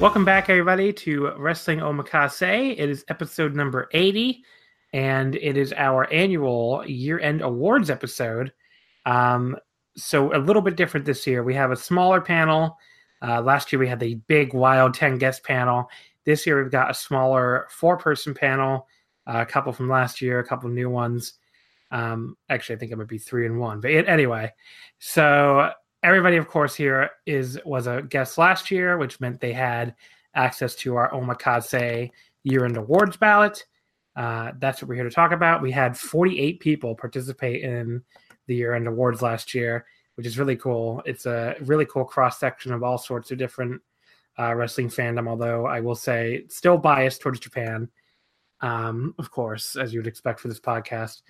Welcome back, everybody, to Wrestling Omakase. It is episode number 80, and it is our annual year-end awards episode. So a little bit different this year. We have a smaller panel. Last year, we had the big, wild 10-guest panel. This year, we've got a smaller 4-person panel, a couple from last year, a couple new ones. Actually, I think it might be 3 and 1. But anyway, so everybody, of course, here was a guest last year, which meant they had access to our Omakase year-end awards ballot. That's what we're here to talk about. We had 48 people participate in the year-end awards last year, which is really cool. It's a really cool cross-section of all sorts of different wrestling fandom, although I will say still biased towards Japan, of course, as you would expect for this podcast.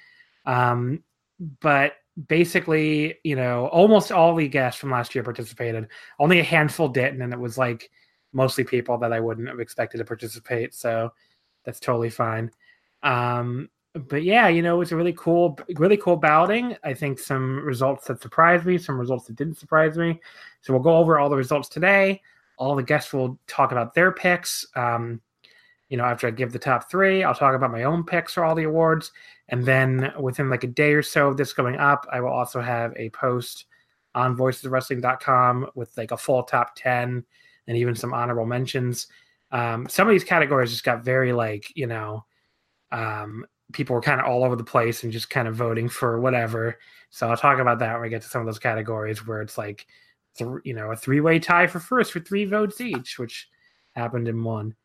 But basically, you know, almost all the guests from last year participated. Only a handful didn't, and it was like mostly people that I wouldn't have expected to participate, so that's totally fine. But yeah, you know, it's a really cool balloting. I think some results that surprised me, some results that didn't surprise me. So we'll go over all the results today. All the guests will talk about their picks. You know, after I give the top 3, I'll talk about my own picks for all the awards. And then within like a day or so of this going up, I will also have a post on voicesofwrestling.com with like a full top 10 and even some honorable mentions. Some of these categories just got very like, you know, people were kind of all over the place and just kind of voting for whatever. So I'll talk about that when we get to some of those categories where it's like, a 3-way tie for first for 3 votes each, which happened in one.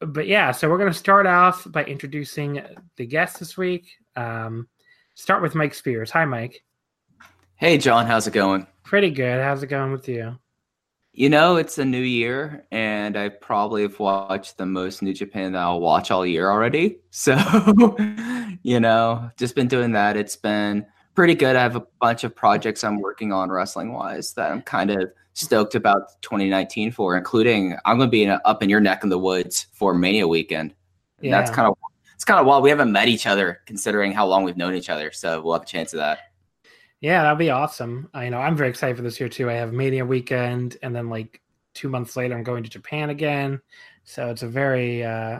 But yeah, so we're going to start off by introducing the guests this week. Start with Mike Spears. Hi, Mike. Hey, John. How's it going? Pretty good. How's it going with you? You know, it's a new year, and I probably have watched the most New Japan that I'll watch all year already. So, you know, just been doing that. It's been pretty good. I have a bunch of projects I'm working on wrestling-wise that I'm kind of stoked about 2019 for, including I'm going to be up in your neck in the woods for Mania weekend. Yeah. That's kind of wild. We haven't met each other considering how long we've known each other, so we'll have a chance of that. Yeah, that'll be awesome. I'm very excited for this year too. I have Mania weekend, and then like 2 months later, I'm going to Japan again. So it's a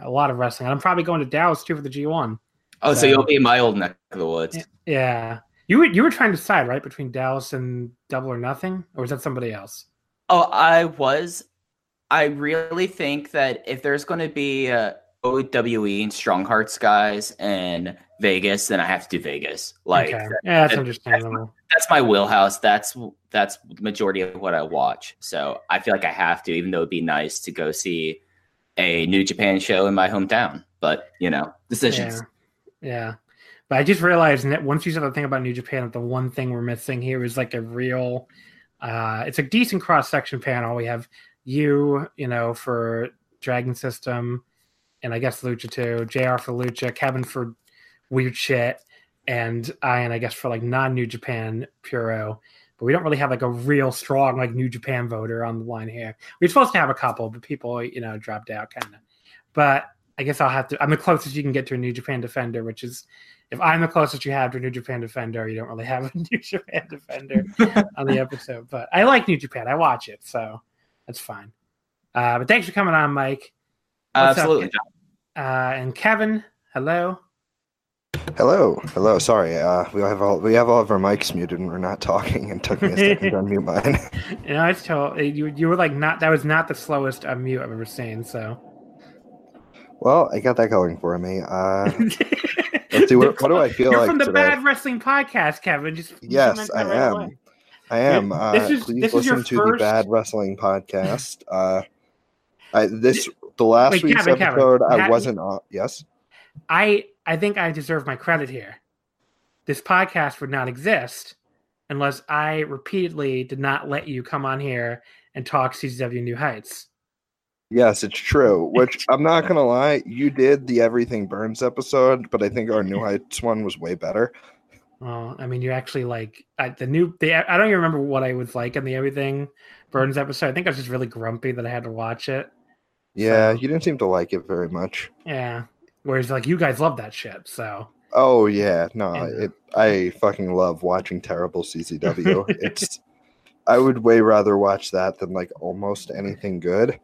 lot of wrestling. And I'm probably going to Dallas too for the G1. Oh, so you'll be in my old neck of the woods. Yeah. You were trying to decide, right, between Dallas and Double or Nothing? Or was that somebody else? Oh, I was. I really think that if there's going to be OWE and Strong Hearts guys and Vegas, then I have to do Vegas. Like, okay. Yeah, that's understandable. That's my wheelhouse. That's the majority of what I watch. So I feel like I have to, even though it'd be nice to go see a New Japan show in my hometown. But, you know, decisions. Yeah. But I just realized that once you said the thing about New Japan, that the one thing we're missing here is like a real, it's a decent cross-section panel. We have you for Dragon System, and I guess Lucha too, JR for Lucha, Kevin for weird shit, and Ian, I guess, for like non-New Japan Puro. But we don't really have like a real strong like New Japan voter on the line here. We're supposed to have a couple, but people, dropped out kind of. But I guess I'm the closest you can get to a New Japan defender, which is if I'm the closest you have to a New Japan defender, you don't really have a New Japan defender on the episode. But I like New Japan. I watch it, so that's fine. But thanks for coming on, Mike. Absolutely. And Kevin, hello. Hello. Sorry, we have all of our mics muted, and we're not talking. And took me a second to unmute mine. You know, it's total. You were like not. That was not the slowest unmute I've ever seen. So. Well, I got that going for me. Let's see. What do I feel You're like from the today? Bad Wrestling Podcast, Kevin. Yes, I am. Right, I am. Please listen to the Bad Wrestling Podcast. The last week's episode, Kevin, I wasn't on. Yes. I think I deserve my credit here. This podcast would not exist unless I repeatedly did not let you come on here and talk CZW New Heights. Yes, it's true. Which I'm not going to lie, you did the Everything Burns episode, but I think our New Heights one was way better. Well, I mean, you actually I don't even remember what I was like in the Everything Burns episode. I think I was just really grumpy that I had to watch it. Yeah, so, you didn't seem to like it very much. Yeah. Whereas, like, you guys love that shit, so. Oh, yeah. No, I fucking love watching terrible CCW. I would way rather watch that than, like, almost anything good.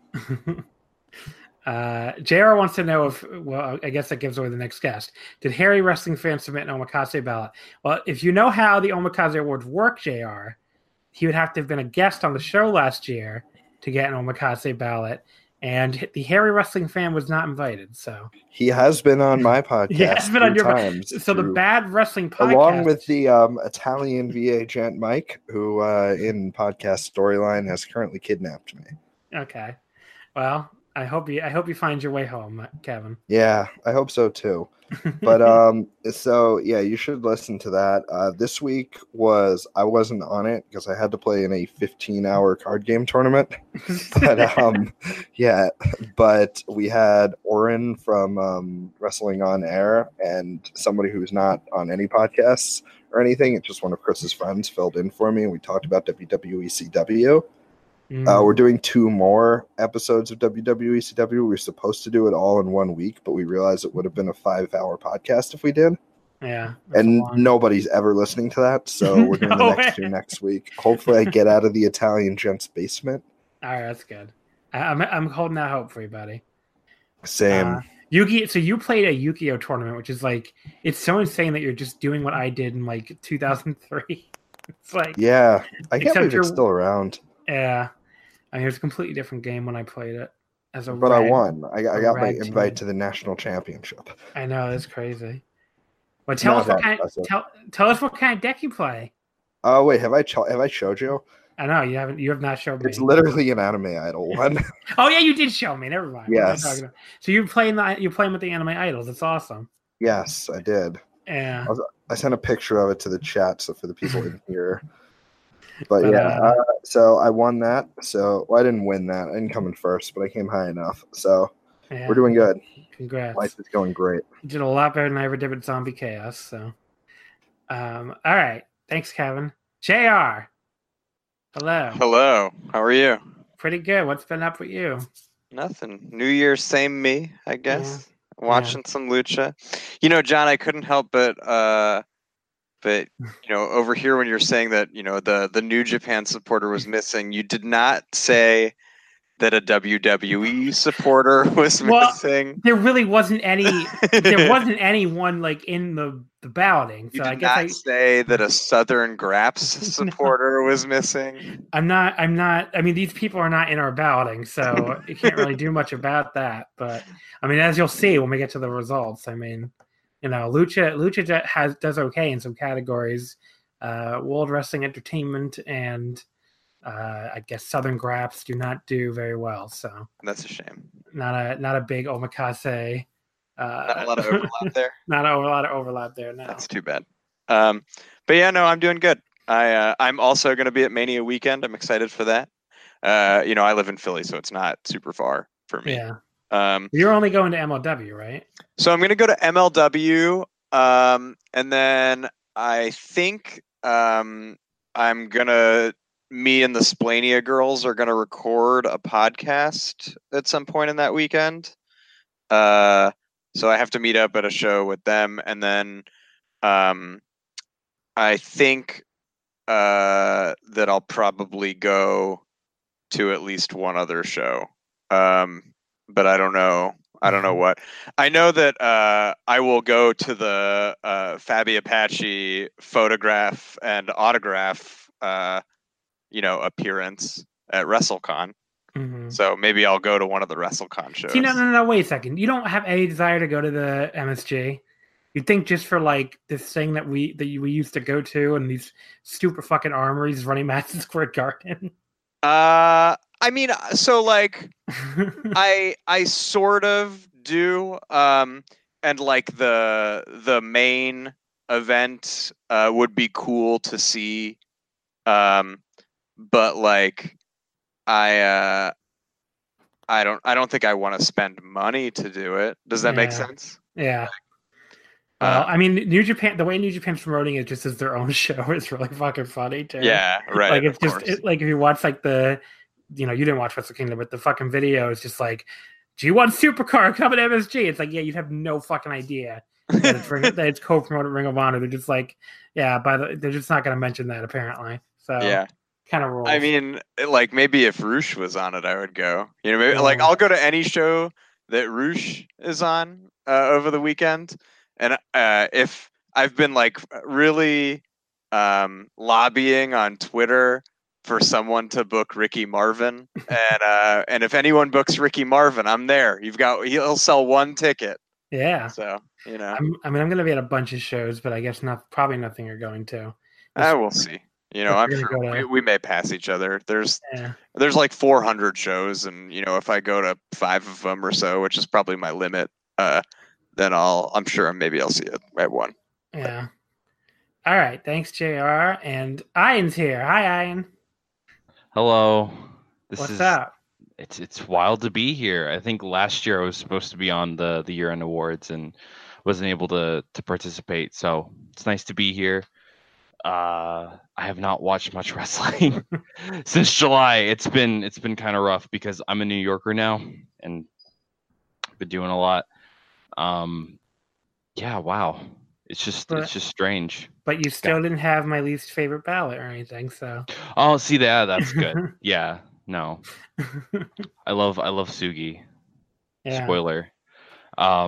JR wants to know I guess that gives away the next guest. Did Harry wrestling fans submit an Omakase ballot? Well, if you know how the Omakase Awards work, JR, he would have to have been a guest on the show last year to get an Omakase ballot. And the Harry wrestling fan was not invited, so he has been on my podcast. He has been on your podcast. So the Bad Wrestling Podcast, along with the Italian VA gent Mike, who in podcast storyline has currently kidnapped me. Okay, well, I hope you find your way home, Kevin. Yeah, I hope so too. But so yeah, you should listen to that. This week I wasn't on it because I had to play in a 15-hour card game tournament. But yeah, but we had Oren from Wrestling on Air and somebody who's not on any podcasts or anything. It's just one of Chris's friends filled in for me, and we talked about WWE CW. We're doing 2 more episodes of WWE CW. We were supposed to do it all in one week, but we realized it would have been a 5-hour podcast if we did. Yeah. And nobody's ever listening to that, so we're doing the next 2 next week. Hopefully I get out of the Italian gent's basement. All right, that's good. I'm holding out hope for you, buddy. Same. Yu-Gi-Oh! So you played a Yu-Gi-Oh! Tournament, which is like, it's so insane that you're just doing what I did in like 2003. It's like, yeah, I can't believe it's still around. Yeah, I mean, it was a completely different game when I played it. I won. I got my invite to the national championship. I know, that's crazy. Well, tell us what kind of deck you play. Oh wait, have I showed you? I know you haven't. You have not shown me. It's literally an Anime Idol one. Oh yeah, you did show me. Never mind. Yes. So you're playing with the Anime Idols. It's awesome. Yes, I did. Yeah. I sent a picture of it to the chat, so for the people in here. But yeah, so I won that. So I didn't win that. I didn't come in first, but I came high enough. So yeah, we're doing good. Congrats. Life is going great. You did a lot better than I ever did with Zombie Chaos. So, all right. Thanks, Kevin. JR. Hello. Hello. How are you? Pretty good. What's been up with you? Nothing. New Year, same me, I guess. Yeah. Watching some lucha. You know, John, I couldn't help but... But, you know, over here when you're saying that, you know, the New Japan supporter was missing, you did not say that a WWE supporter was missing. There really wasn't any. There wasn't anyone like in the balloting. So I guess I did not say that a Southern Graps supporter was missing. I'm not. I mean, these people are not in our balloting, so you can't really do much about that. But I mean, as you'll see when we get to the results, I mean. You know, Lucha does okay in some categories. World Wrestling Entertainment and I guess Southern Graps do not do very well. So that's a shame. Not a big Omakase. Not a lot of overlap there. No. That's too bad. But yeah, no, I'm doing good. I'm also going to be at Mania weekend. I'm excited for that. You know, I live in Philly, so it's not super far for me. Yeah. You're only going to MLW, right? So I'm going to go to MLW, and then I think I'm going to, me and the Splania girls are going to record a podcast at some point in that weekend. So I have to meet up at a show with them, and then I think that I'll probably go to at least one other show, but I don't know. I don't know what. I know that I will go to the Fabi Apache photograph and autograph, appearance at WrestleCon. Mm-hmm. So maybe I'll go to one of the WrestleCon shows. See, no. Wait a second. You don't have any desire to go to the MSG. You think just for like this thing that we used to go to and these stupid fucking armories running Madison Square Garden. I mean, so like, I sort of do, and like the main event would be cool to see, but like, I don't think I want to spend money to do it. Does that make sense? Yeah. I mean, New Japan. The way New Japan's promoting it just as their own show is really fucking funny too. Yeah, right. Like it's just like if you watch like the, you didn't watch Wrestle Kingdom, but the fucking video is just like G1 Supercar coming to MSG. It's like you'd have no fucking idea that it's, that it's co-promoted Ring of Honor. They're just like, they're just not going to mention that apparently. So yeah, kind of rules. I mean, like maybe if Roosh was on it, I would go. Maybe like I'll go to any show that Roosh is on over the weekend. And if I've been like really lobbying on Twitter for someone to book Ricky Marvin, and if anyone books Ricky Marvin, I'm there. He'll sell one ticket. Yeah. So I'm going to be at a bunch of shows, but I guess probably nothing you're going to. We'll see. I'm sure we may pass each other. There's like 400 shows, and if I go to 5 of them or so, which is probably my limit. Then I'm sure maybe I'll see it at one. Yeah. All right. Thanks, JR. And Ian's here. Hi, Ian. Hello. What's up? It's wild to be here. I think last year I was supposed to be on the year-end awards and wasn't able to participate. So it's nice to be here. I have not watched much wrestling since July. It's been kind of rough because I'm a New Yorker now and been doing a lot. Wow. It's just strange. But you still didn't have my least favorite ballot or anything, so. Oh, see that's good. Yeah. No. I love Sugi. Yeah. Spoiler. I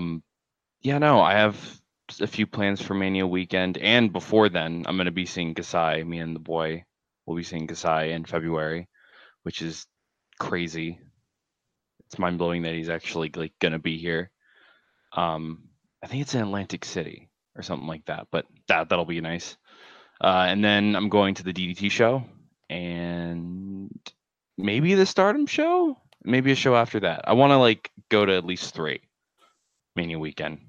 have a few plans for Mania weekend, and before then I'm going to be seeing Kasai. Me and the boy will be seeing Kasai in February, which is crazy. It's mind-blowing that he's actually like going to be here. I think it's in Atlantic City or something like that, but that'll be nice. And then I'm going to the DDT show and maybe the Stardom show, maybe a show after that. I want to like go to at least 3 Mania weekend.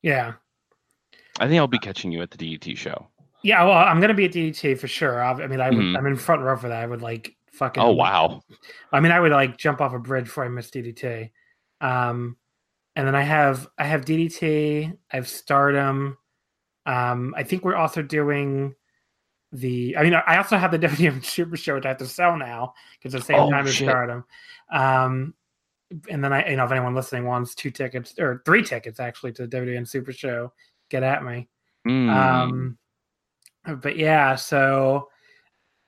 Yeah. I think I'll be catching you at the DDT show. Yeah. Well, I'm going to be at DDT for sure. I'm in front row for that. I would like fucking, oh, wow. I would like jump off a bridge before I miss DDT. And then I have DDT, I have Stardom. I think we're also doing I also have the WWE Super Show, which I have to sell now because it's the same time as Stardom. And then I if anyone listening wants 2 tickets or 3 tickets actually to the WWE Super Show, get at me. But yeah, so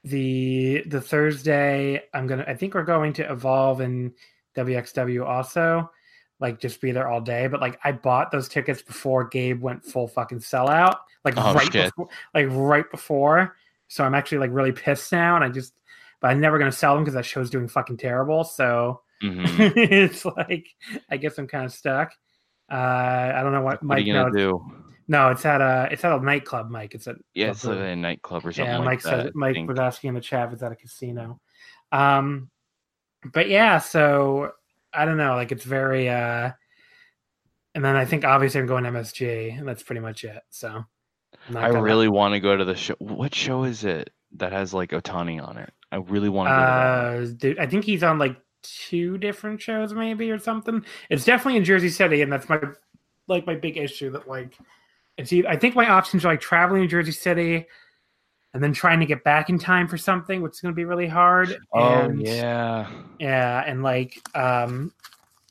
the Thursday I think we're going to Evolve in WXW also. Like just be there all day, but like I bought those tickets before Gabe went full fucking sellout, right before. So I'm actually like really pissed now, and but I'm never gonna sell them because that show's doing fucking terrible. So It's like I guess I'm kind of stuck. I don't know what Mike. What are you gonna do? No, it's at a nightclub, Mike. It's at a nightclub or something. Yeah, Mike was asking in the chat if it's at a casino. But yeah, so. I don't know, like it's very and then I think obviously I'm going to MSG and that's pretty much it. So I really want to go to the show. What show is it that has like Otani on it? I really want to go to that. Dude, I think he's on like 2 different shows maybe or something. It's definitely in Jersey City, and that's my big issue that like I think my options are like traveling to Jersey City and then trying to get back in time for something, which is going to be really hard. Oh, and, yeah. Yeah, and like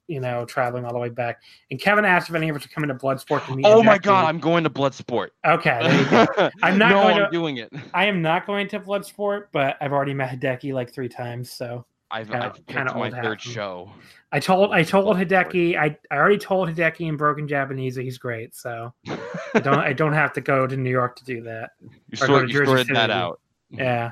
you know, traveling all the way back. And Kevin asked if any of us are coming to Bloodsport to meet. Oh my God, I'm going to Bloodsport. Okay, there you go. I'm doing it. I am not going to Bloodsport, but I've already met Hideki like 3 times, so I've kind of my third show. I told Hideki. I already told Hideki in broken Japanese that he's great, so I don't have to go to New York to do that. You sorted that out. Yeah.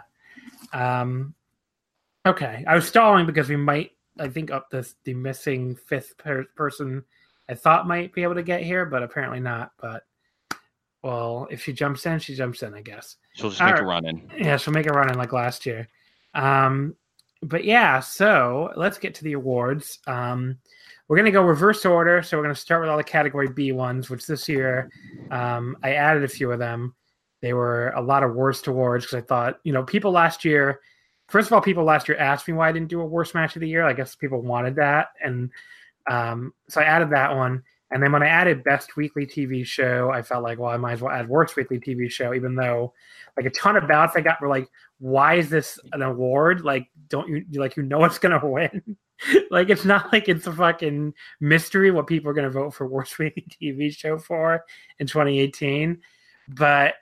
Okay, I was stalling because we might, I think, up the missing fifth person I thought might be able to get here, but apparently not. But, well, if she jumps in, I guess. She'll just make a run-in. Yeah, she'll make a run-in like last year. But, yeah, so let's get to the awards. We're going to go reverse order, so we're going to start with all the Category B ones, which this year I added a few of them. They were a lot of worst awards because I thought, you know, people last year... First of all, people last year asked me why I didn't do a worst match of the year. I guess people wanted that. And so I added that one. And then when I added best weekly TV show, I felt like, well, I might as well add worst weekly TV show, even though like a ton of ballots I got were like, why is this an award? Like, don't you like, you know, it's going to win. Like, it's not like it's a fucking mystery what people are going to vote for worst weekly TV show for in 2018. But,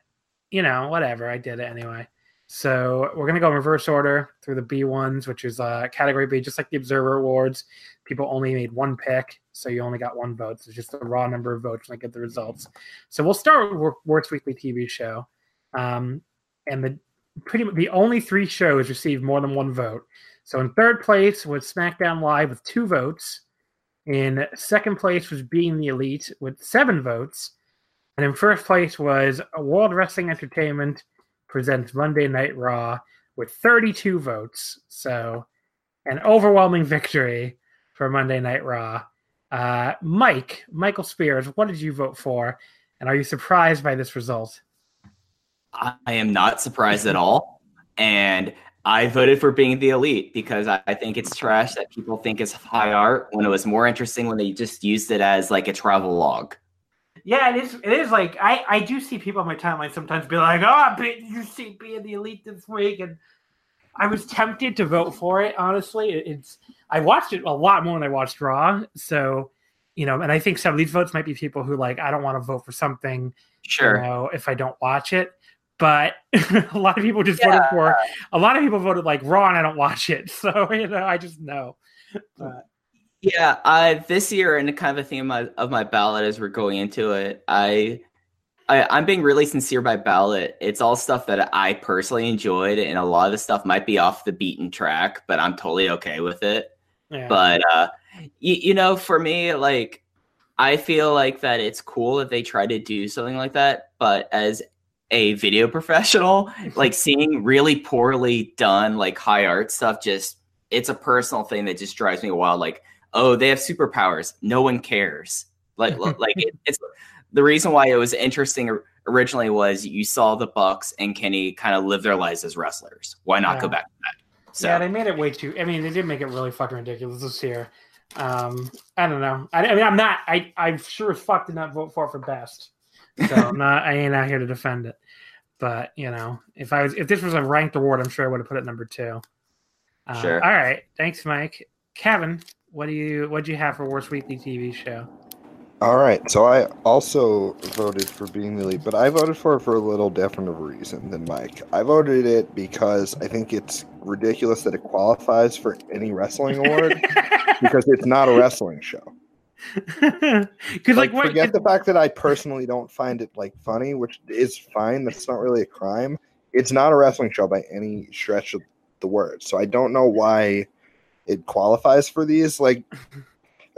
you know, whatever. I did it anyway. So we're going to go in reverse order through the B ones, which is Category B, just like the Observer Awards. People only made one pick, so you only got one vote. So it's just the raw number of votes when I get the results. So we'll start with Worst Weekly TV Show. And the only 3 shows received more than one vote. So in third place was SmackDown Live with 2 votes. In second place was Being the Elite with 7 votes. And in first place was World Wrestling Entertainment presents Monday Night Raw with 32 votes. So an overwhelming victory for Monday Night Raw. Michael Spears, what did you vote for? And are you surprised by this result? I am not surprised at all. And I voted for Being the Elite because I think it's trash that people think it's high art when it was more interesting when they just used it as like a travel log. Yeah, it is like, I do see people on my timeline sometimes be like, oh, you see Being the Elite this week. And I was tempted to vote for it, honestly. I watched it a lot more than I watched Raw. So, you know, and I think some of these votes might be people who like, I don't want to vote for something, sure, you know, if I don't watch it. But a lot of people voted like Raw and I don't watch it. So, you know, I just know. But. Yeah, this year, and the kind of theme of my ballot as we're going into it, I'm being really sincere by ballot. It's all stuff that I personally enjoyed, and a lot of the stuff might be off the beaten track, but I'm totally okay with it. Yeah. But, you know, for me, like, I feel like that it's cool that they try to do something like that, but as a video professional, like, seeing really poorly done, like, high art stuff just, it's a personal thing that just drives me wild, like, oh, they have superpowers. No one cares. Like it's the reason why it was interesting originally was you saw the Bucks and Kenny kind of live their lives as wrestlers. Why not go back to that? So. Yeah, they made it way too. I mean, they did make it really fucking ridiculous this year. I don't know. I mean, I'm not. I sure as fuck did not vote for best. So I ain't out here to defend it. But you know, if this was a ranked award, I'm sure I would have put it number 2. Sure. All right. Thanks, Mike. Kevin. What do you have for worst weekly TV show? All right, so I also voted for Being the Elite, but I voted for it for a little different of a reason than Mike. I voted it because I think it's ridiculous that it qualifies for any wrestling award because it's not a wrestling show. Forget the fact that I personally don't find it like funny, which is fine. That's not really a crime. It's not a wrestling show by any stretch of the word, so I don't know why it qualifies for these. Like,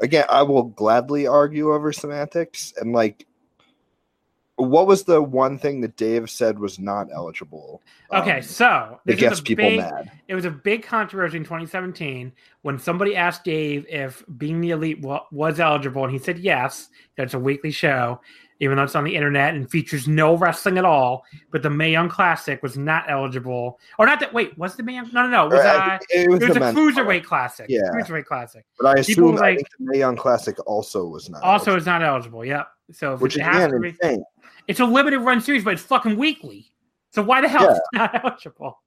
again, I will gladly argue over semantics. And like, what was the one thing that Dave said was not eligible? Okay, so this gets people mad. It was a big controversy in 2017 when somebody asked Dave if Being the Elite was eligible, and he said yes. That's a weekly show, even though it's on the internet and features no wrestling at all. But the Mae Young Classic was not eligible. Or not that, wait, was the Mae Young? No. It was a Cruiserweight Classic. Yeah. Cruiserweight Classic. But I assume I think the Mae Young Classic also was not eligible. Also is not eligible, yep. So if which it has to be, insane. It's a limited run series, but it's fucking weekly. So why the hell is it not eligible?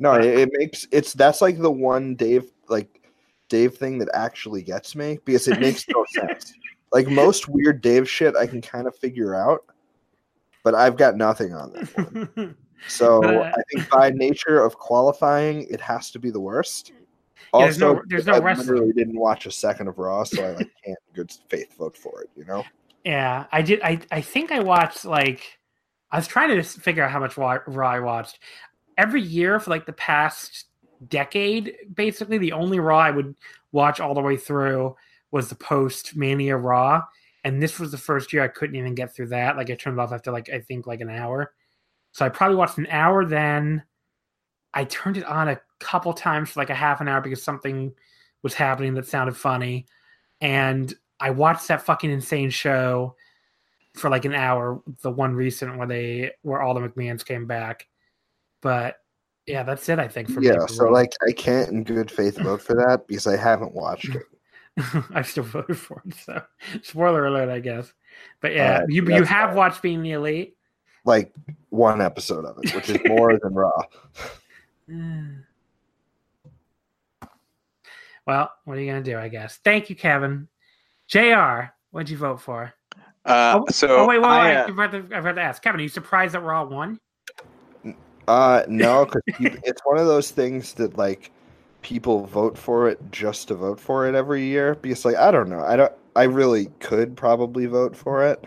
No, it makes, that's like the one Dave, like, Dave thing that actually gets me, because it makes no sense. Like, most weird Dave shit I can kind of figure out, but I've got nothing on that one. So I think by nature of qualifying, it has to be the worst. Yeah, also, there's no wrestling. I literally didn't watch a second of Raw, so I like can't good faith vote for it, you know? Yeah, I did. I think I watched, like, I was trying to figure out how much Raw I watched. Every year for like the past decade, basically, the only Raw I would watch all the way through was the post-Mania Raw. And this was the first year I couldn't even get through that. Like, I turned it off after, like, I think like an hour. So I probably watched an hour then. I turned it on a couple times for like a half an hour because something was happening that sounded funny. And I watched that fucking insane show for like an hour, the one recent where all the McMahons came back. But yeah, that's it, I think, for me. Yeah, so like I can't in good faith vote for that because I haven't watched it. I still voted for it, so spoiler alert, I guess. But yeah, you have watched Being the Elite? Like one episode of it, which is more than Raw. Well, what are you going to do, I guess? Thank you, Kevin. JR, what'd you vote for? I've got to ask. Kevin, are you surprised that Raw won? No, because it's one of those things that, like, people vote for it just to vote for it every year. Because, like, I don't know. I really could probably vote for it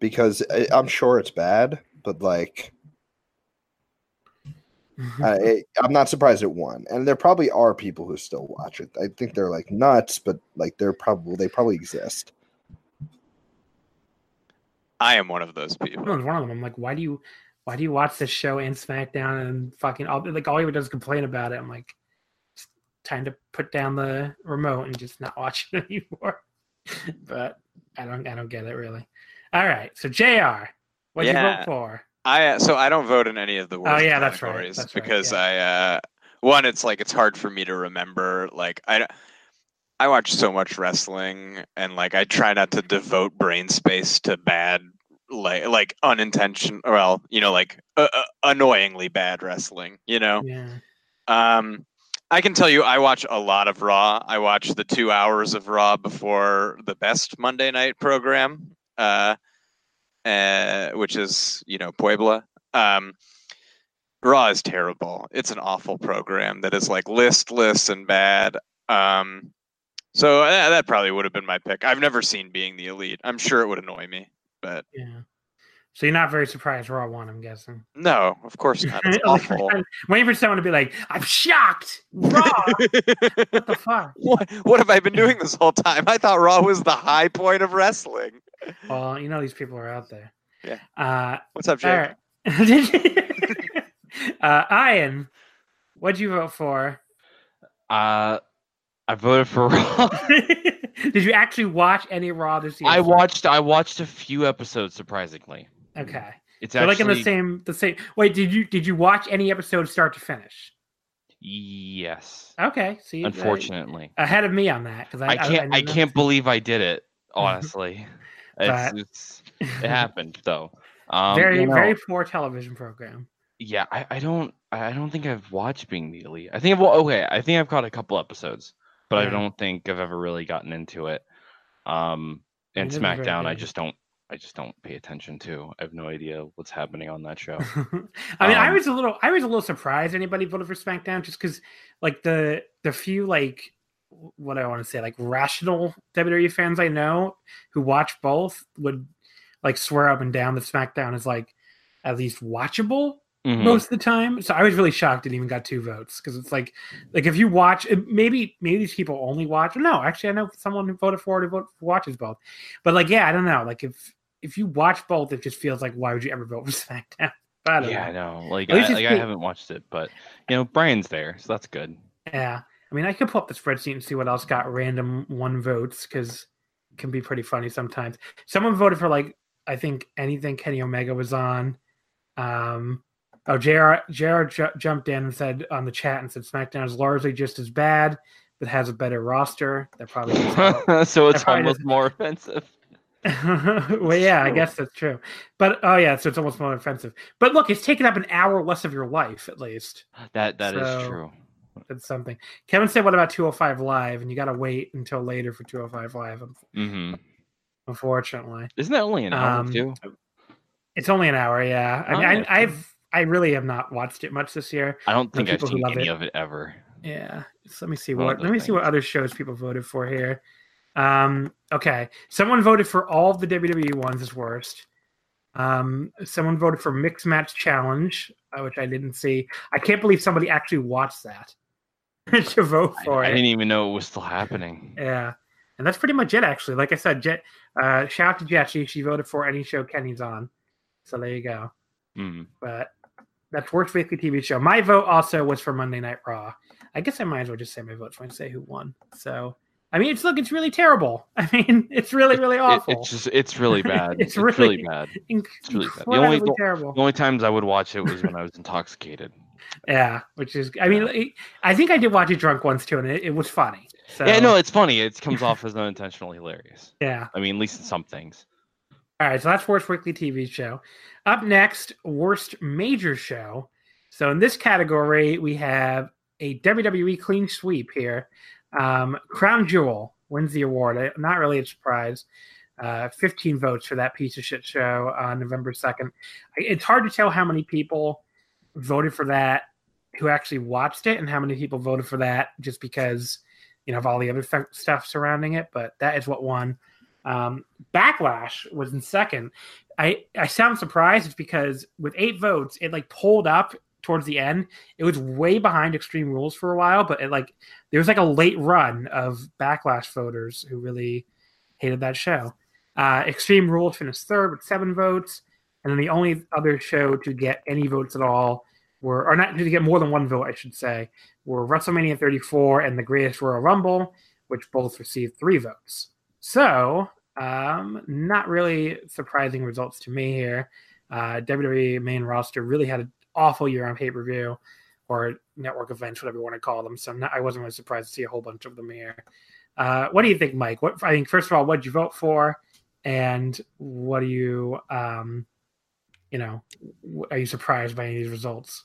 because I'm sure it's bad, but, like, I'm not surprised it won, and there probably are people who still watch it. I think they're like nuts, but like they probably exist. I am one of those people. I was one of them. I'm like, why do you watch this show and SmackDown and fucking all you does is complain about it? I'm like, it's time to put down the remote and just not watch it anymore. But I don't get it really. All right, so JR, what do you vote for? So I don't vote in any of the worst categories because one, it's like it's hard for me to remember. Like I watch so much wrestling, and like I try not to devote brain space to bad, like unintentional, well, you know, like annoyingly bad wrestling. You know, I can tell you, I watch a lot of Raw. I watch the 2 hours of Raw before the best Monday night program. Which is, you know, Puebla. Raw is terrible. It's an awful program that is like listless and bad. So that probably would have been my pick. I've never seen Being the Elite. I'm sure it would annoy me, but yeah. So you're not very surprised Raw won, I'm guessing. No, of course not. It's awful. I'm waiting for someone to be like, "I'm shocked, Raw." What the fuck? What have I been doing this whole time? I thought Raw was the high point of wrestling. Well, you know these people are out there. Yeah. What's up, Jake? Right. Ian, what'd you vote for? I voted for Raw. Did you actually watch any Raw this year? I watched a few episodes, surprisingly. Okay. It's actually like in the same. Wait, did you watch any episode start to finish? Yes. Okay. See, unfortunately, ahead of me on that because I can't believe I did it. Honestly, it happened though. Very, very poor television program. Yeah, I don't think I've watched Being the Elite. I think I've caught a couple episodes, but I don't think I've ever really gotten into it. And SmackDown, I just don't pay attention to. I have no idea what's happening on that show. I mean, I was a little surprised anybody voted for SmackDown just because, like the few like. What I want to say, like rational WWE fans I know who watch both would like swear up and down that SmackDown is like at least watchable most of the time. So I was really shocked it even got 2 votes because it's like if you watch, maybe these people only watch. No, actually, I know someone who voted for it who watches both. But like, yeah, I don't know. Like if you watch both, it just feels like why would you ever vote for SmackDown? I know. Like I haven't watched it, but you know, Brian's there, so that's good. Yeah. I mean, I could pull up the spreadsheet and see what else got random 1 votes because it can be pretty funny sometimes. Someone voted for, like, I think anything Kenny Omega was on. JR jumped in and said on the chat and said SmackDown is largely just as bad but has a better roster. That probably so it's almost more offensive. Well, yeah, I guess that's true. But so it's almost more offensive. But look, it's taken up an hour less of your life at least. That is true. It's something. Kevin said, what about 205 Live? And you got to wait until later for 205 Live, unfortunately. Isn't that only an hour, too? It's only an hour, yeah. I mean, I really have not watched it much this year. I don't think I've seen any of it ever. Yeah. So let me see what other shows people voted for here. Okay. Someone voted for all of the WWE ones as worst. Someone voted for Mixed Match Challenge, which I didn't see. I can't believe somebody actually watched that to vote for it. I didn't even know it was still happening. Yeah. And that's pretty much it, actually. Like I said, shout out to Jessie. She voted for any show Kenny's on. So there you go. Mm-hmm. But that's Worst Weekly TV Show. My vote also was for Monday Night Raw. I guess I might as well just say my vote when I say who won. So, I mean, it's really terrible. I mean, it's really, really awful. It's really bad. It's really bad. It's really bad. The only times I would watch it was when I was intoxicated. Yeah, which is, I mean, I think I did watch it drunk once too, and it was funny. So. Yeah, no, it's funny. It comes off as unintentionally hilarious. Yeah. I mean, at least in some things. All right, so that's Worst Weekly TV Show. Up next, Worst Major Show. So in this category, we have a WWE clean sweep here. Crown Jewel wins the award. Not really a surprise. 15 votes for that piece of shit show on November 2nd. It's hard to tell how many people voted for that who actually watched it and how many people voted for that just because, you know, of all the other stuff surrounding it, but that is what won. Backlash was in second. I sound surprised because with 8 votes, it like pulled up towards the end. It was way behind Extreme Rules for a while, but it like there was like a late run of Backlash voters who really hated that show. Extreme Rules finished third with 7 votes, and then the only other show to get any votes at all were, or not to get more than one vote, I should say, were WrestleMania 34 and the Greatest Royal Rumble, which both received 3 votes. So, not really surprising results to me here. WWE main roster really had an awful year on pay-per-view or network events, whatever you want to call them. So I wasn't really surprised to see a whole bunch of them here. What do you think, Mike? I think first of all, what'd you vote for? And what do you, are you surprised by any of these results?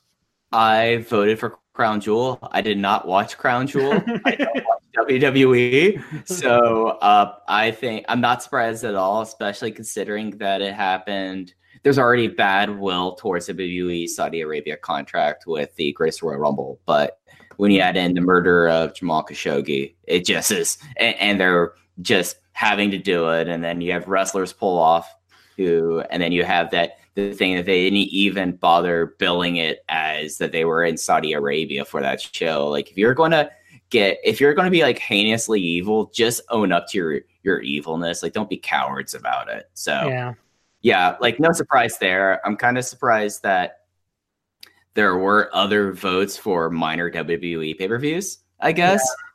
I voted for Crown Jewel. I did not watch Crown Jewel. I don't watch WWE. So I think I'm not surprised at all, especially considering that it happened. There's already bad will towards the WWE Saudi Arabia contract with the Greatest Royal Rumble. But when you add in the murder of Jamal Khashoggi, it just is. And they're just having to do it. And then you have wrestlers pull off and then you have that. The thing that they didn't even bother billing it as that they were in Saudi Arabia for that show. Like if you're going to be like heinously evil, just own up to your evilness. Like don't be cowards about it. So yeah, like no surprise there. I'm kind of surprised that there were other votes for minor WWE pay-per-views, I guess. Yeah.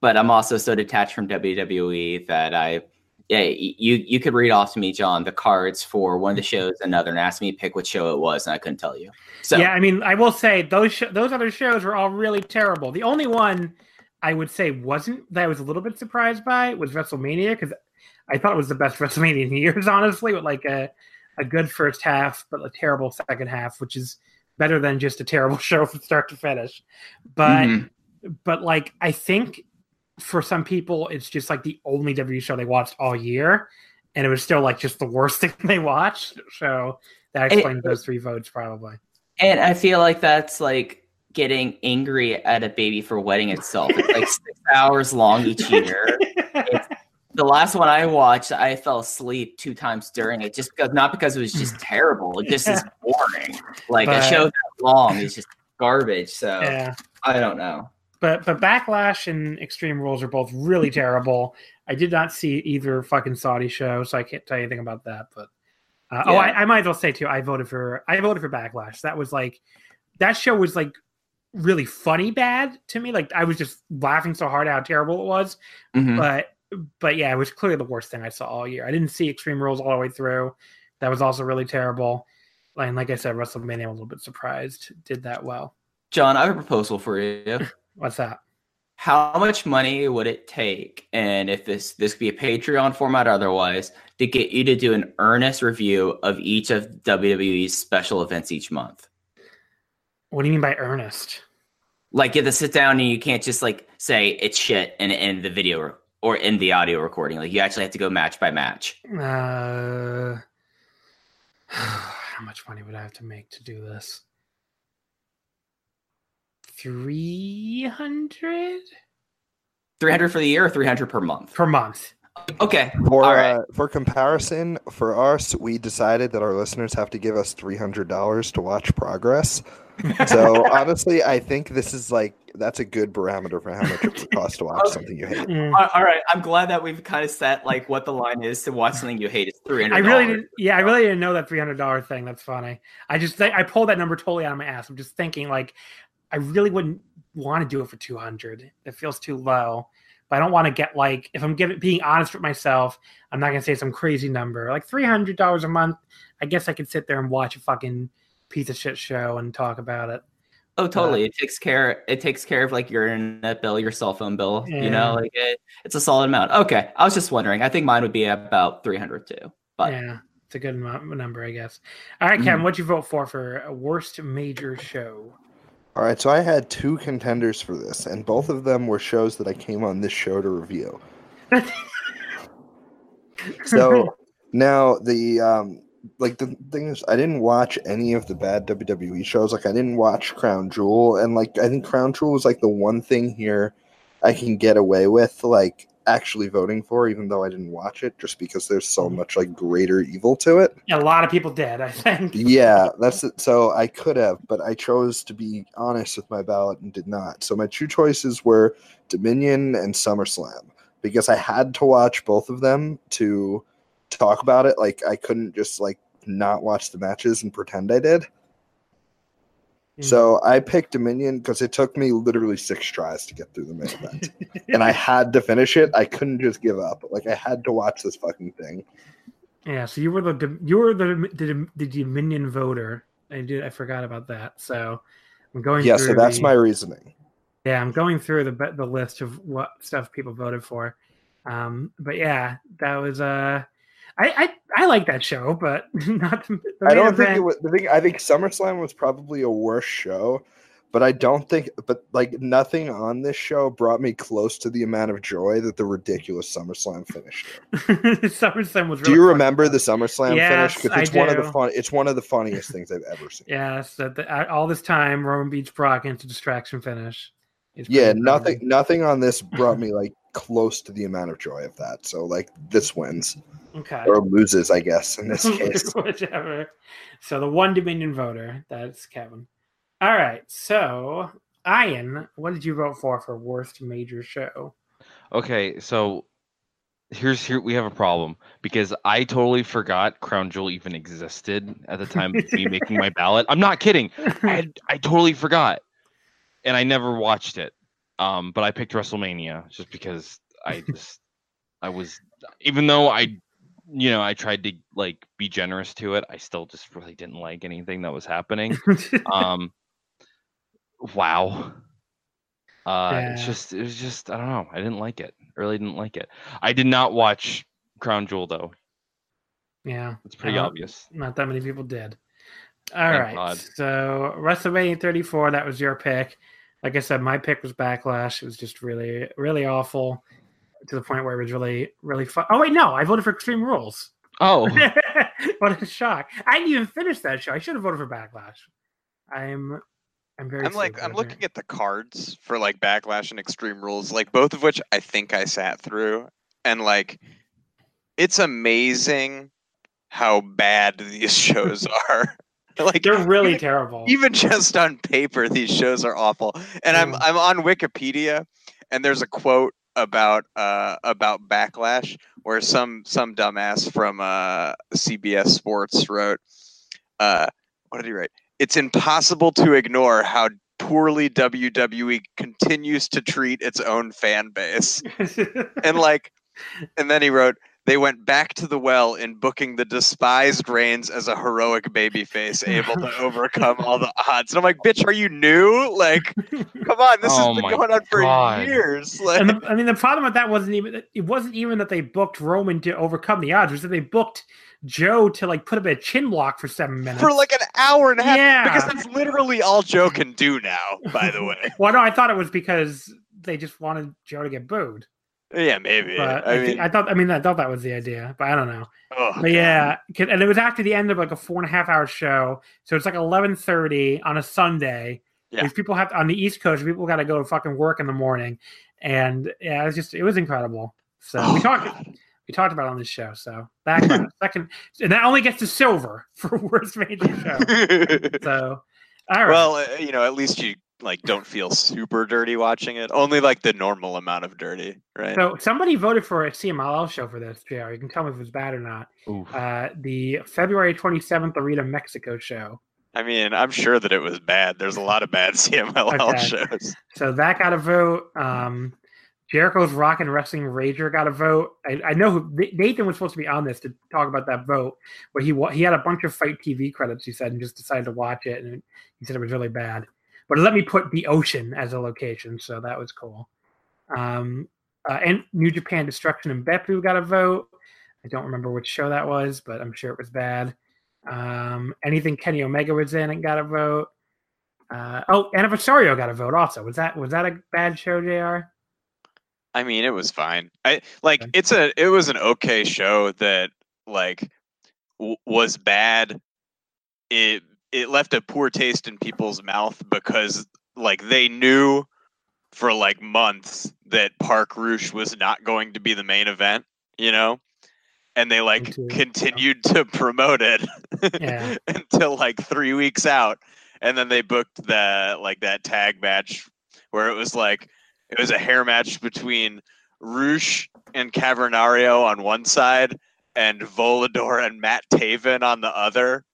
But I'm also so detached from WWE that yeah, you could read off to me, John, the cards for one of the shows, another, and ask me to pick which show it was, and I couldn't tell you. So yeah, I mean, I will say those other shows were all really terrible. The only one I would say wasn't that I was a little bit surprised by was WrestleMania, because I thought it was the best WrestleMania in years, honestly, with like a good first half but a terrible second half, which is better than just a terrible show from start to finish. But but like I think. For some people, it's just like the only WWE show they watched all year, and it was still like just the worst thing they watched. So that explains those 3 votes, probably. And I feel like that's like getting angry at a baby for wetting itself. It's like 6 hours long each year. The last one I watched, I fell asleep 2 times during it, just because, not because it was just terrible. It just is boring. A show that long is just garbage. So I don't know. But Backlash and Extreme Rules are both really terrible. I did not see either fucking Saudi show, so I can't tell you anything about that. But I might as well say too, I voted for Backlash. That was like that show was like really funny bad to me. Like I was just laughing so hard at how terrible it was. Mm-hmm. But yeah, it was clearly the worst thing I saw all year. I didn't see Extreme Rules all the way through. That was also really terrible. And like I said, WrestleMania, I'm a little bit surprised did that well. John, I have a proposal for you. What's that? How much money would it take, and if this could be a Patreon format or otherwise, to get you to do an earnest review of each of WWE's special events each month? What do you mean by earnest? Like you have to sit down and you can't just like say it's shit and end the video or end the audio recording. Like you actually have to go match by match. How much money would I have to make to do this? 300? 300 for the year or 300 per month? Per month. Okay. For comparison, for us, we decided that our listeners have to give us $300 to watch progress. So honestly, I think this is like, that's a good barometer for how much it would cost to watch something you hate. All right. I'm glad that we've kind of set like what the line is to watch something you hate is $300. I really didn't know that $300 thing. That's funny. I pulled that number totally out of my ass. I'm just thinking like, I really wouldn't want to do it for $200. It feels too low. But I don't want to get like, if I'm being honest with myself, I'm not going to say some crazy number. Like $300 a month, I guess I could sit there and watch a fucking piece of shit show and talk about it. Oh, totally. It takes care of like your internet bill, your cell phone bill, yeah. You know, like it's a solid amount. Okay. I was just wondering. I think mine would be about 300 too. But yeah, it's a good number, I guess. All right, Kevin, what'd you vote for a worst major show? All right, so I had two contenders for this, and both of them were shows that I came on this show to review. So now the thing is, I didn't watch any of the bad WWE shows. Like I didn't watch Crown Jewel, and like I think Crown Jewel was like the one thing here I can get away with, like actually voting for, even though I didn't watch it, just because there's so much like greater evil to it. Yeah, a lot of people did, I think. Yeah, that's it. So I could have, but I chose to be honest with my ballot and did not. So my two choices were Dominion and SummerSlam, because I had to watch both of them to talk about it. Like I couldn't just like not watch the matches and pretend I did. So I picked Dominion because it took me literally 6 tries to get through the main event. And I had to finish it. I couldn't just give up. Like I had to watch this fucking thing. Yeah, so you were the Dominion voter. I forgot about that. So I'm going through. Yeah, so that's my reasoning. Yeah, I'm going through the list of what stuff people voted for. But yeah, that was I like that show, but not the I don't think event. It was the thing. I think SummerSlam was probably a worse show, but I don't think. But like nothing on this show brought me close to the amount of joy that the ridiculous SummerSlam finished. SummerSlam was. Really do you remember fun. The SummerSlam yes, finish? Because it's one of the funniest things I've ever seen. Yes, all this time Roman beats Brock into distraction finish. Yeah, nothing on this brought me like close to the amount of joy of that. So like this wins. Okay. Or loses, I guess, in this case. Whichever. So the one Dominion voter, that's Kevin. All right. So, Ian, what did you vote for worst major show? Okay. So here we have a problem because I totally forgot Crown Jewel even existed at the time of me making my ballot. I'm not kidding. I totally forgot. And I never watched it. But I picked WrestleMania just because I was, even though I tried to like be generous to it. I still just really didn't like anything that was happening. Wow. Yeah. It was just, I don't know. I didn't like it. I really didn't like it. I did not watch Crown Jewel though. Yeah. It's pretty obvious. Not that many people did. All Thank right. God. So WrestleMania 34, that was your pick. Like I said, my pick was Backlash. It was just really, really awful. To the point where it was really, really fun. Oh, wait, no. I voted for Extreme Rules. Oh. What a shock. I didn't even finish that show. I should have voted for Backlash. I'm looking at the cards for, like, Backlash and Extreme Rules, like, both of which I think I sat through. And, like, it's amazing how bad these shows are. Like they're really terrible. Even just on paper, these shows are awful. And I'm on Wikipedia, and there's a quote about Backlash where some dumbass from CBS Sports wrote what did he write? It's impossible to ignore how poorly WWE continues to treat its own fan base. And then he wrote They went back to the well in booking the despised Reigns as a heroic babyface, able to overcome all the odds. And I'm like, bitch, are you new? Like, come on, this has been going on for years. Like, and the problem with that wasn't even that they booked Roman to overcome the odds. It was that they booked Joe to like put up a chin block for 7 minutes. For like an hour and a half. Yeah. Because that's literally all Joe can do now, by the way. Well, no, I thought it was because they just wanted Joe to get booed. Yeah, maybe. But I thought that was the idea, but I don't know. Oh, but yeah, and it was after the end of like a 4.5 hour show, so it's like 11:30 on a Sunday. Yeah, these people have to, on the East Coast, people got to go to fucking work in the morning, and yeah, it was incredible. So we talked about it on this show. So back second, and that only gets to silver for worst major show. So all right. Well, at least you. Like, don't feel super dirty watching it. Only like the normal amount of dirty, right? So somebody voted for a CMLL show for this, JR. You can tell me if it was bad or not. The February 27th Arena Mexico show. I mean, I'm sure that it was bad. There's a lot of bad CMLL shows. So that got a vote. Jericho's Rock and Wrestling Rager got a vote. I know Nathan was supposed to be on this to talk about that vote, but he had a bunch of Fight TV credits, he said, and just decided to watch it, and he said it was really bad. But let me put the ocean as a location, so that was cool. And New Japan Destruction and Beppu got a vote. I don't remember which show that was, but I'm sure it was bad. Anything Kenny Omega was in and got a vote. Anniversario got a vote also. Was that a bad show, JR? I mean, it was fine. It was an okay show that like was bad. It left a poor taste in people's mouth because like they knew for like months that Park Rush was not going to be the main event, and they like continued to promote it until like 3 weeks out. And then they booked that tag match where it was a hair match between Rush and Cavernario on one side and Volador and Matt Taven on the other.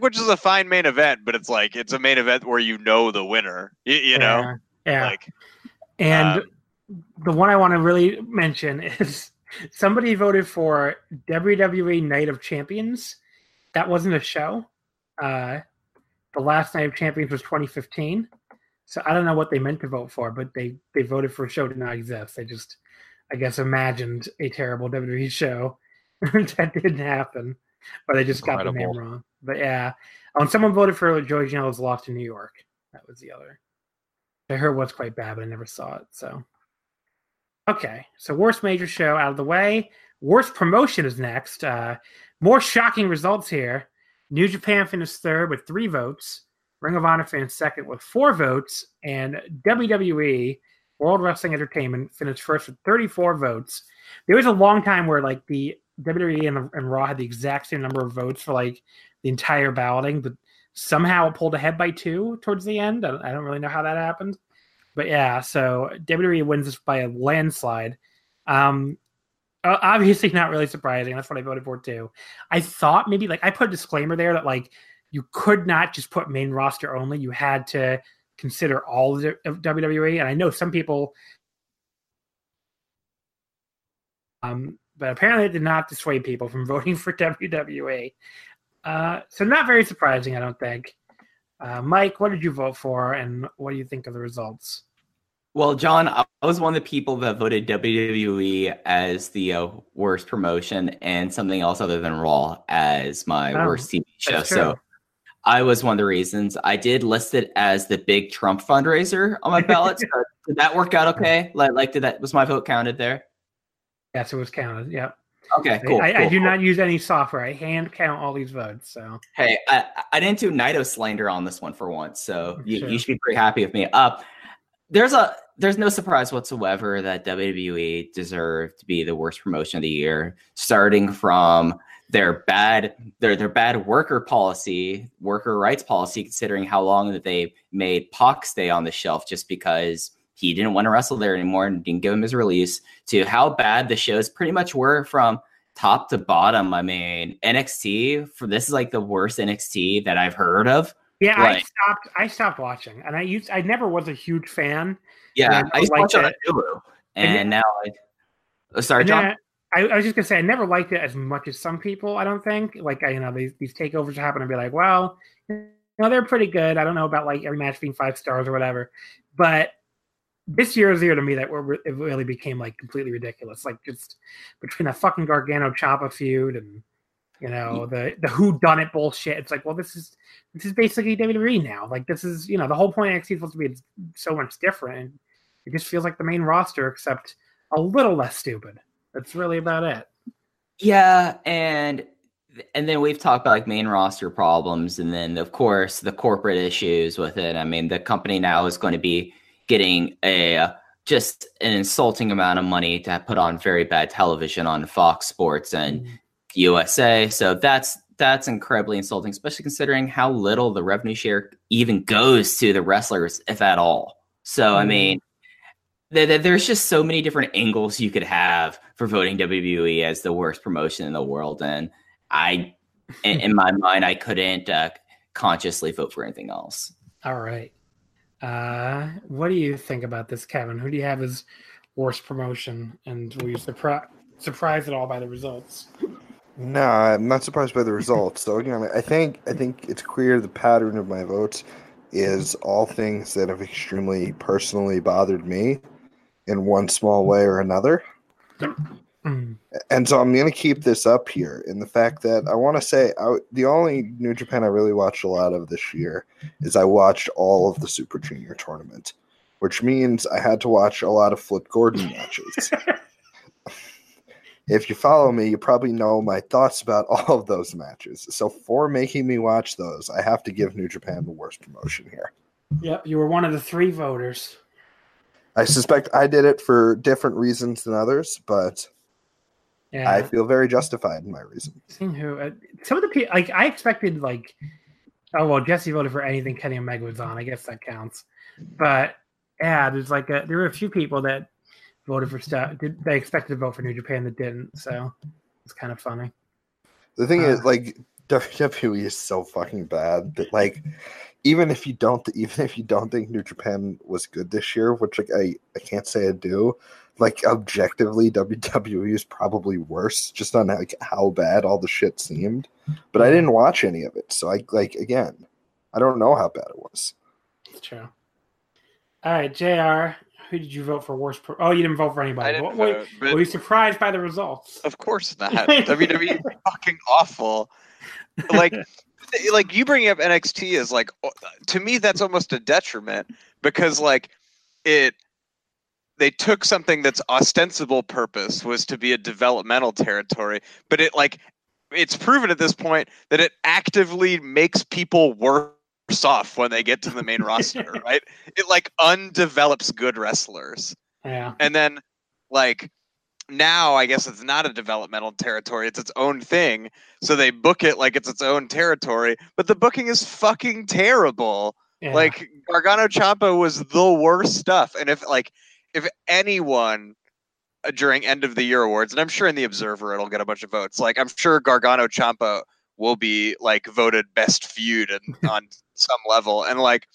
Which is a fine main event, but it's like it's a main event where the winner, you know. Yeah. The one I want to really mention is somebody voted for WWE Night of Champions. That wasn't a show. The last Night of Champions was 2015, so I don't know what they meant to vote for, but they voted for a show that did not exist. They just, I guess, imagined a terrible WWE show that didn't happen. But they just got the name wrong. But yeah. Someone voted for Joey Janela's Loft in New York. That was the other. I heard what's quite bad, but I never saw it. So, okay. So worst major show out of the way. Worst promotion is next. More shocking results here. New Japan finished third with 3 votes. Ring of Honor finished second with 4 votes. And WWE, World Wrestling Entertainment, finished first with 34 votes. There was a long time where like the WWE and Raw had the exact same number of votes for like the entire balloting, but somehow it pulled ahead by 2 towards the end. I don't really know how that happened, but yeah. So WWE wins this by a landslide. Obviously not really surprising. That's what I voted for too. I thought maybe I put a disclaimer there that like you could not just put main roster only. You had to consider all of WWE. And I know some people, but apparently it did not dissuade people from voting for WWE. So not very surprising, I don't think. Mike, what did you vote for, and what do you think of the results? Well, John, I was one of the people that voted WWE as the worst promotion and something else other than Raw as my worst TV show. So I was one of the reasons. I did list it as the big Trump fundraiser on my ballot. So did that work out okay? Was my vote counted there? Yes, it was counted. Yep. Okay, cool. I do not use any software. I hand count all these votes. So hey, I didn't do Naito slander on this one for once, so you should be pretty happy with me. There's no surprise whatsoever that WWE deserved to be the worst promotion of the year, starting from their bad worker rights policy, considering how long that they made Pac stay on the shelf just because he didn't want to wrestle there anymore and didn't give him his release, to how bad the shows pretty much were from top to bottom. I mean, NXT, this is like the worst NXT that I've heard of. Yeah, like, I stopped watching, and I never was a huge fan. Yeah, I used to watch it on Hulu, and now Sorry, John. I was just gonna say I never liked it as much as some people. I don't think these takeovers happen and be like, well, they're pretty good. I don't know about like every match being 5 stars or whatever, but this year is the year to me that it really became like completely ridiculous. Like just between the fucking Gargano Ciampa feud and the whodunit bullshit. It's like, well, this is basically WWE now. Like this is the whole point of NXT is supposed to be so much different. It just feels like the main roster except a little less stupid. That's really about it. Yeah, and then we've talked about like main roster problems, and then of course the corporate issues with it. I mean, the company now is going to be getting an insulting amount of money to put on very bad television on Fox Sports and USA. So that's incredibly insulting, especially considering how little the revenue share even goes to the wrestlers, if at all. So I mean, there's just so many different angles you could have for voting WWE as the worst promotion in the world, and I, in my mind, I couldn't consciously vote for anything else. All right, what do you think about this, Kevin? Who do you have as worst promotion, and were you surprised at all by the results? No, I'm not surprised by the results. So I think it's clear the pattern of my votes is all things that have extremely personally bothered me in one small way or another. And so I'm going to keep this up here. And the fact that I want to say the only New Japan I really watched a lot of this year is I watched all of the Super Junior tournament, which means I had to watch a lot of Flip Gordon matches. If you follow me, you probably know my thoughts about all of those matches. So for making me watch those, I have to give New Japan the worst promotion here. Yep, you were one of the 3 voters. I suspect I did it for different reasons than others, but yeah. I feel very justified in my reason. Seeing who, some of the people, like I expected, like, oh well, Jesse voted for anything Kenny Omega was on. I guess that counts. But yeah, there's like there were a few people that voted for stuff. They expected to vote for New Japan that didn't. So it's kind of funny. The thing is, like, WWE is so fucking bad that, like, even if you don't think New Japan was good this year, which like I can't say I do, like objectively WWE is probably worse just on like how bad all the shit seemed. But I didn't watch any of it, so I like again, I don't know how bad it was. It's true. All right, JR. Who did you vote for worst? Oh, you didn't vote for anybody. Were you surprised by the results? Of course not. WWE is fucking awful. Like you bringing up NXT is like, to me, that's almost a detriment because like they took something that's ostensible purpose was to be a developmental territory, but it like it's proven at this point that it actively makes people worse off when they get to the main roster, right? It like undevelops good wrestlers. Yeah. And then like now I guess it's not a developmental territory, it's its own thing. So they book it like it's its own territory, but the booking is fucking terrible. Yeah. Like Gargano Ciampa was the worst stuff. And if anyone during end of the year awards, and I'm sure in the Observer it'll get a bunch of votes. Like I'm sure Gargano Ciampa will be like voted best feud and on some level. And like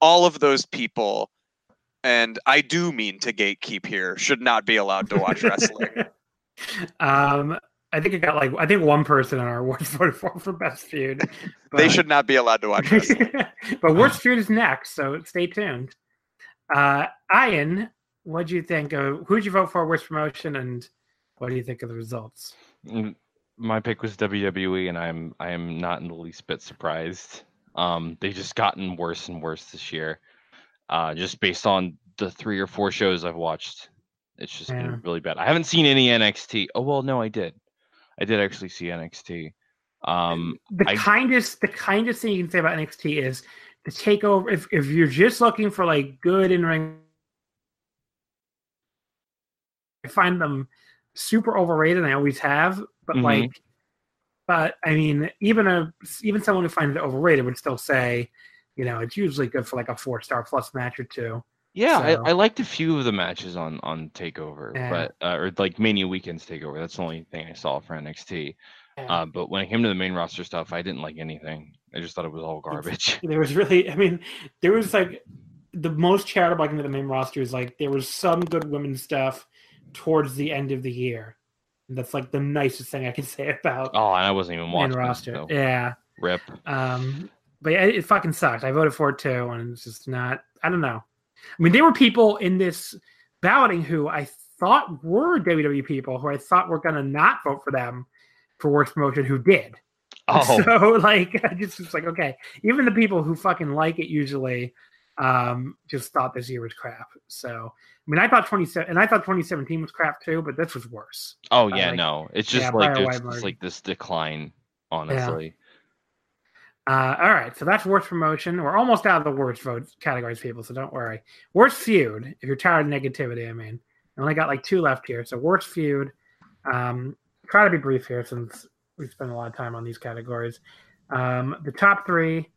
all of those people, and I do mean to gatekeep here, should not be allowed to watch wrestling. I think one person on our awards voted for best feud. But they should not be allowed to watch wrestling. But worst feud is next, so stay tuned. Ian, what do you think of who'd you vote for worst promotion and what do you think of the results? My pick was WWE, and I am not in the least bit surprised. They've just gotten worse and worse this year. Just based on the 3 or 4 shows I've watched, it's just been really bad. I haven't seen any NXT. Oh well, no, I did actually see NXT. The kindest thing you can say about NXT is the takeover. If you're just looking for like good in ring, I find them super overrated, and I always have. But I mean, even someone who finds it overrated would still say, it's usually good for like a 4-star plus match or 2. Yeah, so. I liked a few of the matches on Takeover, or like Mania Weekend's Takeover. That's the only thing I saw for NXT. Yeah. But when it came to the main roster stuff, I didn't like anything. I just thought it was all garbage. There was like the most charitable I can do the main roster is like there was some good women's stuff. towards the end of the year. And that's like the nicest thing I can say about. Oh, and I wasn't even watching roster. So. Yeah. Rip. But yeah, it fucking sucked. I voted for it too, and it's just not. I don't know. I mean, there were people in this balloting who I thought were WWE people who I thought were going to not vote for them for worst promotion who did. Oh. So like, I just was like, okay, even the people who fucking like it usually just thought this year was crap. So I mean, I thought 2017 was crap too, but this was worse. Oh yeah, like, no, it's just like there's like this decline, honestly. Yeah. All right, so that's worst promotion. We're almost out of the worst vote categories, people, so don't worry. Worst feud, if you're tired of negativity, I mean. I only got like two left here, so worst feud. Try to be brief here since we spend a lot of time on these categories. The top three,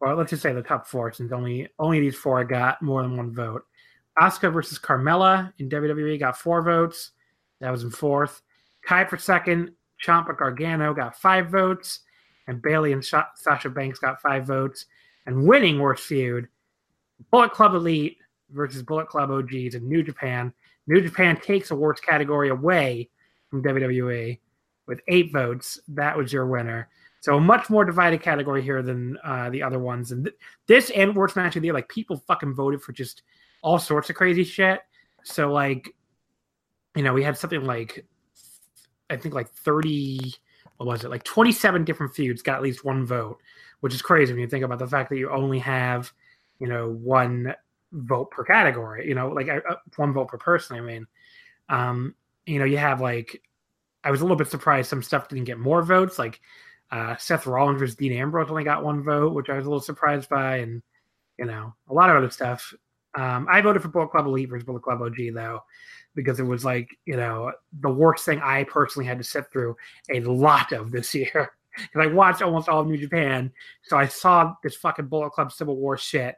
or let's just say the top four, since only these four got more than one vote. Asuka versus Carmella in WWE got 4 votes. That was in fourth. Tied for second, Ciampa Gargano got 5 votes. And Bayley and Sasha Banks got 5 votes. And winning worst feud, Bullet Club Elite versus Bullet Club OGs in New Japan. New Japan takes a worst category away from WWE with 8 votes. That was your winner. So a much more divided category here than the other ones. And this and worst match of the year, like people fucking voted for just all sorts of crazy shit. So like, you know, we had something like, I think like 30... What was it? Like 27 different feuds got at least one vote, which is crazy when you think about the fact that you only have, you know, one vote per category, you know, like one vote per person. I mean, you know, you have like, I was a little bit surprised some stuff didn't get more votes. Like Seth Rollins versus Dean Ambrose only got 1 vote, which I was a little surprised by. And, you know, a lot of other stuff. I voted for Bullet Club Elite versus Bullet Club OG though, because it was like, you know, the worst thing I personally had to sit through a lot of this year. Because I watched almost all of New Japan. So I saw this fucking Bullet Club Civil War shit,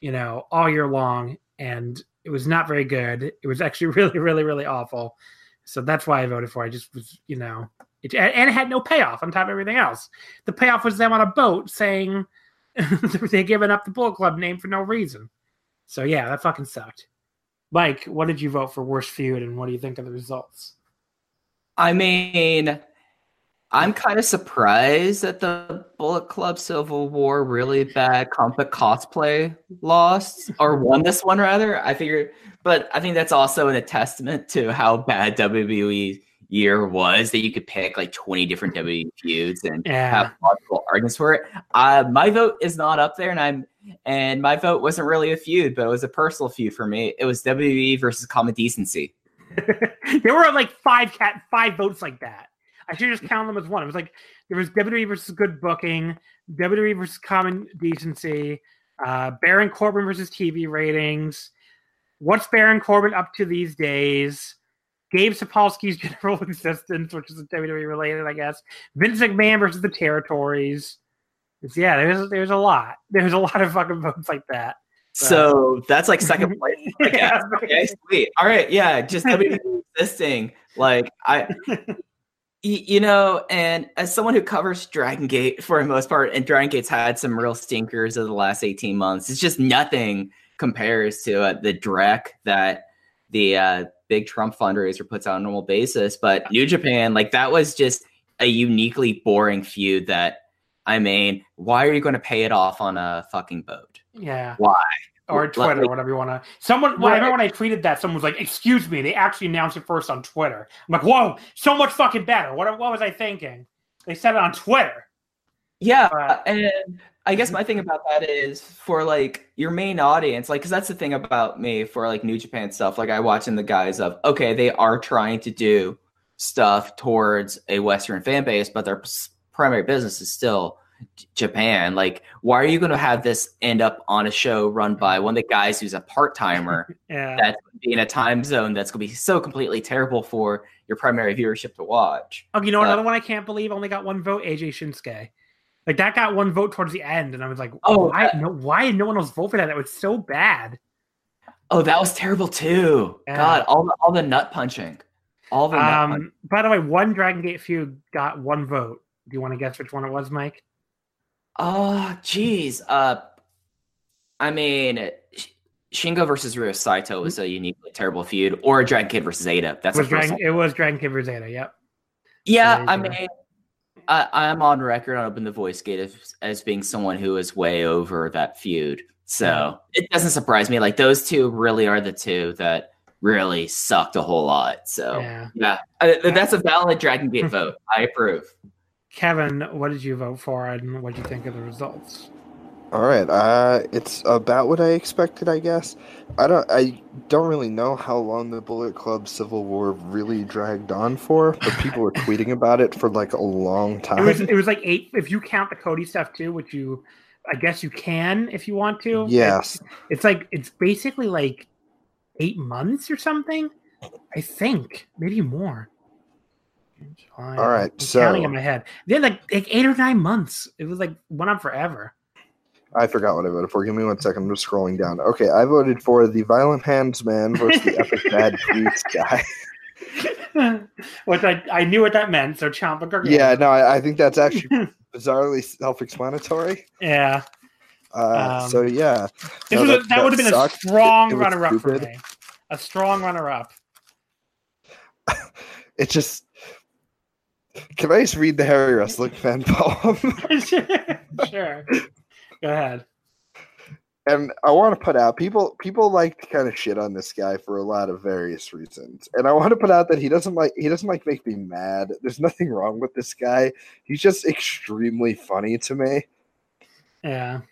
you know, all year long. And it was not very good. It was actually really, really, really awful. So that's why I voted for it. I just was, you know, and it had no payoff on top of everything else. The payoff was them on a boat saying they're giving up the Bullet Club name for no reason. So yeah, that fucking sucked. Mike, what did you vote for worst feud, and what do you think of the results? I mean, I'm kind of surprised that the Bullet Club Civil War really bad Compa cosplay lost, or won this one, rather. I figured, but I think that's also a testament to how bad WWE year was, that you could pick like 20 different WWE feuds and have multiple arguments for it. My vote is not up there, and my vote wasn't really a feud, but it was a personal feud for me. It was WWE versus common decency. There were like 5 votes like that. I should just count them as one. It was like there was WWE versus good booking, WWE versus common decency, Baron Corbin versus TV ratings. What's Baron Corbin up to these days? Gabe Sapolsky's general existence, which is WWE related, I guess. Vince McMahon versus the territories. It's, yeah, there's a lot. There's a lot of fucking votes like that. So that's like second place. Yeah. Okay, sweet. All right, yeah, just WWE existing. Like you know, and as someone who covers Dragon Gate for the most part, and Dragon Gate's had some real stinkers of the last 18 months. It's just nothing compares to the dreck that the big Trump fundraiser puts out on a normal basis. But New Japan, like that was just a uniquely boring feud that, I mean, why are you going to pay it off on a fucking boat? Yeah. Why? Or Twitter, like, whatever you want to. Someone, well, I remember when I tweeted that, someone was like, excuse me, they actually announced it first on Twitter. I'm like, whoa, so much fucking better. What was I thinking? They said it on Twitter. Yeah. And I guess my thing about that is for like your main audience, like, cause that's the thing about me for like New Japan stuff. Like I watch in the guise of, okay, they are trying to do stuff towards a Western fan base, but their primary business is still Japan. Like, why are you going to have this end up on a show run by one of the guys who's a part-timer that's in a time zone that's going to be so completely terrible for your primary viewership to watch? Oh, you know, another one I can't believe only got 1 vote, AJ Shinsuke. Like that got 1 vote towards the end, and I was like, why did no one else vote for that? That was so bad. Oh, that was terrible too. Yeah. God, all the nut punching. All the nut punching. By the way, one Dragon Gate feud got 1 vote. Do you want to guess which one it was, Mike? Oh, geez. I mean, Shingo versus Ryo Saito is a uniquely terrible feud, or Dragon Kid versus Ada. It was Dragon Kid versus Ada, yep. Yeah, I mean, I'm on record on Open the Voice Gate as being someone who is way over that feud. So it doesn't surprise me. Like, those two really are the two that really sucked a whole lot. So, yeah. That's a valid Dragon Gate vote. I approve. Kevin, what did you vote for, and what did you think of the results? All right, it's about what I expected, I guess. I don't really know how long the Bullet Club Civil War really dragged on for, but people were tweeting about it for like a long time. It was like 8, if you count the Cody stuff too, which I guess you can if you want to. Yes, it's basically like 8 months or something. I think maybe more. July, all right, I'm so counting in my head, they had like 8 or 9 months. It was like went on forever. I forgot what I voted for. Give me 1 second. I'm just scrolling down. Okay, I voted for the Violent Hands Man versus the Epic Bad Beats guy. Which I knew what that meant, so Ciampa Gargano. Yeah, no, I think that's actually bizarrely self-explanatory. Yeah. So, yeah. No, that would have been sucked. A strong runner-up for me. A strong runner-up. It just... Can I just read the Harry Wrestling fan poem? Sure. Go ahead. And I want to put out, people like to kind of shit on this guy for a lot of various reasons. And I want to put out that he doesn't make me mad. There's nothing wrong with this guy. He's just extremely funny to me. Yeah.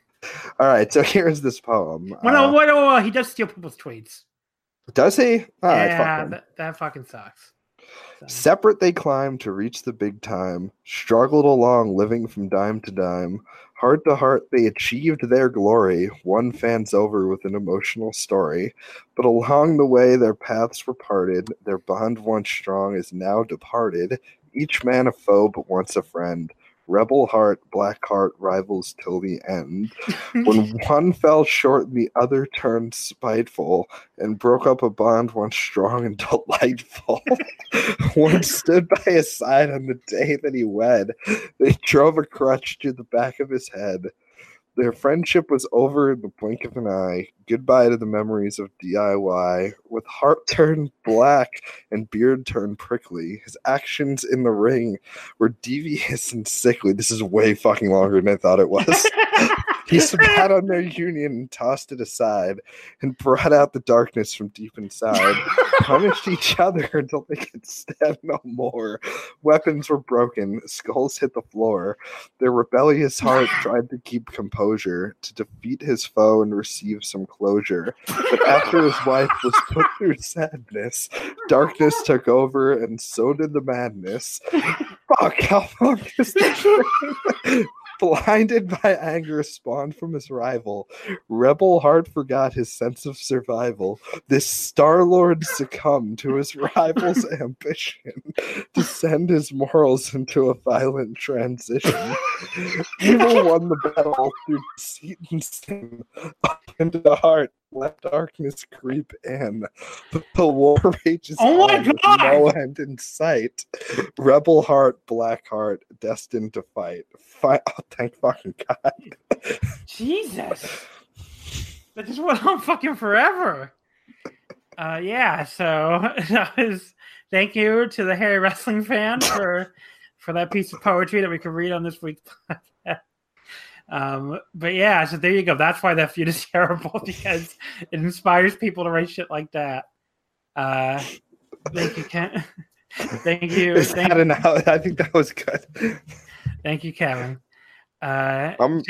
All right, so here's this poem. Well, he does steal people's tweets. Does he? All right, fuck that fucking sucks. So. Separate they climb to reach the big time, struggled along living from dime to dime. Heart to heart, they achieved their glory. One fan's over with an emotional story. But along the way, their paths were parted. Their bond once strong is now departed. Each man a foe, but once a friend. Rebel heart, black heart, rivals till the end. When one fell short, the other turned spiteful and broke up a bond once strong and delightful. One stood by his side on the day that he wed. They drove a crutch to the back of his head. Their friendship was over in the blink of an eye. Goodbye to the memories of DIY. With heart turned black and beard turned prickly, his actions in the ring were devious and sickly. This is way fucking longer than I thought it was. He spat on their union and tossed it aside and brought out the darkness from deep inside. Punished each other until they could stand no more. Weapons were broken. Skulls hit the floor. Their rebellious heart tried to keep composure, to defeat his foe and receive some closure. But after his wife was put through sadness, darkness took over and so did the madness. Fuck, how long is this? Blinded by anger spawned from his rival, Rebel Heart forgot his sense of survival. This Star-Lord succumbed to his rival's ambition to send his morals into a violent transition. Evil won the battle through deceit and sin. Up into the heart, let darkness creep in. The war rages on with no end in sight. Rebel Heart, Black Heart, destined to fight. Oh, thank fucking God. Jesus. That just went on fucking forever. Yeah, so that was, thank you to the Harry Wrestling fan for that piece of poetry that we could read on this week's podcast. But yeah, so there you go. That's why that feud is terrible, because it inspires people to write shit like that. Thank you, Ken. Thank you. I think that was good. Thank you, Kevin. Okay. Well,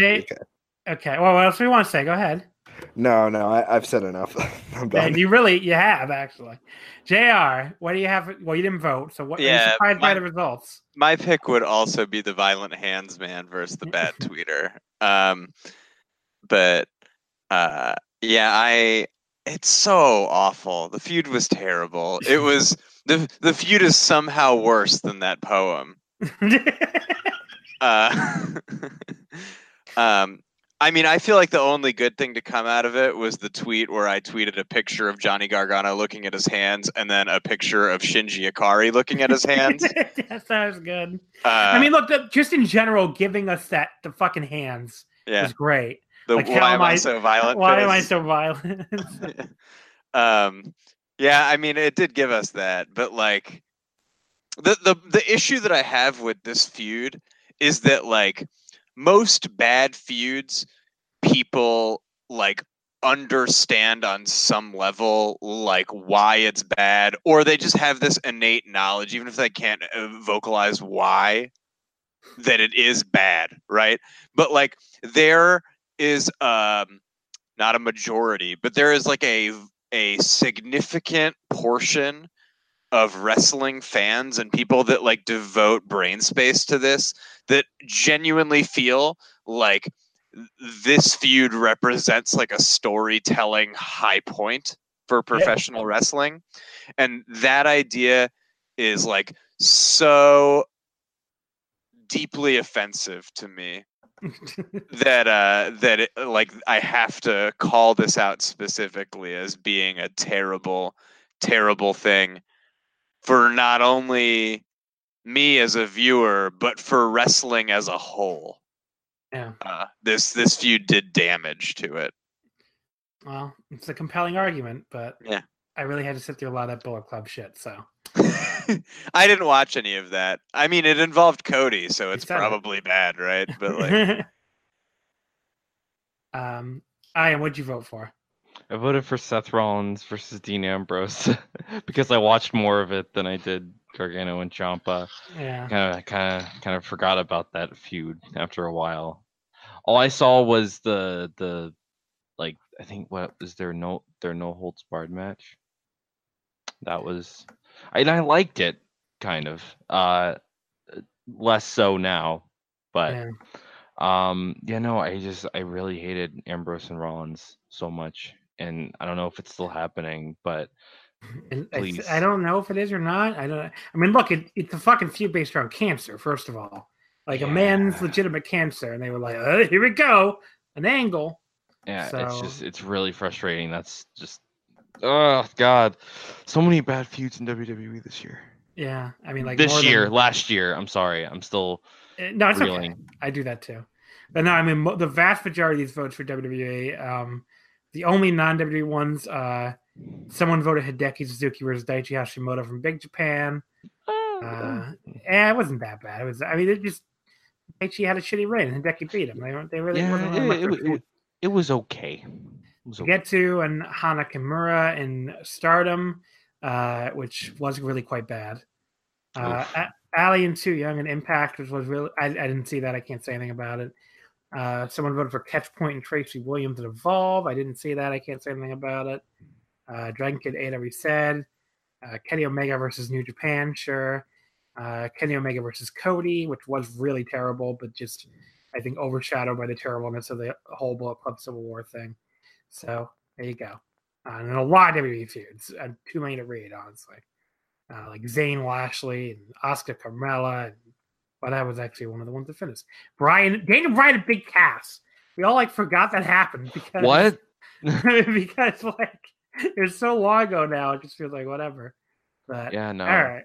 what else do we want to say? Go ahead. No, I've said enough. I'm done. And you have, actually. JR, what do you have? Well, you didn't vote, so what? Are you surprised by the results? My pick would also be the Violent Hands Man versus the Bad Tweeter. It's so awful. The feud was terrible. It was the feud is somehow worse than that poem. I mean, I feel like the only good thing to come out of it was the tweet where I tweeted a picture of Johnny Gargano looking at his hands and then a picture of Shinji Ikari looking at his hands. Yes, that was good. I mean, look, just in general, giving us the fucking hands is great. like, why am I so violent? Why am I so violent? Yeah, I mean, it did give us that, but like the issue that I have with this feud is that like most bad feuds, people like understand on some level like why it's bad, or they just have this innate knowledge, even if they can't vocalize why, that it is bad, right? But like there is not a majority, but there is like a significant portion of wrestling fans and people that like devote brain space to this that genuinely feel like this feud represents like a storytelling high point for professional wrestling. And that idea is like so deeply offensive to me that that it, like I have to call this out specifically as being a terrible thing for not only me as a viewer, but for wrestling as a whole. Yeah, this feud did damage to it. Well, it's a compelling argument, but yeah, I really had to sit through a lot of Bullet Club shit. So I didn't watch any of that. I mean, it involved Cody, so it's probably bad, right? But like, Ian, what'd you vote for? I voted for Seth Rollins versus Dean Ambrose because I watched more of it than I did Gargano and Ciampa. Yeah. Kind of forgot about that feud after a while. All I saw was the like I think what was their no holds barred match. That was, and I liked it kind of. Less so now, but yeah. I really hated Ambrose and Rollins so much, and I don't know if it's still happening, but please. I don't know if it is or not. I mean, look, it's a fucking feud based around cancer, first of all. Like a man's legitimate cancer, and they were like, oh, here we go, an angle. Yeah, so it's really frustrating. That's just, oh God, so many bad feuds in WWE this year. Yeah, I mean, like last year. I'm sorry, I'm still. No, it's reeling. Okay. I do that too. But no, I mean, the vast majority of these votes for WWE, the only non-WWE ones, someone voted Hideki Suzuki versus Daichi Hashimoto from Big Japan. It wasn't that bad. It was, I mean, it just Daichi had a shitty reign and Hideki beat him. They really weren't. It was okay. Getsu and Hana Kimura in Stardom, which was really quite bad. Ali and Too Young and Impact, which was really... I didn't see that. I can't say anything about it. Someone voted for Catchpoint and Tracy Williams and Evolve. I didn't see that. I can't say anything about it. Dragon Kid 8, we said. Kenny Omega versus New Japan, sure. Kenny Omega versus Cody, which was really terrible, but just, I think, overshadowed by the terribleness of the whole Bullet Club Civil War thing. So, there you go. And a lot of WWE feuds. Too many to read, honestly. Like Zane Lashley and Oscar Carmella, but that was actually one of the ones that finished. Daniel Bryan and Big Cass. We all like forgot that happened because what? Because like it was so long ago now, it just feels like whatever. But yeah, no. All right.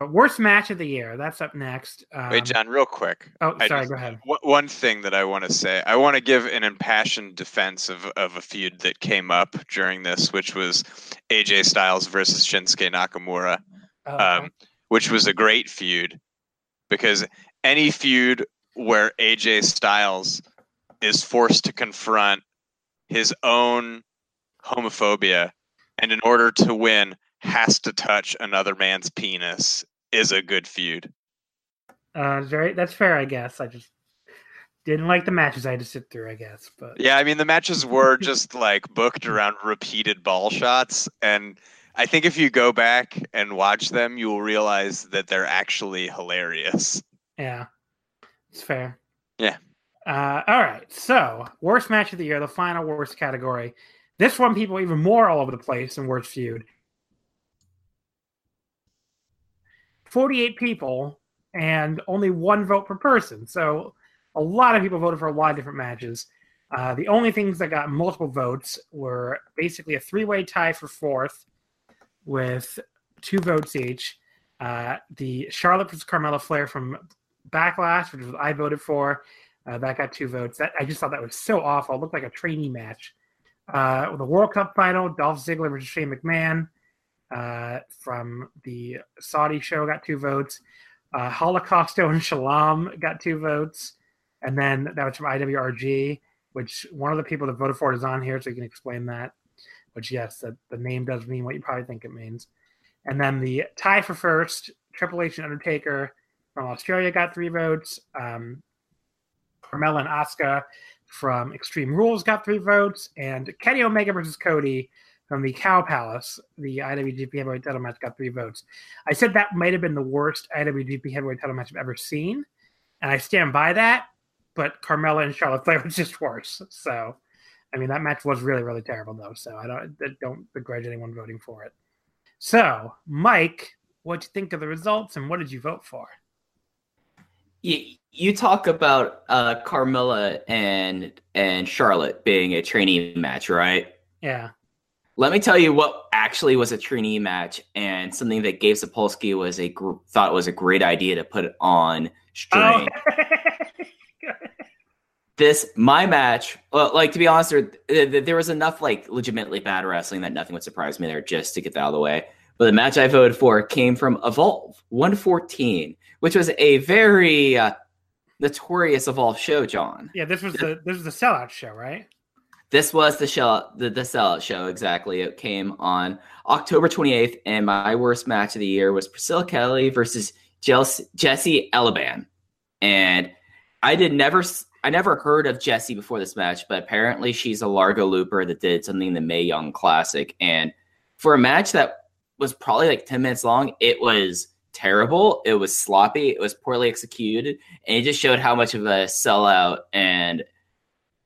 But worst match of the year. That's up next. Wait, John, real quick. Oh, sorry. Go ahead. One thing that I want to say, I want to give an impassioned defense of a feud that came up during this, which was AJ Styles versus Shinsuke Nakamura, which was a great feud because any feud where AJ Styles is forced to confront his own homophobia and in order to win, has to touch another man's penis is a good feud. That's fair, I guess. I just didn't like the matches I had to sit through, I guess. But yeah, I mean, the matches were just like booked around repeated ball shots. And I think if you go back and watch them, you will realize that they're actually hilarious. Yeah, it's fair. Yeah. All right. So, worst match of the year, the final worst category. This one, people even more all over the place than worst feud. 48 people and only one vote per person. So a lot of people voted for a lot of different matches. The only things that got multiple votes were basically a three-way tie for fourth with 2 votes each. The Charlotte versus Carmella Flair from Backlash, which I voted for. That got 2 votes. I just thought that was so awful. It looked like a trainee match. The World Cup final, Dolph Ziggler versus Shane McMahon from the Saudi show got 2 votes. Holocausto and Shalom got 2 votes. And then that was from IWRG, which one of the people that voted for it is on here, so you can explain that. Which, yes, the name does mean what you probably think it means. And then the tie for first, Triple H and Undertaker from Australia got 3 votes. Carmella and Asuka from Extreme Rules got 3 votes, and Kenny Omega versus Cody from the Cow Palace, the IWGP Heavyweight Title match, got 3 votes. I said that might have been the worst IWGP Heavyweight Title match I've ever seen, and I stand by that. But Carmella and Charlotte Flair was just worse. So, I mean, that match was really, really terrible, though. So I don't begrudge anyone voting for it. So, Mike, what do you think of the results, and what did you vote for? You talk about Carmella and Charlotte being a trainee match, right? Yeah. Let me tell you what actually was a trainee match, and something that Gabe Sapolsky thought was a great idea to put on stream. Oh. My match. Well, like, to be honest, there was enough like legitimately bad wrestling that nothing would surprise me there, just to get that out of the way. But the match I voted for came from Evolve 114, which was a very notorious Evolve show, John. Yeah, this was the sellout show, right? This was the sellout show, exactly. It came on October 28th, and my worst match of the year was Priscilla Kelly versus Jessie Elaban. And I never heard of Jessie before this match, but apparently she's a Largo Looper that did something in the Mae Young Classic. And for a match that was probably like 10 minutes long, it was terrible. It was sloppy. It was poorly executed. And it just showed how much of a sellout and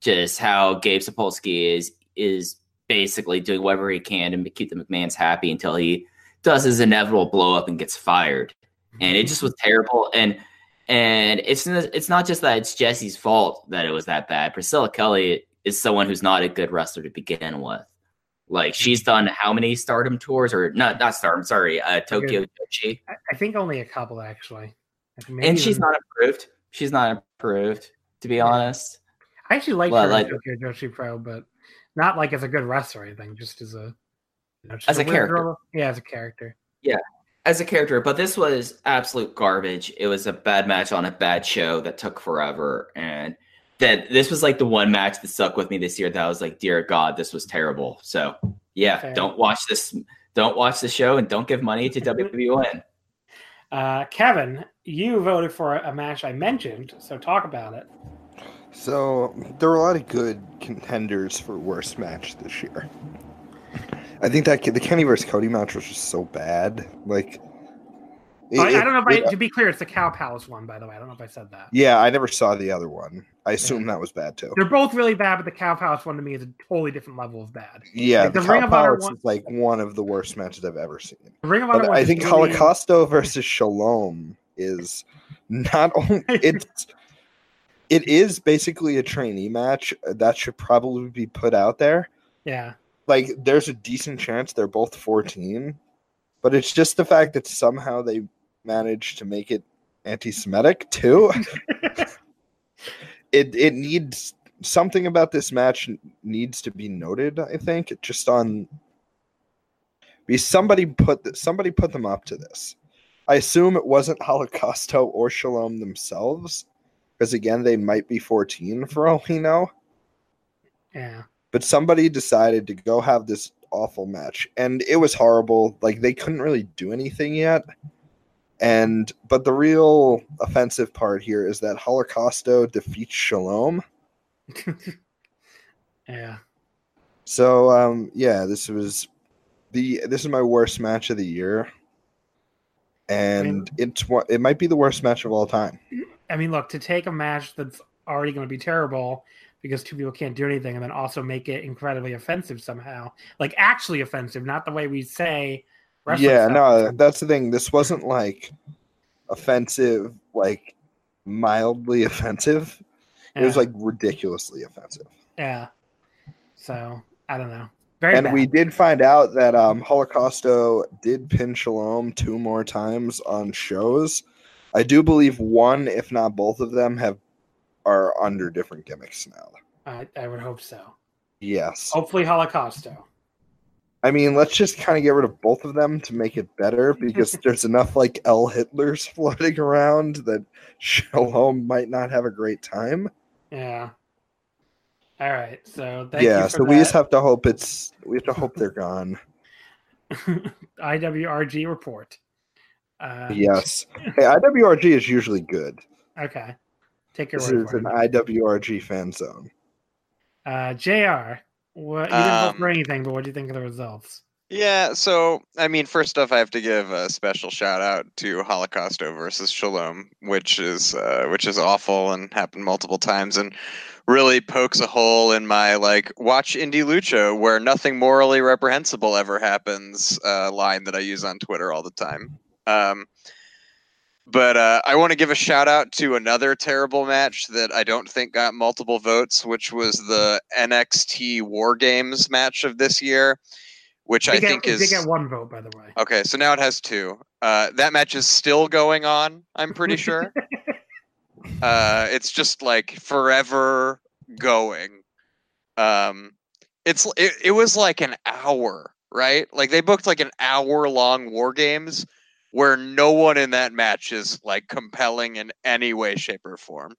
just how Gabe Sapolsky is basically doing whatever he can to keep the McMahons happy until he does his inevitable blow up and gets fired. And it just was terrible. And it's not just that it's Jessie's fault that it was that bad. Priscilla Kelly is someone who's not a good wrestler to begin with. Like, she's done how many Stardom tours? Or not Stardom, sorry, Tokyo Joshi. I think only a couple, actually. And she's not improved. She's not improved, to be honest. I actually liked her in Tokyo Joshi Pro, but not like as a good wrestler or anything, just as a... You know, just as a character. Girl. Yeah, as a character. Yeah. As a character, but this was absolute garbage. It was a bad match on a bad show that took forever, and that this was like the one match that stuck with me this year. That was like, dear God, this was terrible. So yeah, fair. Don't watch this. Don't watch the show, and don't give money to WWN. Kevin, you voted for a match I mentioned, so talk about it. So there were a lot of good contenders for worst match this year. I think that the Kenny vs. Cody match was just so bad. Like, I don't know if to be clear, it's the Cow Palace one, by the way. I don't know if I said that. Yeah, I never saw the other one. I assume that was bad too. They're both really bad, but the Cow Palace one to me is a totally different level of bad. Yeah, like, the Cow Ring of Honor one is like one of the worst matches I've ever seen. The Ring of Honor one, I think Holocausto versus Shalom is not only it is basically a trainee match that should probably be put out there. Yeah. Like, there's a decent chance they're both 14, but it's just the fact that somehow they managed to make it anti-Semitic too. It needs something about this match needs to be noted. I think somebody put them up to this. I assume it wasn't Holocausto or Shalom themselves, because again, they might be 14 for all we know. Yeah. But somebody decided to go have this awful match, and it was horrible. Like, they couldn't really do anything yet. But the real offensive part here is that Holocausto defeats Shalom. Yeah. So this was this is my worst match of the year, and it might be the worst match of all time. I mean, look, to take a match that's already going to be terrible, because two people can't do anything, and then also make it incredibly offensive somehow. Like, actually offensive, not the way we say wrestling. Yeah, no, that's the thing. This wasn't, like, offensive, like, mildly offensive. Yeah. It was, like, ridiculously offensive. Yeah. So, I don't know. Very bad. We did find out that Holocausto did pin Shalom 2 more times on shows. I do believe one, if not both of them, have are under different gimmicks now. I would hope so. Yes. Hopefully Holocausto. I mean, let's just kind of get rid of both of them to make it better, because there's enough like L. Hitlers floating around that Shalom might not have a great time. Yeah. All right. So thank you for so that. We just have to hope they're gone. IWRG report. Yes. Hey, IWRG is usually good. Okay. Take your word for it. This is an IWRG fan zone. JR, what, you didn't vote for anything, but what do you think of the results? Yeah, so, I mean, first off, I have to give a special shout-out to Holocausto versus Shalom, which is awful and happened multiple times and really pokes a hole in my, like, watch Indie Lucha where nothing morally reprehensible ever happens line that I use on Twitter all the time. But I want to give a shout out to another terrible match that I don't think got multiple votes, which was the NXT War Games match of this year, which I think is... It did get one vote, by the way. Okay, so now it has two. That match is still going on, I'm pretty sure. It's just like forever going. It was like an hour, right? Like they booked like an hour-long War Games where no one in that match is like compelling in any way, shape, or form.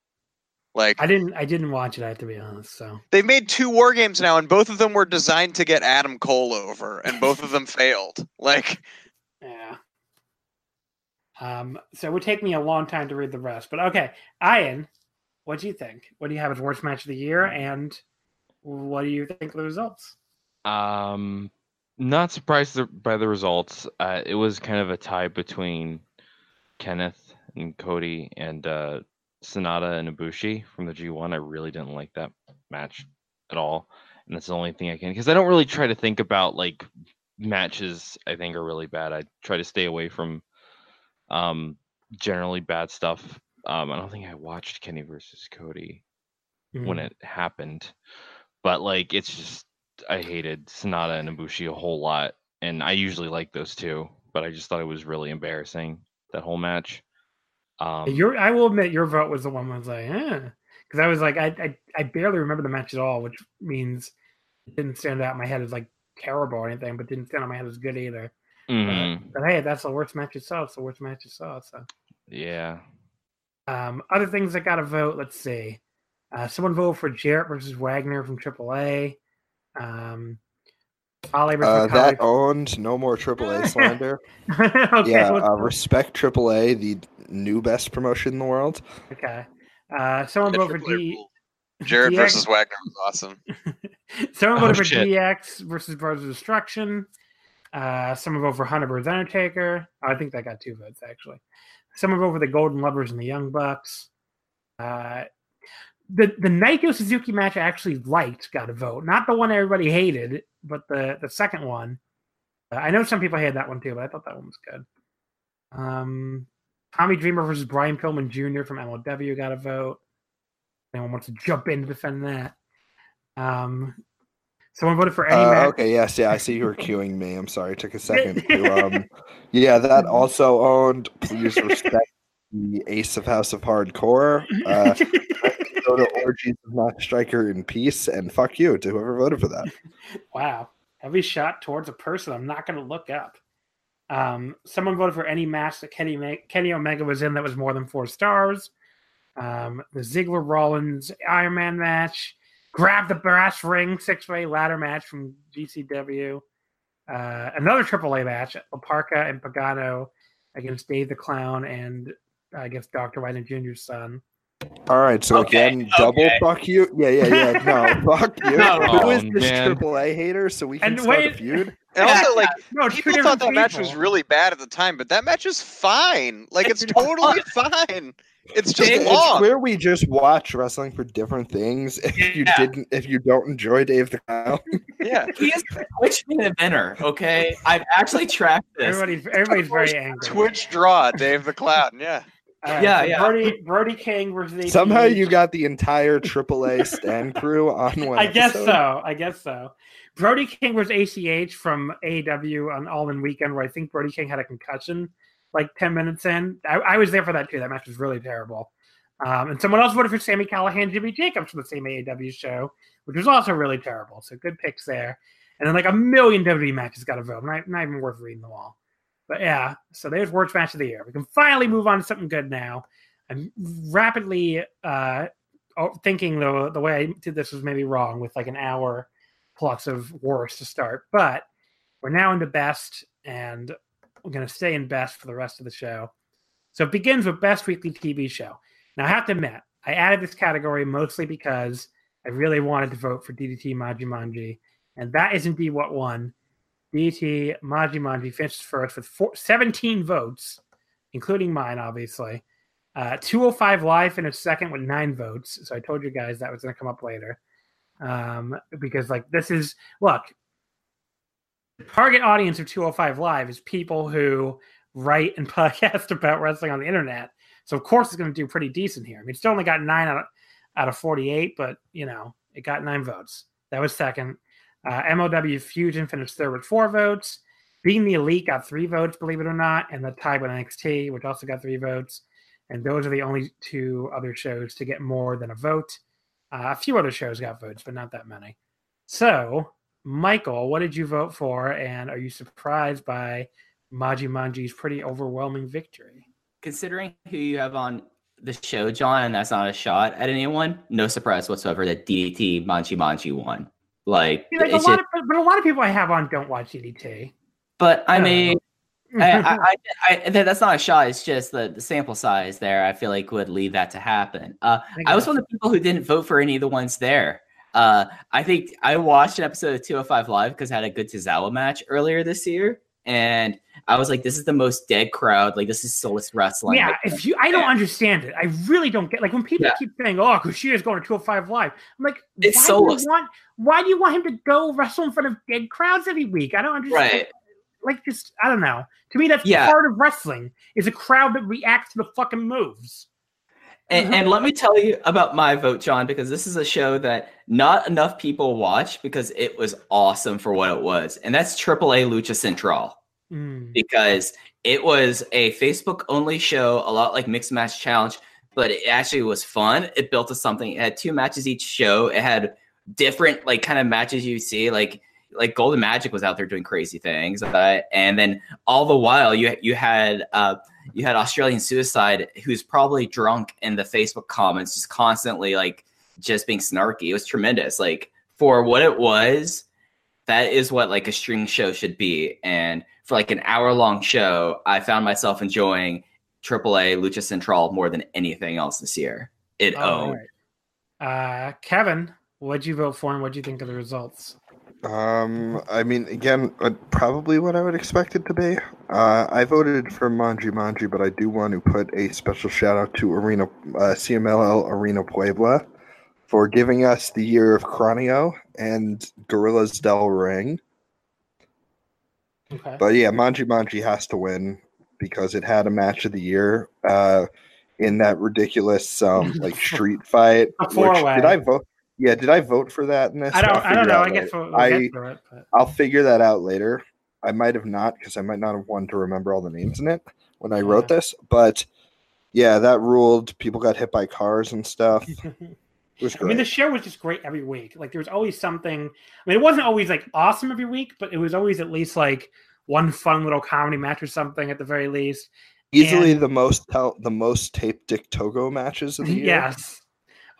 Like I didn't watch it, I have to be honest. So they've made two War Games now, and both of them were designed to get Adam Cole over, and both of them failed. Like, yeah. So it would take me a long time to read the rest, but okay, Ian, what do you think? What do you have as worst match of the year, and what do you think of the results? Not surprised by the results. It was kind of a tie between Kenneth and Cody and Sonata and Ibushi from the G1. I really didn't like that match at all. And that's the only thing I can... Because I don't really try to think about like matches I think are really bad. I try to stay away from generally bad stuff. I don't think I watched Kenny versus Cody when it happened. But like it's just... I hated Sonata and Ibushi a whole lot, and I usually like those two, but I just thought it was really embarrassing, that whole match. I will admit your vote was the one I was like, because I was like, I barely remember the match at all, which means it didn't stand out in my head as like terrible or anything, but didn't stand out in my head as good either. Mm-hmm. But hey, that's the worst match you saw. It's the worst match you saw. So yeah. Other things that got a vote. Let's see. Someone voted for Jarrett versus Wagner from AAA. That owned no more AAA slander. Okay, yeah, respect AAA, the new best promotion in the world. Okay, someone voted for Jarrett versus Wagner was awesome. Someone voted for DX versus Brothers of Destruction. Someone voted for Hunter versus Undertaker. I think that got two votes actually. Someone voted for the Golden Lovers and the Young Bucks. The Naito Suzuki match I actually liked got a vote. Not the one everybody hated, but the second one. I know some people hated that one too, but I thought that one was good. Tommy Dreamer versus Brian Pillman Jr. from MLW got a vote. Anyone wants to jump in to defend that? Someone voted for any match. Okay, yes, yeah, I see you were queuing me. I'm sorry, it took a second. Yeah, that also owned. Please respect the Ace of House of Hardcore. Go to Orgies of Knox Striker in peace, and fuck you to whoever voted for that. Wow. Heavy shot towards a person I'm not going to look up. Someone voted for any match that Kenny Omega was in that was more than 4 stars. The Ziggler Rollins Iron Man match. Grab the brass ring 6-way ladder match from GCW. Another AAA match. Laparca and Pagano against Dave the Clown and I guess Dr. Wagner Jr.'s son. All right, so again, double fuck you. Yeah. No, fuck you. Who is this AAA hater? So we can start a feud. And also, like, people thought that match was really bad at the time, but that match is fine. Like, it's totally fine. It's just long. It's where we just watch wrestling for different things. If you don't enjoy Dave the Clown, yeah, he is a Twitch main eventer. Okay, I've actually tracked this. Everybody's very angry. Twitch draw Dave the Clown. Yeah. Yeah. Brody King versus somehow you got the entire AAA stand crew on one. I guess so. Brody King versus ACH from AEW on All In Weekend, where I think Brody King had a concussion like 10 minutes in. I was there for that too. That match was really terrible. And someone else voted for Sami Callihan, Jimmy Jacobs from the same AEW show, which was also really terrible. So good picks there. And then like a million WWE matches got a vote. Not even worth reading them all. But yeah, so there's Worst Match of the Year. We can finally move on to something good now. I'm rapidly thinking the way I did this was maybe wrong with like an hour plus of worst to start. But we're now into best, and we're going to stay in best for the rest of the show. So it begins with best weekly TV show. Now, I have to admit, I added this category mostly because I really wanted to vote for DDT Majimanji, and that is indeed what won. DDT Majimanji finished first with 17 votes, including mine, obviously. 205 Live finished second with 9 votes. So I told you guys that was going to come up later. Because, like, this is, look, the target audience of 205 Live is people who write and podcast about wrestling on the internet. So, of course, it's going to do pretty decent here. I mean, it's only got 9 out of 48, but, you know, it got 9 votes. That was second. MLW Fusion finished third with 4 votes. Being the Elite got 3 votes, believe it or not, and the tie with NXT, which also got 3 votes. And those are the only 2 other shows to get more than a vote. A few other shows got votes, but not that many. So, Michael, what did you vote for? And are you surprised by Majimanji's pretty overwhelming victory? Considering who you have on the show, John, and that's not a shot at anyone, no surprise whatsoever that DDT Majimanji won. But a lot of people I have on don't watch DDT. But I mean, I that's not a shot. It's just the sample size there, I feel like, would lead that to happen. I was one of the people who didn't vote for any of the ones there. I think I watched an episode of 205 Live because I had a good Tozawa match earlier this year. And I was like, this is the most dead crowd. Like, this is soulless wrestling. Yeah, I don't understand it. I really don't get, like, when people keep saying, oh, Kushida's going to 205 Live. I'm like, why do you want him to go wrestle in front of dead crowds every week? I don't understand. Right. Like, just, I don't know. To me, that's part of wrestling, is a crowd that reacts to the fucking moves. And let me tell you about my vote, John, because this is a show that not enough people watch because it was awesome for what it was. And that's AAA Lucha Central. Because it was a Facebook-only show, a lot like Mixed Match Challenge, but it actually was fun. It built to something. It had 2 matches each show. It had different, like, kind of matches you see. Like Golden Magic was out there doing crazy things. And then all the while, you had Australian Suicide, who's probably drunk in the Facebook comments, just constantly, like, just being snarky. It was tremendous. Like, for what it was, that is what, like, a stream show should be. And for like an hour-long show, I found myself enjoying AAA Lucha Central more than anything else this year. It owned. Right. Kevin, what'd you vote for, and what'd you think of the results? I mean, again, probably what I would expect it to be. I voted for Majimanji, but I do want to put a special shout-out to CMLL Arena Puebla for giving us the year of Cranio and Gorillas del Ring. Okay. But yeah, Majimanji has to win because it had a match of the year in that ridiculous like street fight. Did I vote? Yeah, did I vote for that in this? I don't know. I guess I'll figure that out later. I might have not, because I might not have wanted to remember all the names in it when I wrote this. But yeah, that ruled. People got hit by cars and stuff. I mean, the show was just great every week. Like, there was always something. I mean, it wasn't always like awesome every week, but it was always at least like one fun little comedy match or something at the very least. Easily the most taped Dick Togo matches of the year. Yes,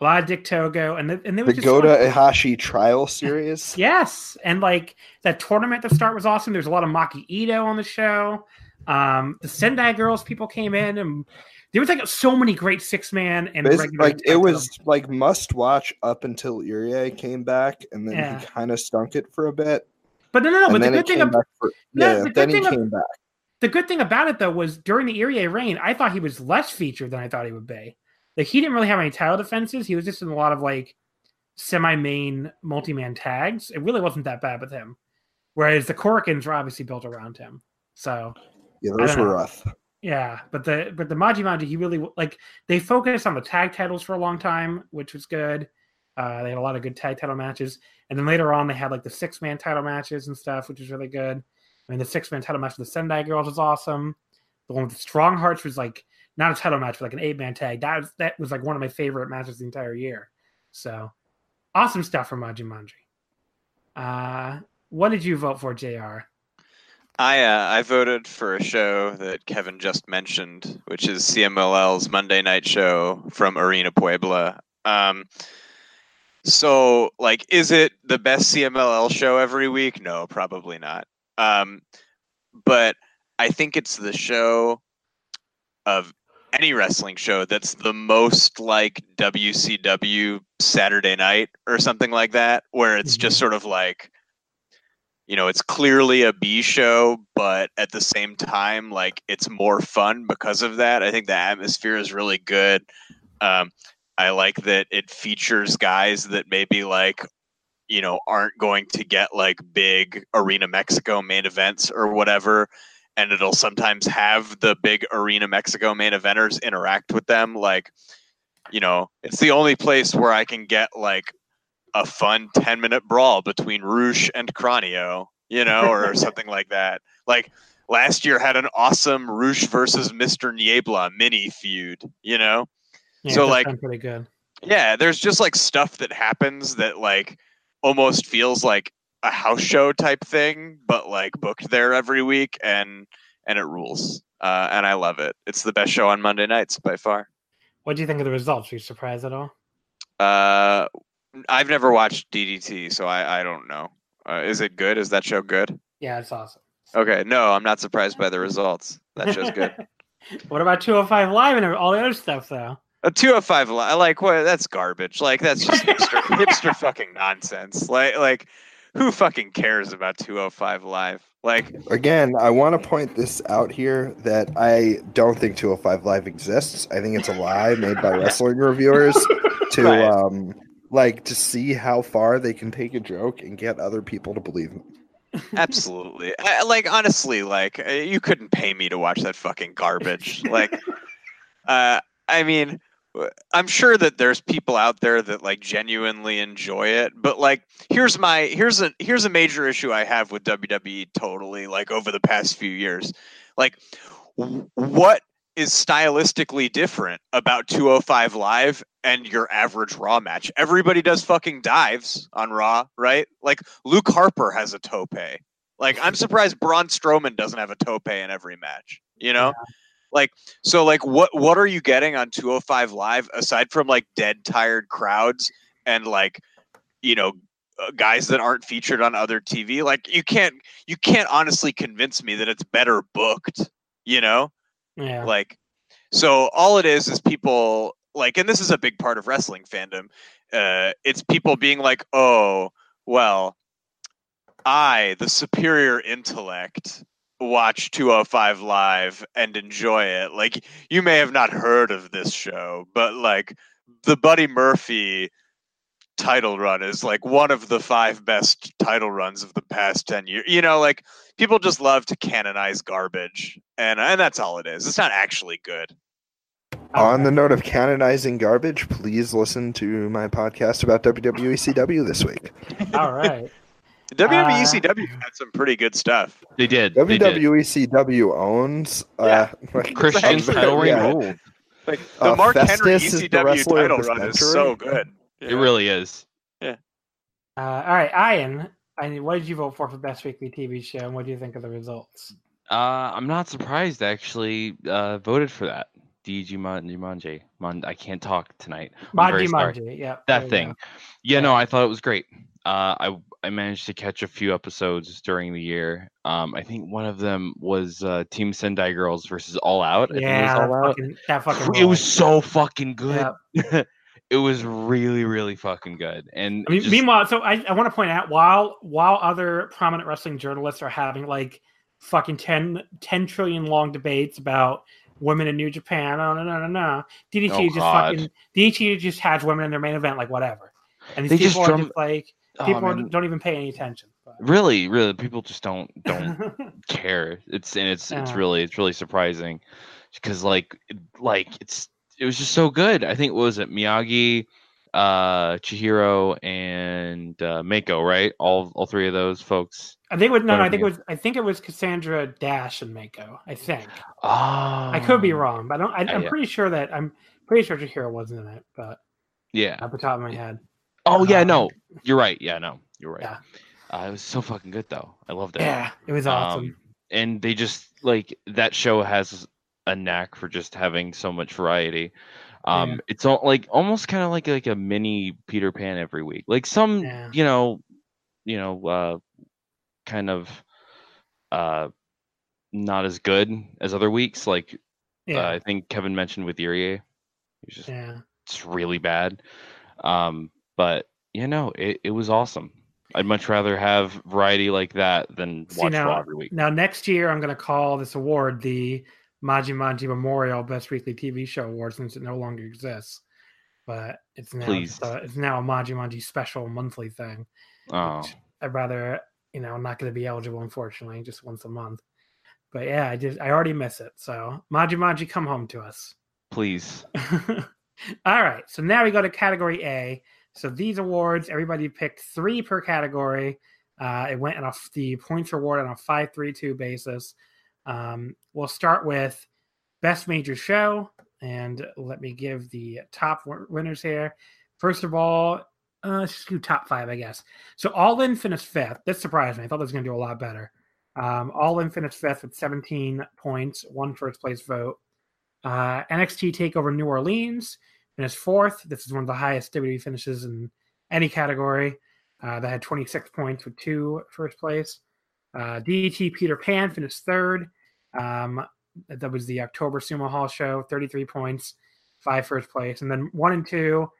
a lot of Dick Togo, and there was the Gota Ihashi trial series. Yes, and like that tournament at the start was awesome. There's a lot of Maki Ito on the show. The Sendai Girls people came in and. There was like so many great 6-man and regular. Like, it was like must watch up until Irie came back, and then he kind of stunk it for a bit. But but the good thing about the good thing about it though was during the Irie reign, I thought he was less featured than I thought he would be. Like, he didn't really have any title defenses. He was just in a lot of like semi-main multi-man tags. It really wasn't that bad with him. Whereas the Korokins were obviously built around him. So yeah, those were rough. Yeah, but the Majimanji, he really like. They focused on the tag titles for a long time, which was good. They had a lot of good tag title matches, and then later on they had like the 6-man title matches and stuff, which was really good. I mean, the 6-man title match with the Sendai Girls was awesome. The one with the Strong Hearts was like not a title match, but like an 8-man tag. That was like one of my favorite matches the entire year. So awesome stuff from Jumanji. What did you vote for, JR? I voted for a show that Kevin just mentioned, which is CMLL's Monday Night Show from Arena Puebla. So, like, is it the best CMLL show every week? No, probably not. But I think it's the show of any wrestling show that's the most like WCW Saturday Night or something like that, where it's just sort of like, you know, it's clearly a B show, but at the same time, like, it's more fun because of that. I think the atmosphere is really good. I like that it features guys that maybe, like, you know, aren't going to get like big Arena Mexico main events or whatever. And it'll sometimes have the big Arena Mexico main eventers interact with them. Like, you know, it's the only place where I can get like a fun 10-minute brawl between Roosh and Cranio, you know, or something like that. Like last year had an awesome Roosh versus Mr. Niebla mini feud, you know? Yeah, so like, pretty good. Yeah, there's just like stuff that happens that like almost feels like a house show type thing, but like booked there every week, and it rules. And I love it. It's the best show on Monday nights by far. What do you think of the results? Were you surprised at all? I've never watched DDT, so I don't know. Is it good? Is that show good? Yeah, it's awesome. Okay, no, I'm not surprised by the results. That show's good. What about 205 Live and all the other stuff, though? 205 Live, like, what? That's garbage. Like, that's just hipster fucking nonsense. Like, who fucking cares about 205 Live? Like, again, I want to point this out here that I don't think 205 Live exists. I think it's a lie made by wrestling reviewers to right. Like to see how far they can take a joke and get other people to believe them. Absolutely. Like, honestly, like, you couldn't pay me to watch that fucking garbage. Like, I mean, I'm sure that there's people out there that like genuinely enjoy it, but like, here's a major issue I have with WWE totally, like, over the past few years. Like, what is stylistically different about 205 Live and your average Raw match? Everybody does fucking dives on Raw, right? Like, Luke Harper has a tope. Like, I'm surprised Braun Strowman doesn't have a tope in every match, you know? Yeah. Like, so like, what are you getting on 205 Live aside from like dead tired crowds and like, you know, guys that aren't featured on other TV? Like, you can't honestly convince me that it's better booked, you know? Yeah. Like, so all it is people like, and this is a big part of wrestling fandom. It's people being like, oh, well, I, the superior intellect, watch 205 Live and enjoy it. Like, you may have not heard of this show, but like the Buddy Murphy title run is like one of the 5 best title runs of the past 10 years. You know, like, people just love to canonize garbage, and that's all it is. It's not actually good. On the note of canonizing garbage, please listen to my podcast about WWECW this week. All right. WWECW had some pretty good stuff. They did. WWECW owns Christian's title ring. Yeah. Like, the Mark Henry ECW title run is so good. Yeah. It really is. Yeah. All right, Ian. What did you vote for best weekly TV show, and what do you think of the results? I'm not surprised. Actually, voted for that. Jumanji. I can't talk tonight. Jumanji, yeah. That thing. Yeah, no, I thought it was great. I managed to catch a few episodes during the year. I think one of them was Team Sendai Girls versus All Out. It was so fucking good. Yep. It was really, really fucking good. And I mean, meanwhile, so I want to point out, while other prominent wrestling journalists are having like fucking 10 trillion long debates about women in New Japan, no, DDT DDT just has women in their main event, like, whatever. And these people are just like, don't even pay any attention. But. Really, people just don't care. It's really surprising, because like it was just so good. I think, what was it, Miyagi, Chihiro and Mako, right? All three of those folks. I think it was Cassandra Dash and Mako. I think. Oh. I could be wrong, but I'm pretty sure that Chihiro wasn't in it, but yeah, off the top of my head. Oh yeah, no, you're right. Yeah, no, you're right. Yeah. It was so fucking good though. I loved it. Yeah, it was awesome. And they just like that show has a knack for just having so much variety. It's all like almost kind of like a mini Peter Pan every week. Like some, kind of not as good as other weeks. Like I think Kevin mentioned with Irie, it's really bad. But it was awesome. I'd much rather have variety like that than watch Raw every week. Now next year, I'm going to call this award the Majimaji Memorial Best Weekly TV Show Award since it no longer exists. But it's now a Majimaji special monthly thing. Oh, I'd rather I'm not going to be eligible, unfortunately, just once a month. But yeah, I already miss it. So Majimaji, come home to us, please. All right, so now we go to category A. So these awards, everybody picked 3 per category. It went on the points award on a 5-3-2 basis. We'll start with Best Major Show, and let me give the top winners here. First of all, let's just do top 5, I guess. So All In finished 5th. This surprised me. I thought that was going to do a lot better. All In finished 5th with 17 points, 1 first place vote. NXT TakeOver New Orleans finished 4th. This is one of the highest WWE finishes in any category. That had 26 points with 2 first place. DDT Peter Pan finished 3rd. That was the October Sumo Hall show, 33 points, 5 first place. And then 1 and 2,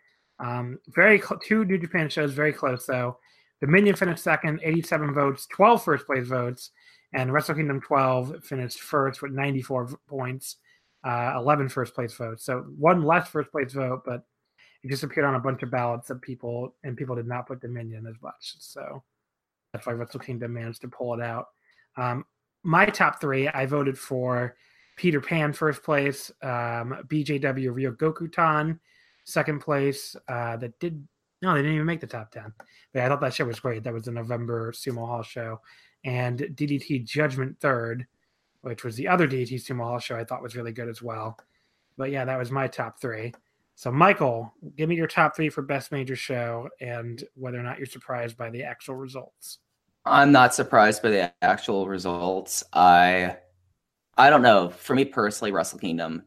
two New Japan shows, very close though. Dominion finished 2nd, 87 votes, 12 first place votes, and Wrestle Kingdom 12 finished 1st with 94 points, 11 first place votes. So 1 less first place vote, but it just appeared on a bunch of ballots that people did not put Dominion as much. So that's why Wrestle Kingdom managed to pull it out. My top 3, I voted for Peter Pan first place, BJW Ryogoku-tan second place. They didn't even make the top 10. But I thought that show was great. That was the November Sumo Hall show. And DDT Judgment 3rd, which was the other DDT Sumo Hall show I thought was really good as well. But yeah, that was my top 3. So Michael, give me your top 3 for Best Major Show and whether or not you're surprised by the actual results. I'm not surprised by the actual results. I don't know. For me personally, Wrestle Kingdom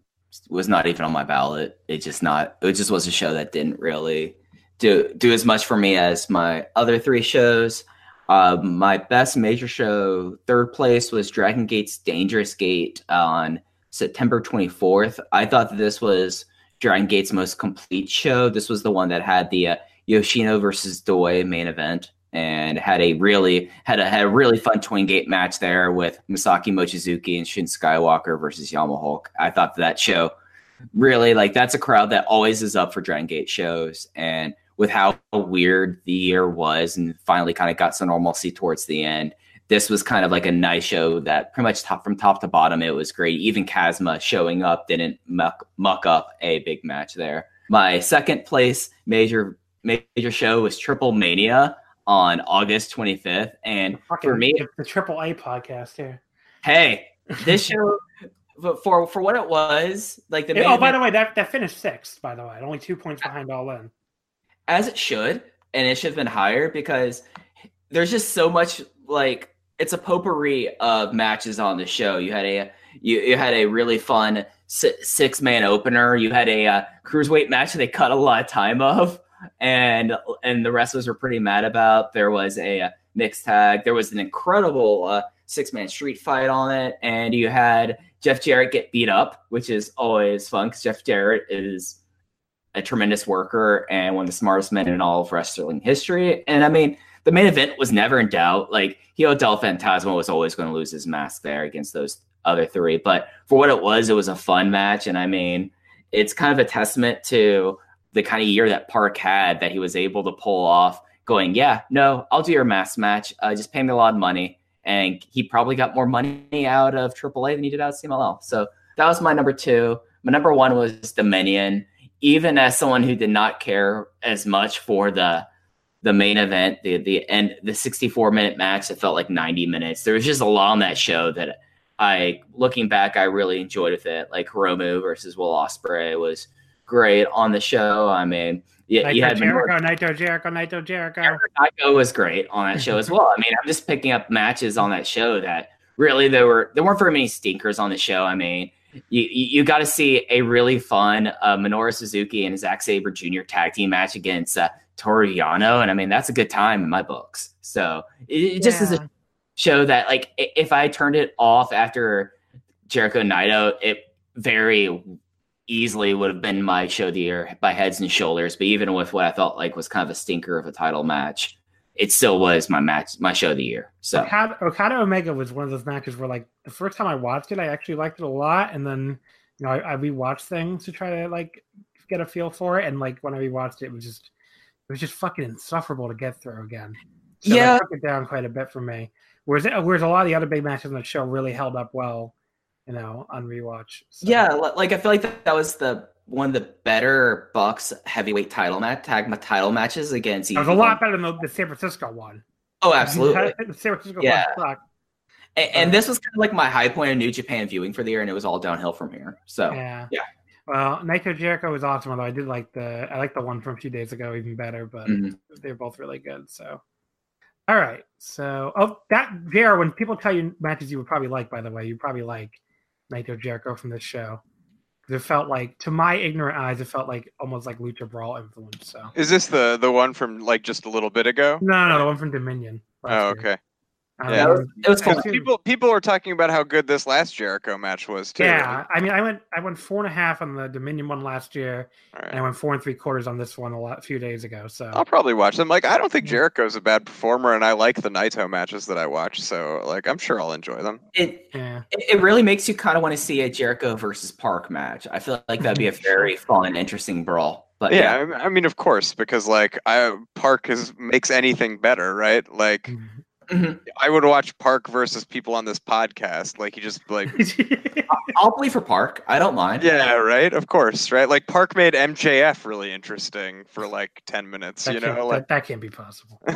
was not even on my ballot. It just was a show that didn't really do as much for me as my other 3 shows. My Best Major Show, 3rd place was Dragon Gate's Dangerous Gate on September 24th. I thought that this was Dragon Gate's most complete show. This was the one that had the Yoshino versus Doi main event and had a really fun Twin Gate match there with Misaki Mochizuki and Shin Skywalker versus Yama Hulk. I thought that show really, like, that's a crowd that always is up for Dragon Gate shows. And with how weird the year was and finally kind of got some normalcy towards the end, this was kind of like a nice show that pretty much from top to bottom, it was great. Even Kazuma showing up didn't muck up a big match there. My 2nd place major show was Triple Mania on August 25th. And for me, the Triple A podcast here. Hey, this show, for what it was, like the main event, by the way, that finished 6th, by the way, only 2 points behind All In. As it should, and it should have been higher because there's just so much, like, it's a potpourri of matches on the show. You had a really fun 6-man opener. You had a cruiserweight match they cut a lot of time of, and the wrestlers were pretty mad about. There was a mixed tag. There was an incredible 6-man street fight on it, and you had Jeff Jarrett get beat up, which is always fun because Jeff Jarrett is a tremendous worker and one of the smartest men in all of wrestling history. And I mean, the main event was never in doubt. Like, Hijo del Fantasma was always going to lose his mask there against those other 3. But for what it was a fun match. And I mean, it's kind of a testament to the kind of year that Park had that he was able to pull off going, yeah, no, I'll do your mask match. Just pay me a lot of money. And he probably got more money out of AAA than he did out of CMLL. So that was my number 2. My number 1 was Dominion. even as someone who did not care as much for the main event, the end, the 64-minute match that felt like 90 minutes. There was just a lot on that show that looking back, I really enjoyed with it. Like Hiromu versus Will Ospreay was great on the show. I mean, yeah, you had Naito Jericho. Naito was great on that show as well. I mean, I'm just picking up matches on that show that really there weren't very many stinkers on the show. I mean, you got to see a really fun Minoru Suzuki and Zack Sabre Jr. tag team match against Toru Yano, and I mean that's a good time in my books. So it just is a show that, like, if I turned it off after Jericho Naito, it very easily would have been my show of the year by heads and shoulders. But even with what I felt like was kind of a stinker of a title match, it still was my show of the year. So Okada Omega was one of those matches where, like, the first time I watched it, I actually liked it a lot, and then, you know, I rewatched things to try to, like, get a feel for it, and, like, when I rewatched it, it was just fucking insufferable to get through again. So yeah, it took it down quite a bit for me. Whereas a lot of the other big matches on the show really held up well, you know, on rewatch. So. Yeah, like I feel like that was the one of the better Bucks heavyweight title matches against. It was a lot better than the San Francisco one. Oh, absolutely. The San Francisco one sucked. And this was kind of like my high point of New Japan viewing for the year, and it was all downhill from here. So yeah. Well, Naito Jericho was awesome, although I did like the one from a few days ago even better, but they're both really good. So, all right. So, JR, when people tell you matches you would probably like, by the way, you probably like Naito Jericho from this show. It felt like, to my ignorant eyes, it felt like almost like Lucha Brawl influence. So, is this the one from like just a little bit ago? No, the one from Dominion. Oh, okay. Year. Yeah, it was cool. People were talking about how good this last Jericho match was too. Yeah, I mean, I went 4.5 on the Dominion one last year, right, and I went 4 3/4 on this one a few days ago. So I'll probably watch them. Like, I don't think Jericho's a bad performer, and I like the Naito matches that I watch, so like I'm sure I'll enjoy them. It really makes you kind of want to see a Jericho versus Park match. I feel like that'd be a very fun, interesting brawl. But, yeah, I mean, of course, because like Park makes anything better, right? Like. Mm-hmm. I would watch Park versus people on this podcast. Like, he just like, I'll play for Park. I don't mind. Yeah, right. Of course, right. Like, Park made MJF really interesting for like 10 minutes. That can't be possible. All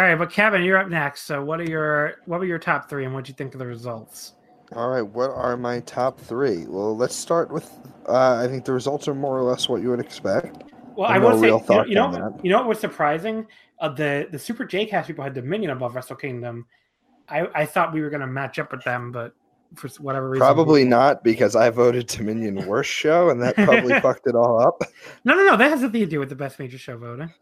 right, but Kevin, you're up next. So, what were your top three, and what do you think of the results? All right, what are my top three? Well, let's start with. I think the results are more or less what you would expect. Well, I will say, you know what was surprising? The Super J-Cast people had Dominion above Wrestle Kingdom. I thought we were going to match up with them, but for whatever reason... Probably not, because I voted Dominion worst show, and that probably fucked it all up. No, that has nothing to do with the best major show voting.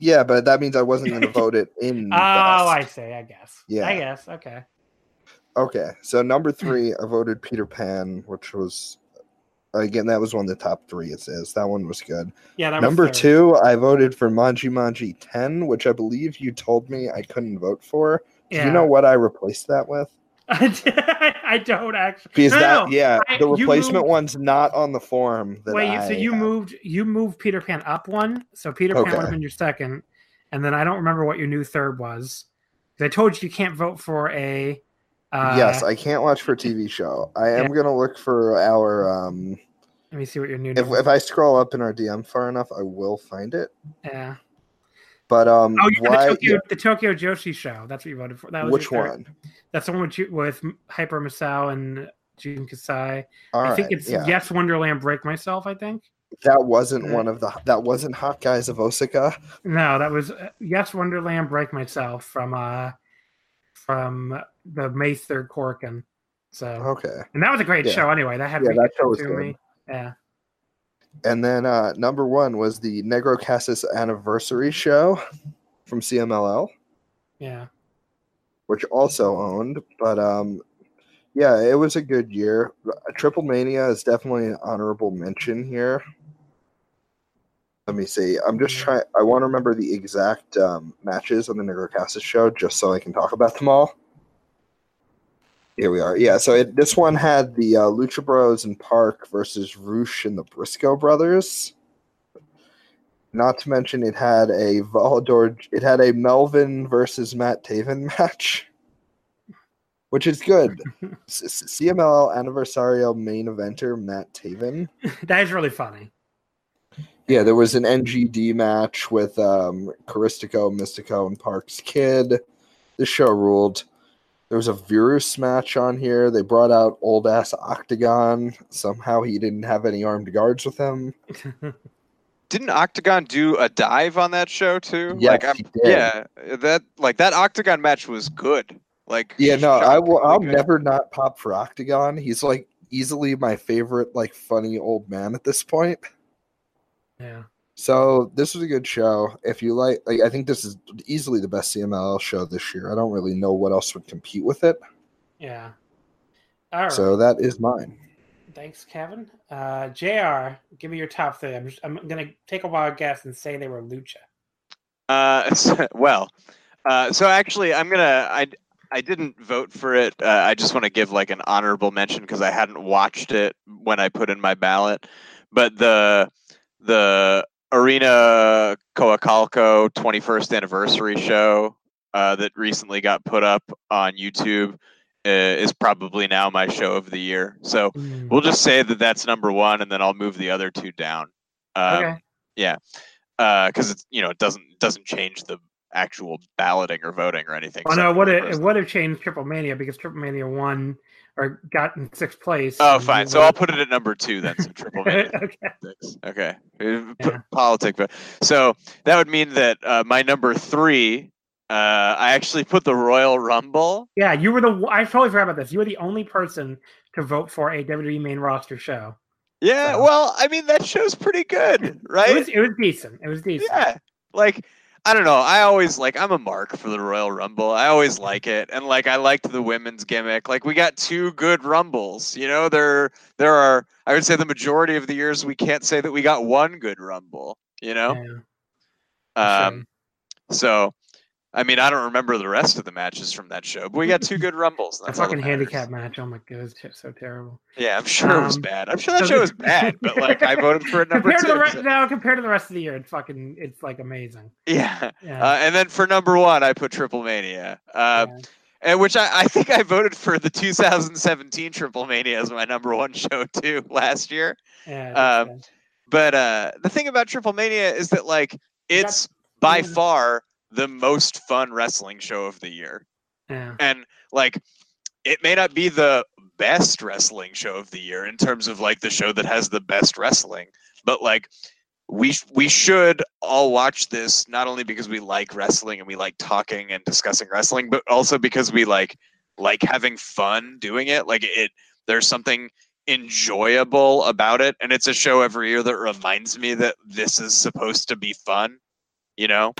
Yeah, but that means I wasn't going to vote it in. Oh, I see, I guess. Yeah. I guess, okay. Okay, so number 3, I voted Peter Pan, which was... Again, that was one of the top three, it says. That one was good. Yeah, that Number was 2, I voted for Manji Manji 10, which I believe you told me I couldn't vote for. Yeah. Do you know what I replaced that with? I don't actually. Because the replacement one's not on the form. You moved Peter Pan up one, so Peter Pan would have been your second, and then I don't remember what your new third was. I told you can't vote for a... yes, I can't watch for a TV show. I am going to look for our... Let me see what your new... If I scroll up in our DM far enough, I will find it. Yeah. But the Tokyo Joshi show. That's what you voted for. That was which one? That's the one with Hyper Masao and Jun Kasai. I think it's Yes Wonderland Break Myself, I think. That wasn't that wasn't Hot Guys of Osaka. No, that was Yes Wonderland Break Myself from the May 3rd Corkin. So okay. And that was a great show anyway. That had that show was good. Me. Yeah. And then number 1 was the Negro Casas anniversary show from CMLL. Yeah. Which also owned, but it was a good year. Triple Mania is definitely an honorable mention here. Let me see. I'm just trying. I want to remember the exact matches on the Negro Casas show just so I can talk about them all. Here we are. Yeah, so this one had the Lucha Bros and Park versus Roosh and the Briscoe Brothers. Not to mention it had a Melvin versus Matt Taven match, which is good. CMLL Anniversario main eventer, Matt Taven. That is really funny. Yeah, there was an NGD match with Caristico, Mystico, and Parks Kid. This show ruled. There was a Virus match on here. They brought out old-ass Octagon. Somehow he didn't have any armed guards with him. Didn't Octagon do a dive on that show, too? Yes, like, he did. Yeah, that Octagon match was good. Like, yeah, no, I'll never not pop for Octagon. He's, like, easily my favorite, like, funny old man at this point. Yeah. So this was a good show. If you like, I think this is easily the best CMLL show this year. I don't really know what else would compete with it. Yeah. All right. So that is mine. Thanks, Kevin. JR, give me your top three. I'm going to take a wild guess and say they were Lucha. So actually, I didn't vote for it. I just want to give like an honorable mention because I hadn't watched it when I put in my ballot. But the Arena Coacalco 21st anniversary show that recently got put up on YouTube is probably now my show of the year. So we'll just say that that's number one, and then I'll move the other two down. Okay. Yeah, because it's, you know, it doesn't change the actual balloting or voting or anything. Oh no, it would have changed Triple Mania because Triple Mania won or got in sixth place. Oh, fine. So I'll put it at number two then. Some Triple Mania. Okay. Yeah. Politic. So that would mean that my number three, I actually put the Royal Rumble. Yeah, you were I totally forgot about this. You were the only person to vote for a WWE main roster show. Yeah, so. Well, I mean, that show's pretty good, right? It was decent. It was decent. Yeah, like, I don't know. I always I'm a mark for the Royal Rumble. I always like it. And I liked the women's gimmick. Like, we got two good Rumbles, you know, there are, I would say the majority of the years, we can't say that we got one good Rumble, you know? Yeah. So, I mean, I don't remember the rest of the matches from that show, but we got two good Rumbles. That's a fucking handicap match. Oh my God. It was so terrible. Yeah. I'm sure it was bad. I'm sure that show was bad, but I voted for it number two. Compared to the rest of the year, it's like amazing. Yeah. And then for number one, I put Triple Mania, and which I think I voted for the 2017 Triple Mania as my number one show too last year. Yeah, but the thing about Triple Mania is that it's by far the most fun wrestling show of the year. Yeah. And it may not be the best wrestling show of the year in terms of the show that has the best wrestling, but we should all watch this, not only because we like wrestling and we like talking and discussing wrestling, but also because we like having fun doing it. There's something enjoyable about it. And it's a show every year that reminds me that this is supposed to be fun, you know?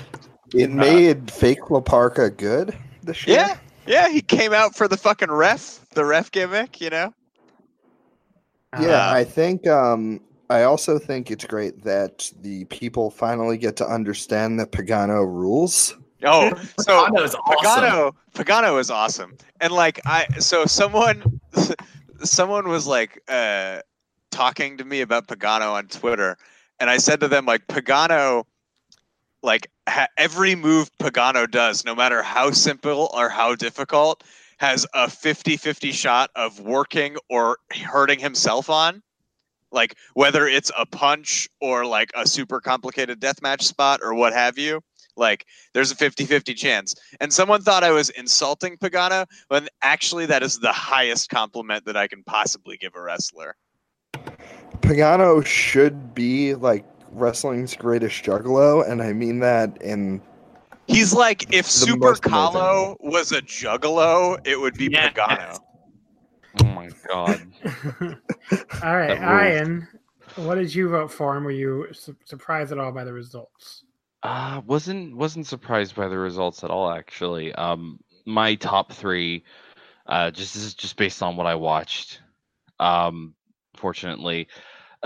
It made fake Laparca good this year. Yeah, he came out for the fucking ref, the ref gimmick, you know? Yeah, I think, I also think it's great that the people finally get to understand that Pagano rules. Oh, so Pagano is awesome. And someone was talking to me about Pagano on Twitter, and I said to them, Pagano, every move Pagano does, no matter how simple or how difficult, has a 50-50 shot of working or hurting himself on. Whether it's a punch or a super complicated deathmatch spot or what have you, there's a 50-50 chance. And someone thought I was insulting Pagano, when actually that is the highest compliment that I can possibly give a wrestler. Pagano should be wrestling's greatest juggalo, and I mean that in... He's if Super Kahlo was a juggalo, it would be Pagano. Oh my God. All right, Ian, what did you vote for, and were you surprised at all by the results? Wasn't surprised by the results at all, actually. My top three, just based on what I watched, fortunately.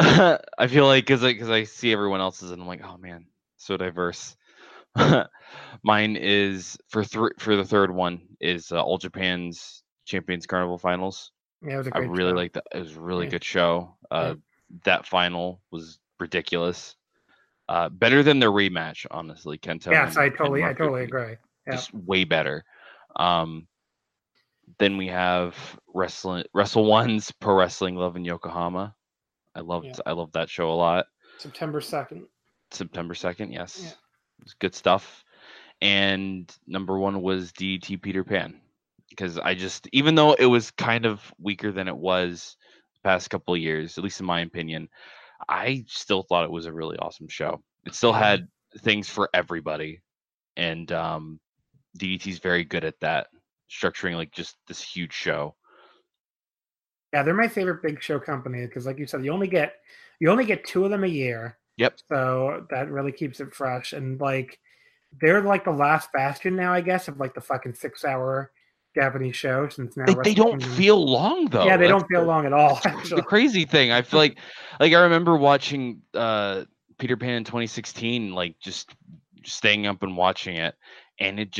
I feel because I see everyone else's and I'm oh man, so diverse. Mine is for the third one is All Japan's Champions Carnival Finals. Yeah, it was a great show. Liked that. It was a really good show. That final was ridiculous. Better than their rematch, honestly, Kento. Yes, I totally agree. Yeah. Just way better. Then we have Wrestle One's Pro Wrestling Love in Yokohama. I loved that show a lot. September 2nd, yes. Yeah. It was good stuff. And number one was DDT Peter Pan. Because even though it was kind of weaker than it was the past couple of years, at least in my opinion, I still thought it was a really awesome show. It still had things for everybody. And DDT's very good at that, structuring like just this huge show. Yeah, they're my favorite big show company because, like you said, you only get two of them a year. Yep. So that really keeps it fresh, and like they're like the last bastion now, I guess, of like the fucking 6-hour Japanese show. Since now they don't feel long though. Yeah, they don't feel long at all. That's the crazy thing. I feel like I remember watching Peter Pan in 2016, like just staying up and watching it, and it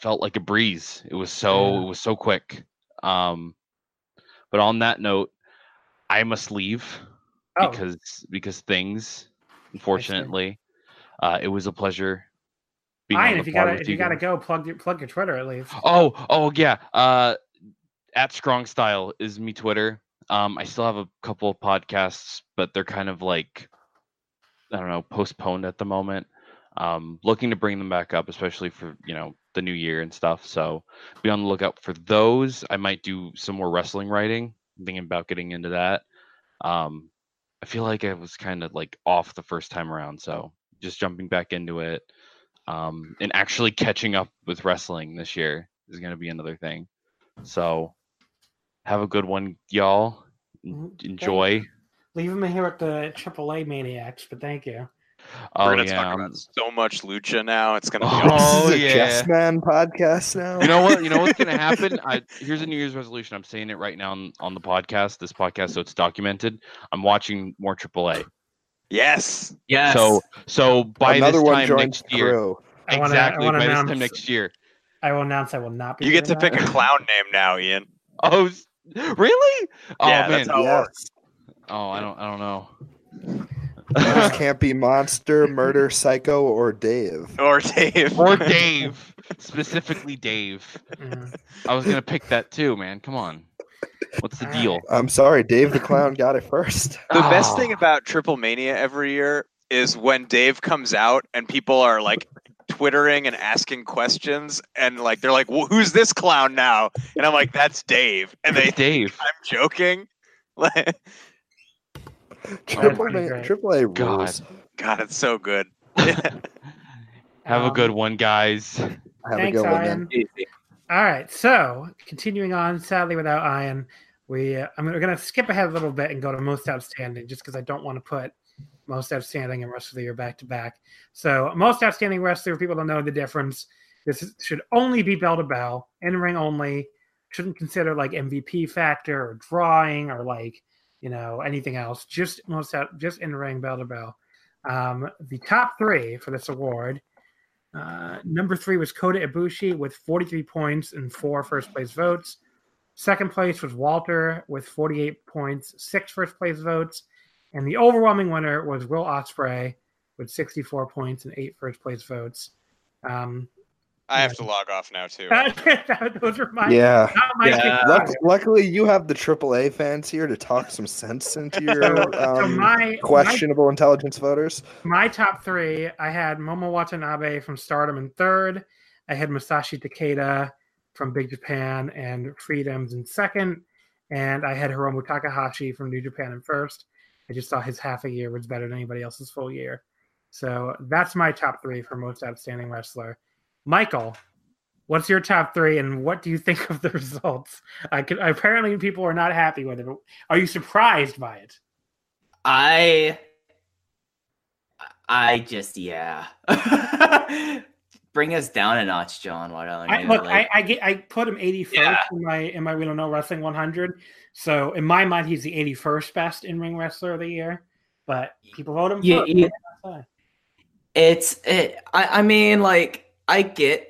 felt like a breeze. It was so quick. But on that note, I must leave because things, unfortunately. It was a pleasure being on the pod with you. If you gotta go, plug your Twitter at least. Oh yeah. At Strong Style is me Twitter. I still have a couple of podcasts, but they're kind of like, I don't know, postponed at the moment. Looking to bring them back up, especially for, the new year and stuff. So be on the lookout for those. I might do some more wrestling writing. I'm thinking about getting into that. I feel like I was kind of like off the first time around. So just jumping back into it, and actually catching up with wrestling this year is going to be another thing. So have a good one, y'all. Enjoy. Leave them here at the AAA Maniacs, but thank you. We're going to talk about so much lucha now. It's going to be awesome. This is a Chess Man podcast now. You know what's going to happen? Here's a New Year's resolution. I'm saying it right now on the podcast, so it's documented. I'm watching more AAA. Yes. So by another this time next year, crew. Exactly. I wanna by this time next year, I will announce I will not be. You get to pick a clown name now, Ian. Oh, really? Oh yeah, man. That's how it works. Oh, I don't know. Can't be Monster, Murder, Psycho, or Dave. Specifically Dave. I was going to pick that too, man. Come on. What's the deal? I'm sorry. Dave the Clown got it first. The best thing about Triple Mania every year is when Dave comes out and people are like Twittering and asking questions, and like they're like, well, who's this clown now? And I'm like, that's Dave. And they think I'm joking. Triple A rules. God, it's so good. Have a good one, guys. Have a good one. All right, so continuing on, sadly without Ian, we're going to skip ahead a little bit and go to most outstanding, just because I don't want to put most outstanding and wrestler of the year back to back. So most outstanding wrestler, people don't know the difference. Should only be bell to bell, in ring only. Shouldn't consider like MVP factor or drawing or like, anything else, just in ring, bell to bell. The top three for this award, number three was Kota Ibushi with 43 points and 4 first place votes. Second place was Walter with 48 points, 6 first place votes. And the overwhelming winner was Will Ospreay with 64 points and 8 first place votes. I have to log off now too. Those are mine. Luckily, you have the AAA fans here to talk some sense into your questionable intelligence voters. My top three: I had Momo Watanabe from Stardom in third. I had Masashi Takeda from Big Japan and Freedoms in second, and I had Hiromu Takahashi from New Japan in first. I just thought his half a year was better than anybody else's full year. So that's my top three for most outstanding wrestler. Michael, what's your top three, and what do you think of the results? Apparently, people are not happy with it. Are you surprised by it? Bring us down a notch, John. Why don't you? I put him 81st in my We Don't Know Wrestling 100. So in my mind, he's the 81st best in ring wrestler of the year. But people vote him. Yeah. I get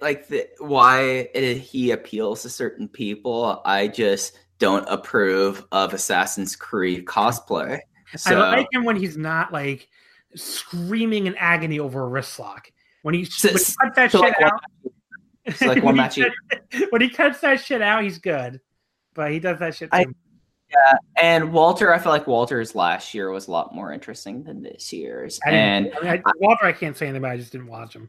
why he appeals to certain people. I just don't approve of Assassin's Creed cosplay. So. I like him when he's not like screaming in agony over a wrist lock. When he cuts that shit out. It's like one match. When he cuts that shit out, he's good. But he does that shit too. Yeah, and Walter, I feel like Walter's last year was a lot more interesting than this year's. Walter, I can't say anything about. I just didn't watch him.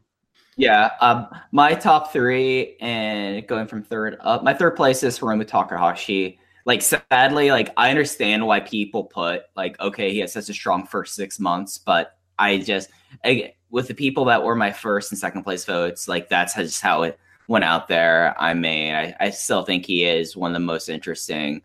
Yeah, my top three, and going from third up, my third place is Hiromu Takahashi. Like, sadly, like, I understand why people put, like, okay, he has such a strong first 6 months, but with the people that were my first and second place votes, like, that's just how it went out there. I mean, I still think he is one of the most interesting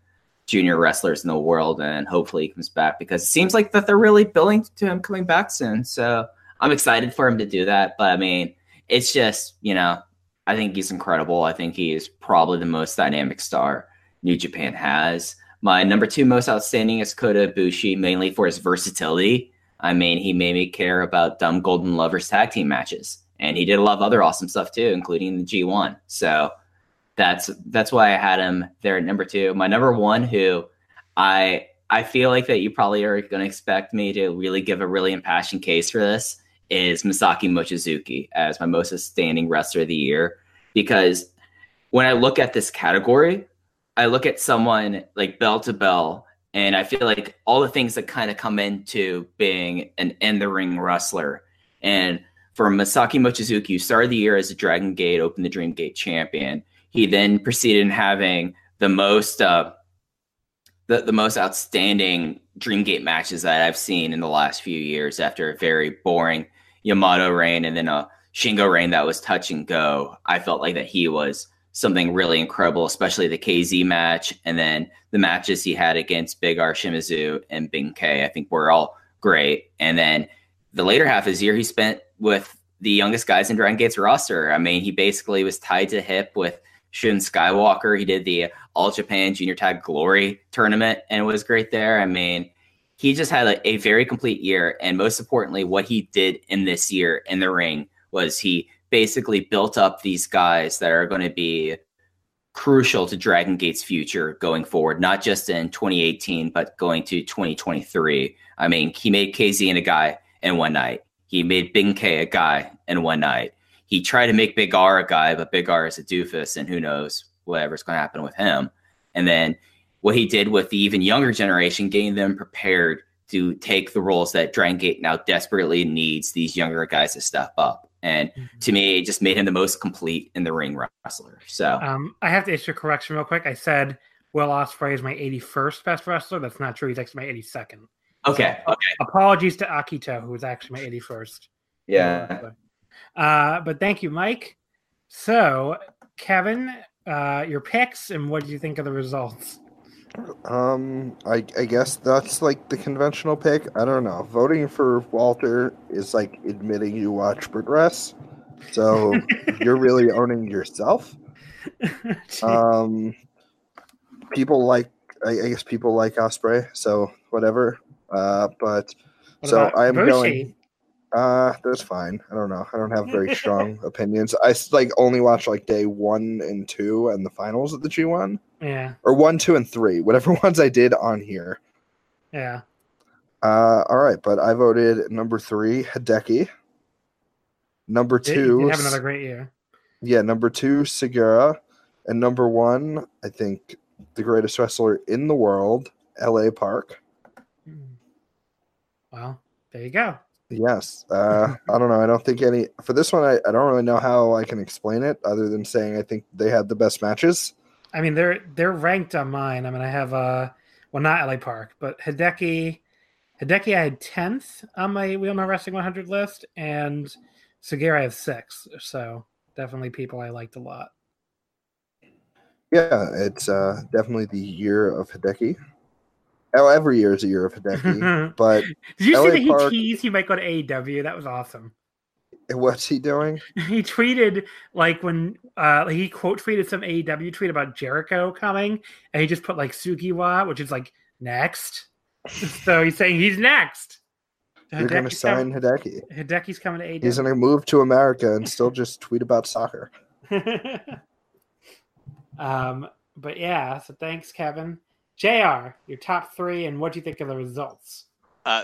junior wrestlers in the world, and hopefully he comes back, because it seems like that they're really building to him coming back soon. So I'm excited for him to do that. But I mean, it's just, you know, I think he's incredible. I think he is probably the most dynamic star New Japan has. My number two most outstanding is Kota Ibushi, mainly for his versatility. I mean, he made me care about dumb Golden Lovers tag team matches, and he did a lot of other awesome stuff too, including the G1. So that's why I had him there at number two. My number one, who I feel like that you probably are going to expect me to really give a really impassioned case for this, is Masaki Mochizuki as my most outstanding wrestler of the year. Because when I look at this category, I look at someone like bell to bell, and I feel like all the things that kind of come into being an in-the-ring wrestler. And for Masaki Mochizuki, who started the year as a Dragon Gate, Open the Dream Gate champion, he then proceeded in having the most outstanding Dream Gate matches that I've seen in the last few years, after a very boring Yamato reign and then a Shingo reign that was touch and go. I felt like that he was something really incredible, especially the KZ match, and then the matches he had against Big R, Shimizu, and Benkei, I think, were all great. And then the later half of his year he spent with the youngest guys in Dragon Gate's roster. I mean, he basically was tied to hip with Shun Skywalker. He did the All Japan Junior Tag Glory tournament and was great there. I mean, he just had a very complete year. And most importantly, what he did in this year in the ring was he basically built up these guys that are going to be crucial to Dragon Gate's future going forward, not just in 2018, but going to 2023. I mean, he made KZ a guy in one night. He made Benkei a guy in one night. He tried to make Big R a guy, but Big R is a doofus, and who knows whatever's going to happen with him. And then what he did with the even younger generation, getting them prepared to take the roles that Dragon Gate now desperately needs these younger guys to step up. And to me, it just made him the most complete in the ring wrestler. So I have to issue a correction real quick. I said Will Ospreay is my 81st best wrestler. That's not true. He's actually my 82nd. Okay. So, okay. Apologies to Akito, who was actually my 81st. Yeah. But thank you, Mike. So, Kevin, your picks, and what do you think of the results? I guess that's like the conventional pick. I don't know. Voting for Walter is like admitting you watch Progress. So you're really owning yourself. People like Ospreay, so whatever. I'm Bushi? Going. That's fine. I don't know. I don't have very strong opinions. I like only watch like day 1 and 2 and the finals of the G1. Yeah. Or 1, 2, and 3, whatever ones I did on here. Yeah. All right, but I voted number 3, Hideki. Number 2, you have another great year. Yeah, number 2, Segura, and number 1, I think the greatest wrestler in the world, LA Park. Well, there you go. Yes. I don't know. I don't think any for this one. I don't really know how I can explain it other than saying I think they had the best matches. I mean, they're ranked on mine. I mean, I have not LA Park, but Hideki. I had 10th on my Wheel of Wrestling 100 list, and Segura I have 6th. So definitely people I liked a lot. Yeah, it's definitely the year of Hideki. Oh, every year is a year of Hideki, but did you LA see that he Park, teased he might go to AEW? That was awesome. What's he doing? He tweeted like when he quote tweeted some AEW tweet about Jericho coming, and he just put like Sugiwa, which is like next. So he's saying he's next. You're going to sign Hideki. Hideki's coming to AEW. He's going to move to America and still just tweet about soccer. But yeah, so thanks, Kevin. JR, your top 3, and what do you think of the results?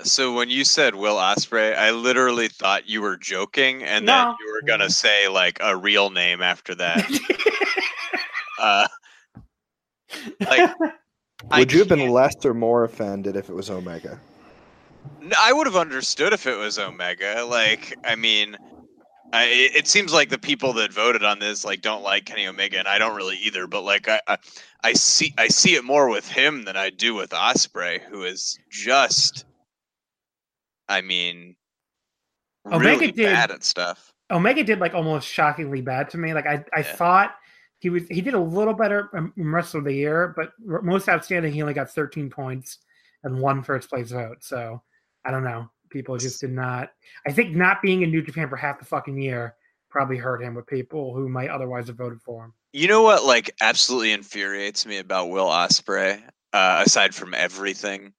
So when you said Will Ospreay, I literally thought you were joking, and that you were gonna say like a real name after that. Would you have been less or more offended if it was Omega? No, I would have understood if it was Omega. Like, I mean, it seems like the people that voted on this like don't like Kenny Omega, and I don't really either. But like, I see it more with him than I do with Ospreay, who is just. I mean, really bad at stuff. Omega did like almost shockingly bad to me. Like I thought he did a little better in Wrestler of the Year, but most outstanding, he only got 13 points and one first place vote. So I don't know. People just did not. I think not being in New Japan for half the fucking year probably hurt him with people who might otherwise have voted for him. You know what? Like absolutely infuriates me about Will Ospreay, aside from everything,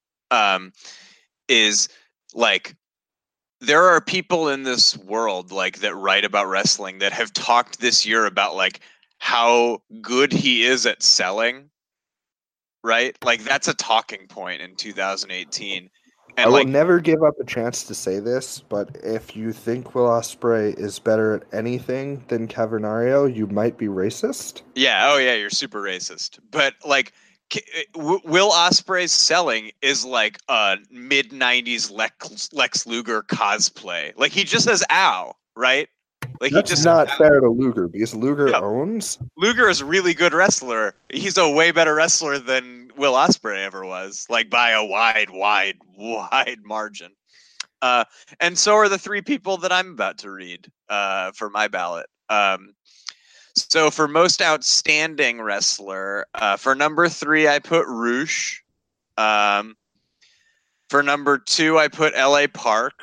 is. Like, there are people in this world, like, that write about wrestling that have talked this year about, like, how good he is at selling, right? Like, that's a talking point in 2018. And I will never give up a chance to say this, but if you think Will Ospreay is better at anything than Cavernario, you might be racist. Yeah, oh yeah, you're super racist. But, like... Will Ospreay's selling is like a mid-90s Lex Luger cosplay. Like, he just says ow, right? Like, that's he just not fair to Luger, because Luger owns. Luger is a really good wrestler. He's a way better wrestler than Will Ospreay ever was, like by a wide margin. And so are the three people that I'm about to read for my ballot. So for most outstanding wrestler, for number 3, I put Rush. For number 2, I put L.A. Park,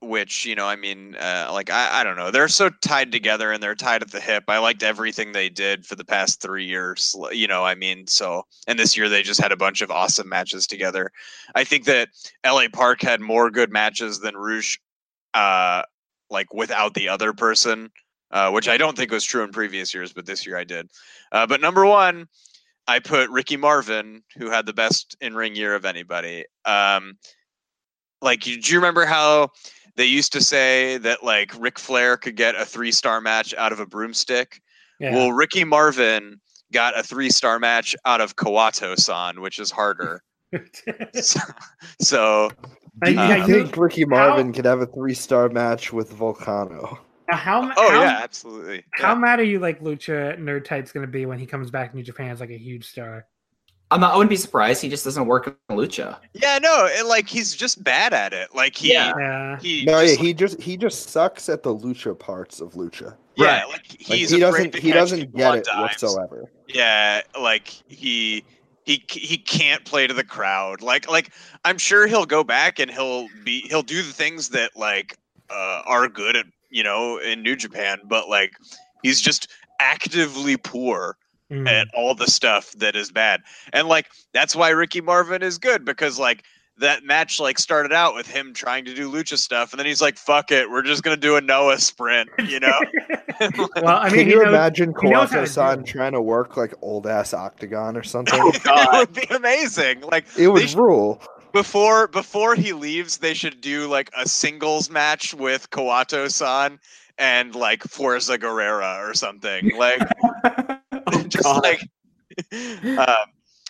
which, you know, I mean, like, I don't know. They're so tied together and they're tied at the hip. I liked everything they did for the past 3 years, you know, I mean, so. And this year they just had a bunch of awesome matches together. I think that L.A. Park had more good matches than Rush, like, without the other person. Which I don't think was true in previous years, but this year I did. But number 1, I put Ricky Marvin, who had the best in-ring year of anybody. Like, do you remember how they used to say that, like, Ric Flair could get a 3-star match out of a broomstick? Yeah. Well, Ricky Marvin got a 3-star match out of Kawato-san, which is harder. So I think Ricky Marvin could have a 3-star match with Volcano. Yeah, absolutely. Yeah. How mad are you, like, Lucha Nerd Type's going to be when he comes back to New Japan as, like, a huge star? I wouldn't be surprised. He just doesn't work in Lucha. Yeah, no, like, he's just bad at it. Like, he just sucks at the Lucha parts of Lucha. Yeah, right. Like, he doesn't get it whatsoever. Yeah, like, he can't play to the crowd. Like I'm sure he'll go back and he'll do the things that, like, are good at, you know, in New Japan, but, like, he's just actively poor at all the stuff that is bad. And, like, that's why Ricky Marvin is good, because, like, that match, like, started out with him trying to do Lucha stuff, and then he's like, fuck it, we're just going to do a Noah sprint, you know? Well, I mean, Can you imagine Kawato-san trying to work, like, old-ass Octagon or something? Oh, God. It would be amazing. Like, it would rule. Before he leaves, they should do, like, a singles match with Kawato-san and, like, Forza Guerrera or something. Like,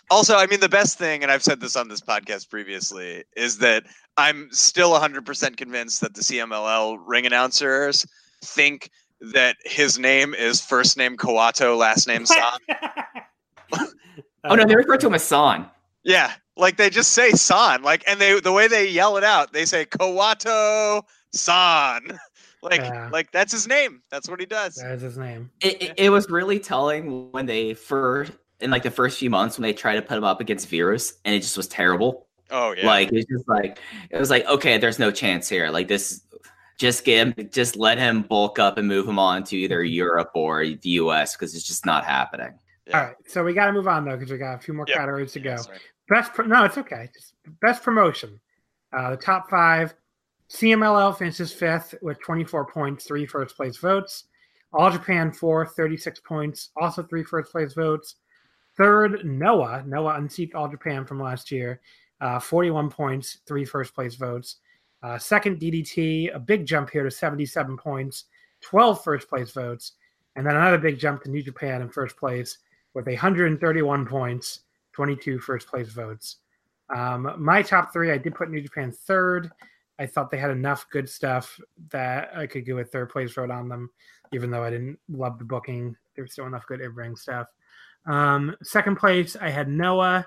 also, I mean, the best thing, and I've said this on this podcast previously, is that I'm still 100% convinced that the CMLL ring announcers think that his name is first name Kawato, last name San. Oh, no, they refer to him as San. Yeah. Like, they just say San, like, and the way they yell it out, they say Kawato San, like that's his name. That's what he does. That is his name. It was really telling when they in the first few months when they tried to put him up against Virus, and it just was terrible. Oh yeah. Like, it's just like, it was like, okay, there's no chance here. Like, this, just let him bulk up and move him on to either Europe or the US, because it's just not happening. Yeah. All right, so we got to move on though, because we got a few more categories to go. Sorry. No, it's okay. Just best promotion. The top 5. CMLL finishes 5th with 24 points, 3 first place votes. All Japan 4th, 36 points, also 3 first place votes. Third, Noah. Noah unseated All Japan from last year 41 points, 3 first place votes. Second, DDT, a big jump here to 77 points, 12 first place votes. And then another big jump to New Japan in first place with 131 points, 22 first place votes. My top three, I did put New Japan third. I thought they had enough good stuff that I could go with third place vote on them, even though I didn't love the booking. There's still enough good in-ring stuff. Second place, I had Noah.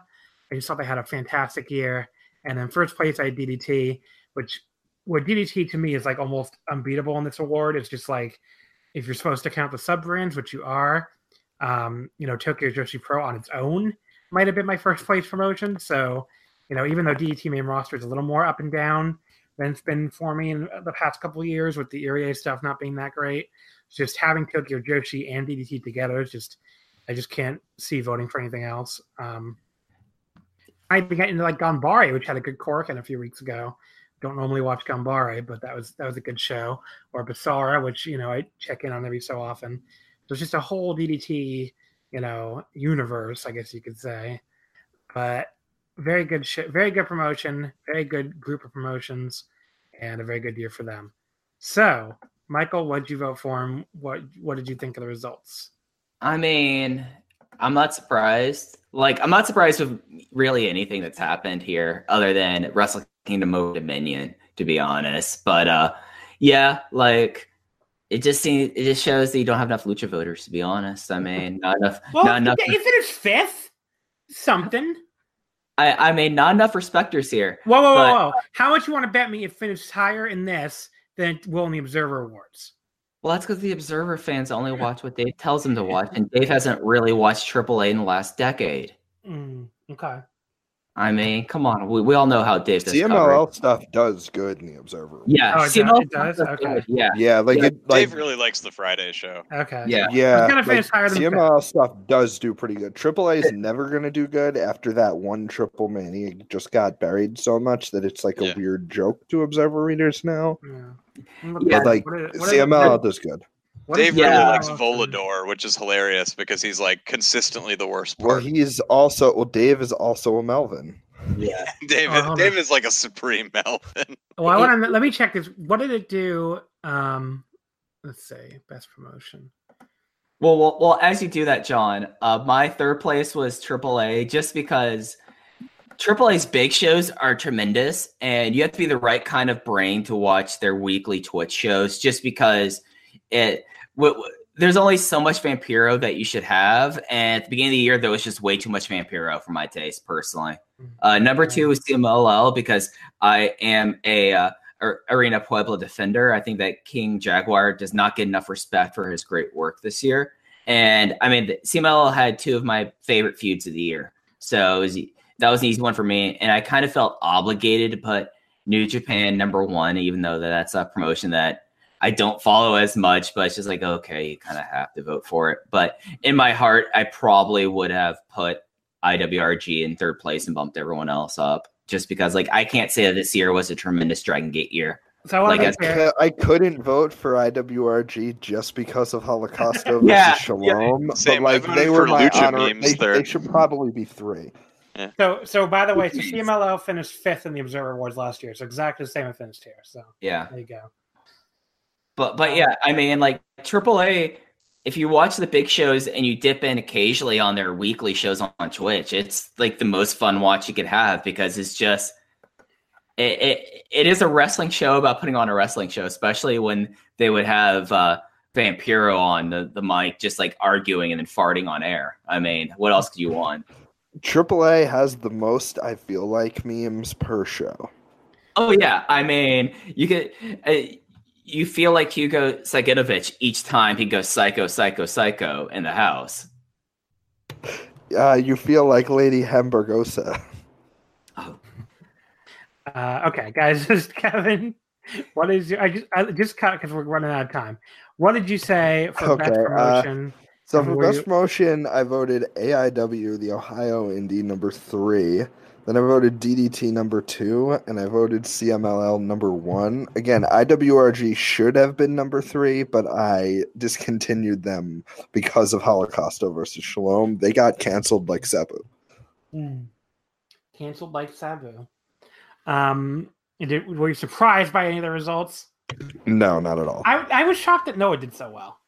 I just thought they had a fantastic year. And then first place, I had DDT, which what DDT to me is like almost unbeatable in this award. It's just like, if you're supposed to count the sub-brands, which you are, Tokyo Joshi Pro on its own might have been my first place promotion. So, even though DDT main roster is a little more up and down than it's been for me in the past couple of years with the Irie stuff not being that great, just having Tokyo Joshi and DDT together, I just can't see voting for anything else. I even got into like Ganbare, which had a good Korakuen a few weeks ago. Don't normally watch Ganbare, but that was a good show. Or Basara, which, I check in on every so often. There's just a whole DDT, universe, I guess you could say. But very good shit, very good promotion, very good group of promotions, and a very good year for them. So, Michael, what'd you vote for him? What did you think of the results? I mean, I'm not surprised. Like, I'm not surprised with really anything that's happened here other than Wrestle Kingdom over Dominion, to be honest. But yeah, like it just shows that you don't have enough lucha voters, to be honest. I mean, not enough. Well, not enough. If it is fifth, something. I mean, not enough respecters here. Whoa. How much you want to bet me it finished higher in this than it will in the Observer Awards? Well, that's because the Observer fans only watch what Dave tells them to watch, and Dave hasn't really watched AAA in the last decade. Okay. I mean, come on. We all know how Dave does CMLL stuff does good in the Observer. Yeah. Oh, CMLL does? Okay. Yeah. Yeah. Dave really likes the Friday show. Okay. Yeah. Yeah. CMLL stuff does do pretty good. AAA is never going to do good after that one Triple Mania. It just got buried so much that it's like a weird joke to Observer readers now. Yeah. What CMLL does good. Dave really likes Volador, which is hilarious because he's like consistently the worst part. Well, Dave is also a Melvin. Yeah, Dave is like a supreme Melvin. Well, let me check this. What did it do? Let's see, best promotion. Well, as you do that, John, my third place was AAA, just because AAA's big shows are tremendous, and you have to be the right kind of brain to watch their weekly Twitch shows, just because there's only so much Vampiro that you should have, and at the beginning of the year there was just way too much Vampiro for my taste personally. Number two is CMLL because I am a Arena Puebla defender. I think that King Jaguar does not get enough respect for his great work this year, and I mean CMLL had two of my favorite feuds of the year, so that was an easy one for me, and I kind of felt obligated to put New Japan number one, even though that's a promotion that I don't follow as much, but it's just like, okay, you kind of have to vote for it. But in my heart, I probably would have put IWRG in third place and bumped everyone else up, just because, like, I can't say that this year was a tremendous Dragon Gate year. So I couldn't vote for IWRG just because of Holocausto versus Shalom. Yeah. Same, but they were my honor. They should probably be three. Yeah. So by the way, CMLL finished fifth in the Observer Awards last year. So exactly the same it finished here. So yeah, there you go. But yeah, I mean, like AAA, if you watch the big shows and you dip in occasionally on their weekly shows on Twitch, it's like the most fun watch you could have, because it's just it is a wrestling show about putting on a wrestling show, especially when they would have Vampiro on the mic, just like arguing and then farting on air. I mean, what else could you want? AAA has the most, I feel like, memes per show. Oh yeah, I mean, you could. You feel like Hugo Saginovich each time he goes psycho, psycho, psycho in the house. You feel like Lady Hamburgosa. Oh. Okay, guys, this is Kevin. What is your? I just cut because we're running out of time. What did you say for best promotion? So for best promotion, I voted AIW, the Ohio Indie, number 3. Then I voted DDT number 2, and I voted CMLL number 1. Again, IWRG should have been number 3, but I discontinued them because of Holocausto versus Shalom. They got canceled like Sabu. Mm. Canceled like Sabu. Were you surprised by any of the results? No, not at all. I was shocked that Noah did so well.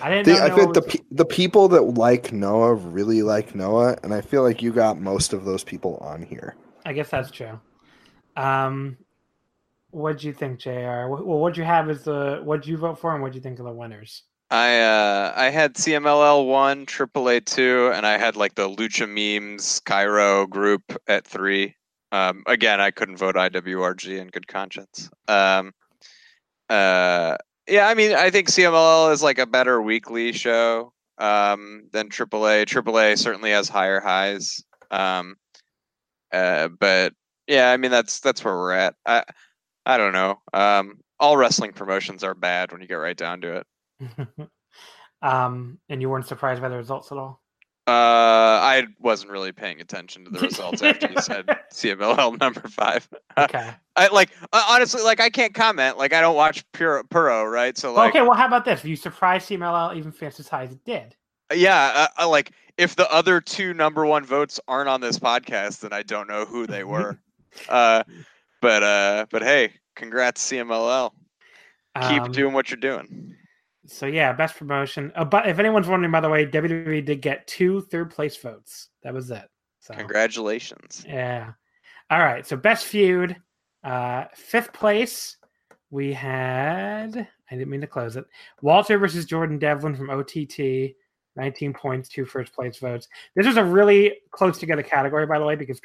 I think the people that like Noah really like Noah, and I feel like you got most of those people on here. I guess that's true. What'd you think, JR? Well, what'd you vote for, and what'd you think of the winners? I had CMLL 1, AAA 2, and I had like the Lucha Memes Cairo group at 3. Again, I couldn't vote IWRG in good conscience. Yeah, I mean, I think CMLL is like a better weekly show than AAA. AAA certainly has higher highs. But yeah, I mean, that's where we're at. I don't know. All wrestling promotions are bad when you get right down to it. And you weren't surprised by the results at all? I wasn't really paying attention to the results after you said CMLL number 5. Okay. Honestly, I can't comment. I don't watch Puro, right? So okay. Well, how about this? Were you surprised CMLL even finished as high as it did? Yeah. If the other two number one votes aren't on this podcast, then I don't know who they were. But hey, congrats CMLL. Keep doing what you're doing. So yeah, best promotion. But if anyone's wondering, by the way, WWE did get 2 third place votes. That was it. So congratulations. Yeah. All right. So best feud, 5th place. We had, I didn't mean to close it, Walter versus Jordan Devlin from OTT, 19 points, 2 first place votes. This was a really close together category, by the way, because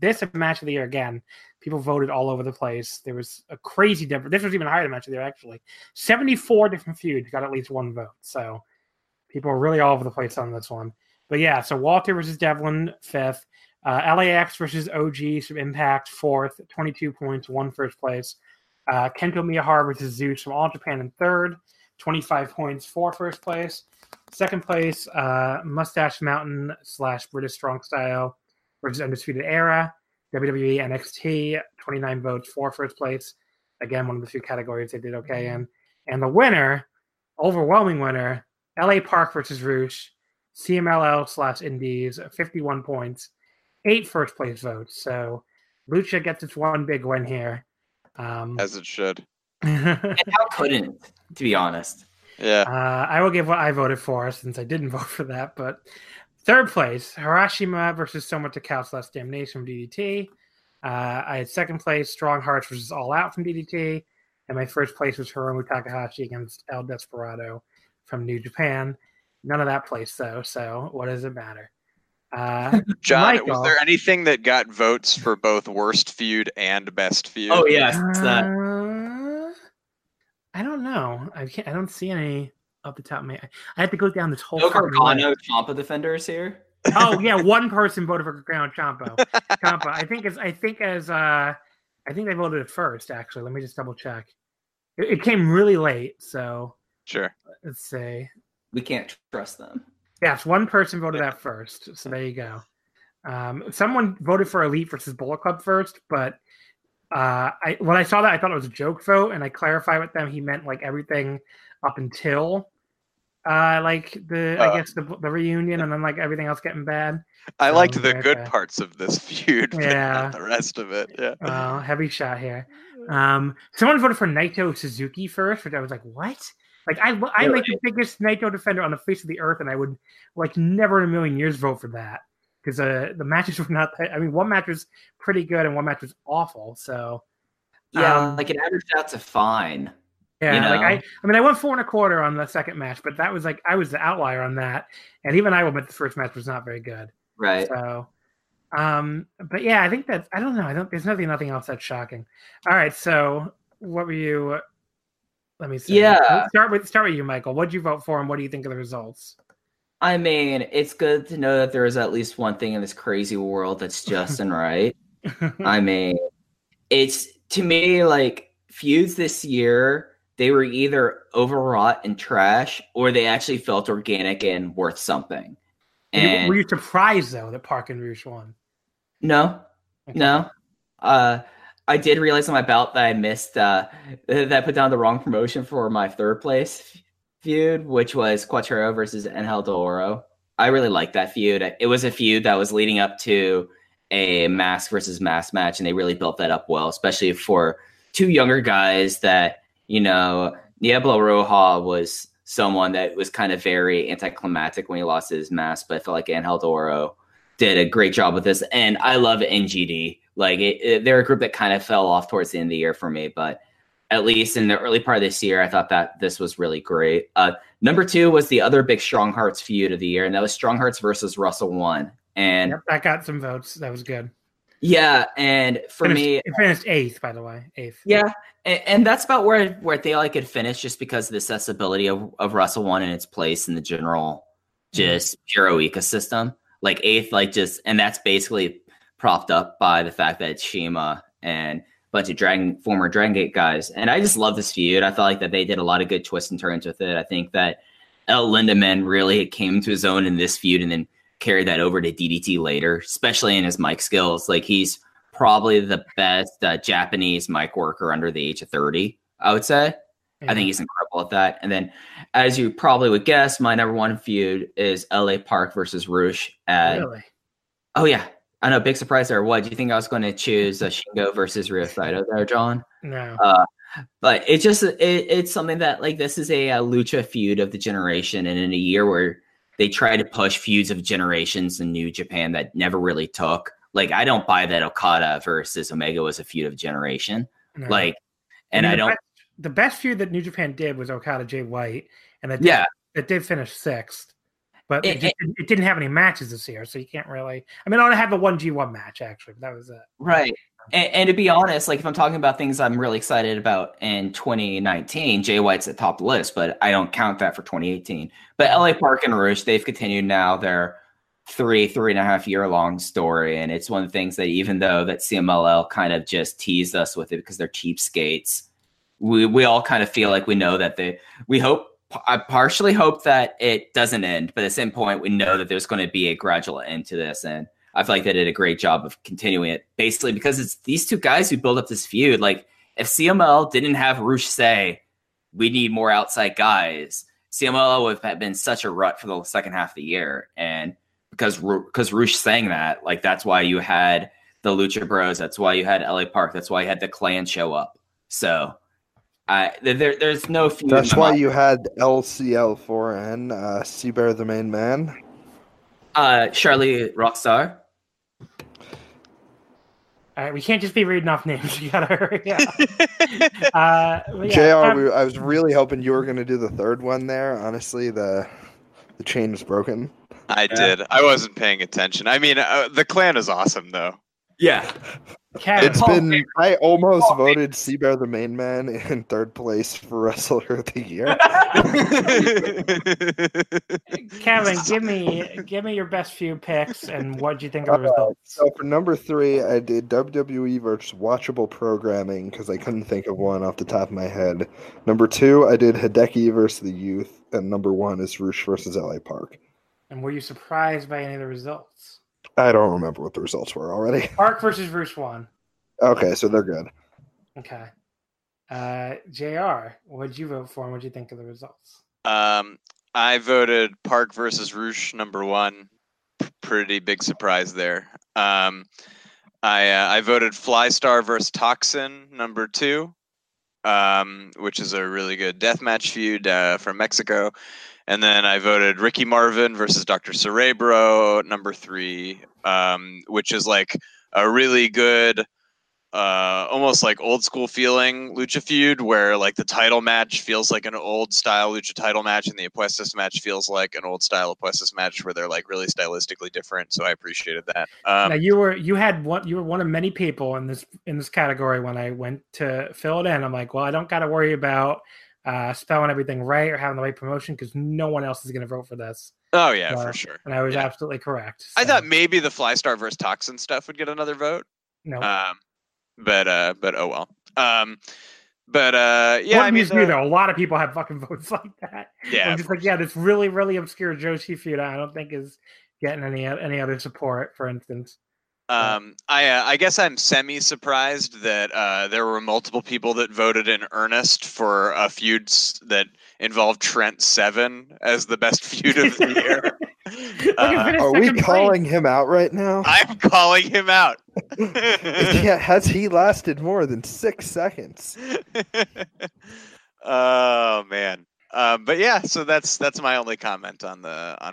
this is match of the year again. People voted all over the place. There was a crazy difference. This was even higher than match of the year, actually. 74 different feuds got at least 1 vote. So people are really all over the place on this one. But yeah, so Walter versus Devlin, 5th. LAX versus OG from Impact, 4th. 22 points, 1 first place. Kento Miyahara versus Zeus from All Japan in 3rd. 25 points, 4 first place. 2nd place, Mustache Mountain / British Strong Style versus Undisputed Era. WWE NXT, 29 votes, 4 first place. Again, one of the few categories they did okay in. And the winner, overwhelming winner, LA Park versus Rouge, CMLL / Indies, 51 points, 8 first place votes. So Lucha gets its one big win here. As it should. And how couldn't, to be honest? Yeah. I will give what I voted for since I didn't vote for that, but... 3rd place, Hiroshima versus Soma Takao / Damnation from DDT. I had 2nd place, Strong Hearts versus All Out from DDT. And my 1st place was Hiromu Takahashi against El Desperado from New Japan. None of that place, though, so what does it matter? John, Michael, was there anything that got votes for both worst feud and best feud? Oh, yes. It's that. I don't know. I don't see any... Up the top of my head. I had to go down this whole... No Gargano Ciampa defenders here? Oh, yeah. One person voted for Gargano Ciampa. I think they voted it first, actually. Let me just double check. It came really late, so... Sure. Let's see. We can't trust them. Yes, one person voted that first, so there you go. Someone voted for Elite versus Bullet Club first, but when I saw that, I thought it was a joke vote, and I clarified with them he meant, everything up until... the reunion and then everything else getting bad. I liked the good parts of this feud, yeah. Not the rest of it. Yeah. Heavy shot here. Someone voted for Naito Suzuki first, which I was like, what? I'm the biggest Naito defender on the face of the earth, and I would never in a million years vote for that because the matches were not. I mean, one match was pretty good and one match was awful. So yeah, it averaged out to fine. Yeah, I went 4.25 on the 2nd match, but that was I was the outlier on that, and even I admit the 1st match was not very good. Right. So, but yeah, I think that I don't know. There's nothing else that's shocking. All right. So, what were you? Let me see. Yeah. Let's start with you, Michael. What did you vote for, and what do you think of the results? I mean, it's good to know that there is at least one thing in this crazy world that's just and right. I mean, it's to me feuds this year. They were either overwrought and trash, or they actually felt organic and worth something. And were you surprised, though, that Park and Rouge won? No. Okay. No. I did realize on my ballot that I missed that I put down the wrong promotion for my 3rd place feud, which was Cuatro versus Angel Del Oro. I really liked that feud. It was a feud that was leading up to a mask versus mask match, and they really built that up well, especially for two younger guys that, you know, Diablo Roja was someone that was kind of very anticlimactic when he lost his mask, but I felt like Angel Doro did a great job with this. And I love NGD. Like, they're a group that kind of fell off towards the end of the year for me, but at least in the early part of this year, I thought that this was really great. Number two was the other big Strong Hearts feud of the year, and that was Strong Hearts versus Russell One. And yep, that got some votes. That was good. Yeah, and for me... It finished eighth, by the way. Eighth. Yeah, and that's about where they like could finish, just because of the accessibility of Russell One and its place in the general just Puro ecosystem. Like, eighth, like, just... And that's basically propped up by the fact that it's Shima and a bunch of former Dragon Gate guys. And I just love this feud. I felt like that they did a lot of good twists and turns with it. I think that El Lindemann really came to his own in this feud, and then carried that over to DDT later, especially in his mic skills. Like, he's probably the best Japanese mic worker under the age of 30, I would say. Yeah. I think he's incredible at that. And then, as you probably would guess, my number one feud is LA Park versus Rush. Really? Oh, yeah. I know, big surprise there. What, do you think I was going to choose Shingo versus Rio Saito there, John? No. But it just, it's something that, like, this is a lucha feud of the generation, and in a year where they try to push feuds of generations in New Japan that never really took. Like, I don't buy that Okada versus Omega was a feud of generation. No. Like, and I don't. The best feud that New Japan did was Okada Jay White, and it did finish sixth. But it didn't have any matches this year, so you can't really. I mean, I only had the one G1 match, actually, but that was it. Right. And to be honest, like, if I'm talking about things I'm really excited about in 2019, Jay White's at top of the list, but I don't count that for 2018. But LA Park and Rush, they've continued now their three and a half year long story. And it's one of the things that, even though that CMLL kind of just teased us with it because they're cheapskates, we all kind of feel like we know that I partially hope that it doesn't end, but at the same point, we know that there's going to be a gradual end to this. And I feel like they did a great job of continuing it, basically because it's these two guys who build up this feud. Like, if CML didn't have Rush say, we need more outside guys, CML would have been such a rut for the second half of the year. And because Rush saying that, like, that's why you had the Lucha Bros. That's why you had LA Park. That's why you had the Clan show up. So there's no feud. That's why you had LCL4N, Seabear the Main Man. Charlie Rockstar. All right, we can't just be reading off names. You gotta hurry up. JR, I was really hoping you were going to do the third one there. Honestly, the chain was broken. I did. I wasn't paying attention. I mean, the Clan is awesome, though. Yeah. I almost voted Seabear the Main Man in third place for Wrestler of the Year. Kevin, give me your best few picks and what do you think of the results? So for number three, I did WWE versus Watchable Programming because I couldn't think of one off the top of my head. Number two, I did Hideki versus the Youth, and number one is Rush versus LA Park. And were you surprised by any of the results? I don't remember what the results were already. Park versus Rush won. Okay, so they're good. Okay. JR, what did you vote for and what did you think of the results? I voted Park versus Rush number one. Pretty big surprise there. I voted Flystar versus Toxin number two, which is a really good deathmatch feud from Mexico. And then I voted Ricky Marvin versus Dr. Cerebro, number three, which is like a really good, almost like old school feeling lucha feud where like the title match feels like an old style lucha title match and the Apuestas match feels like an old style Apuestas match where they're like really stylistically different. So I appreciated that. Now you were one of many people in this category when I went to fill it in. I'm like, well, I don't got to worry about spelling everything right or having the right promotion because no one else is going to vote for this. Oh, yeah, for sure. And I was absolutely correct. So. I thought maybe the Flystar versus Toxin stuff would get another vote. No. But oh well. Yeah, what I mean, a lot of people have fucking votes like that. Yeah. I'm just like, yeah, this really, really obscure Joshi feud I don't think is getting any other support, for instance. I guess I'm semi-surprised that there were multiple people that voted in earnest for a feud that involved Trent Seven as the best feud of the year. Are we calling him out right now? I'm calling him out. Yeah, has he lasted more than 6 seconds? Oh man. But yeah, so that's my only comment on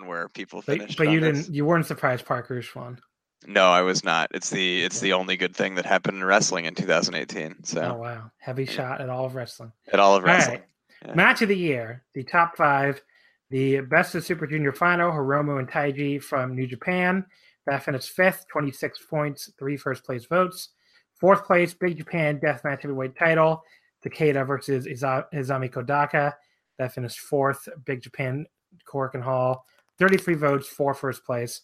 where people finished. But you weren't surprised Parker Schwann. No, I was not. It's the only good thing that happened in wrestling in 2018. So oh wow, heavy shot at all of wrestling. At all of wrestling. All right. Yeah. Match of the year, the top five, the Best of Super Junior final, Hiromu and Taiji from New Japan. That finished fifth, 26 points, 3 first place votes. Fourth place, Big Japan Deathmatch Heavyweight title, Takeda versus Izami Kodaka. That finished fourth, Big Japan Cork and Hall, 33 votes, 4 first place.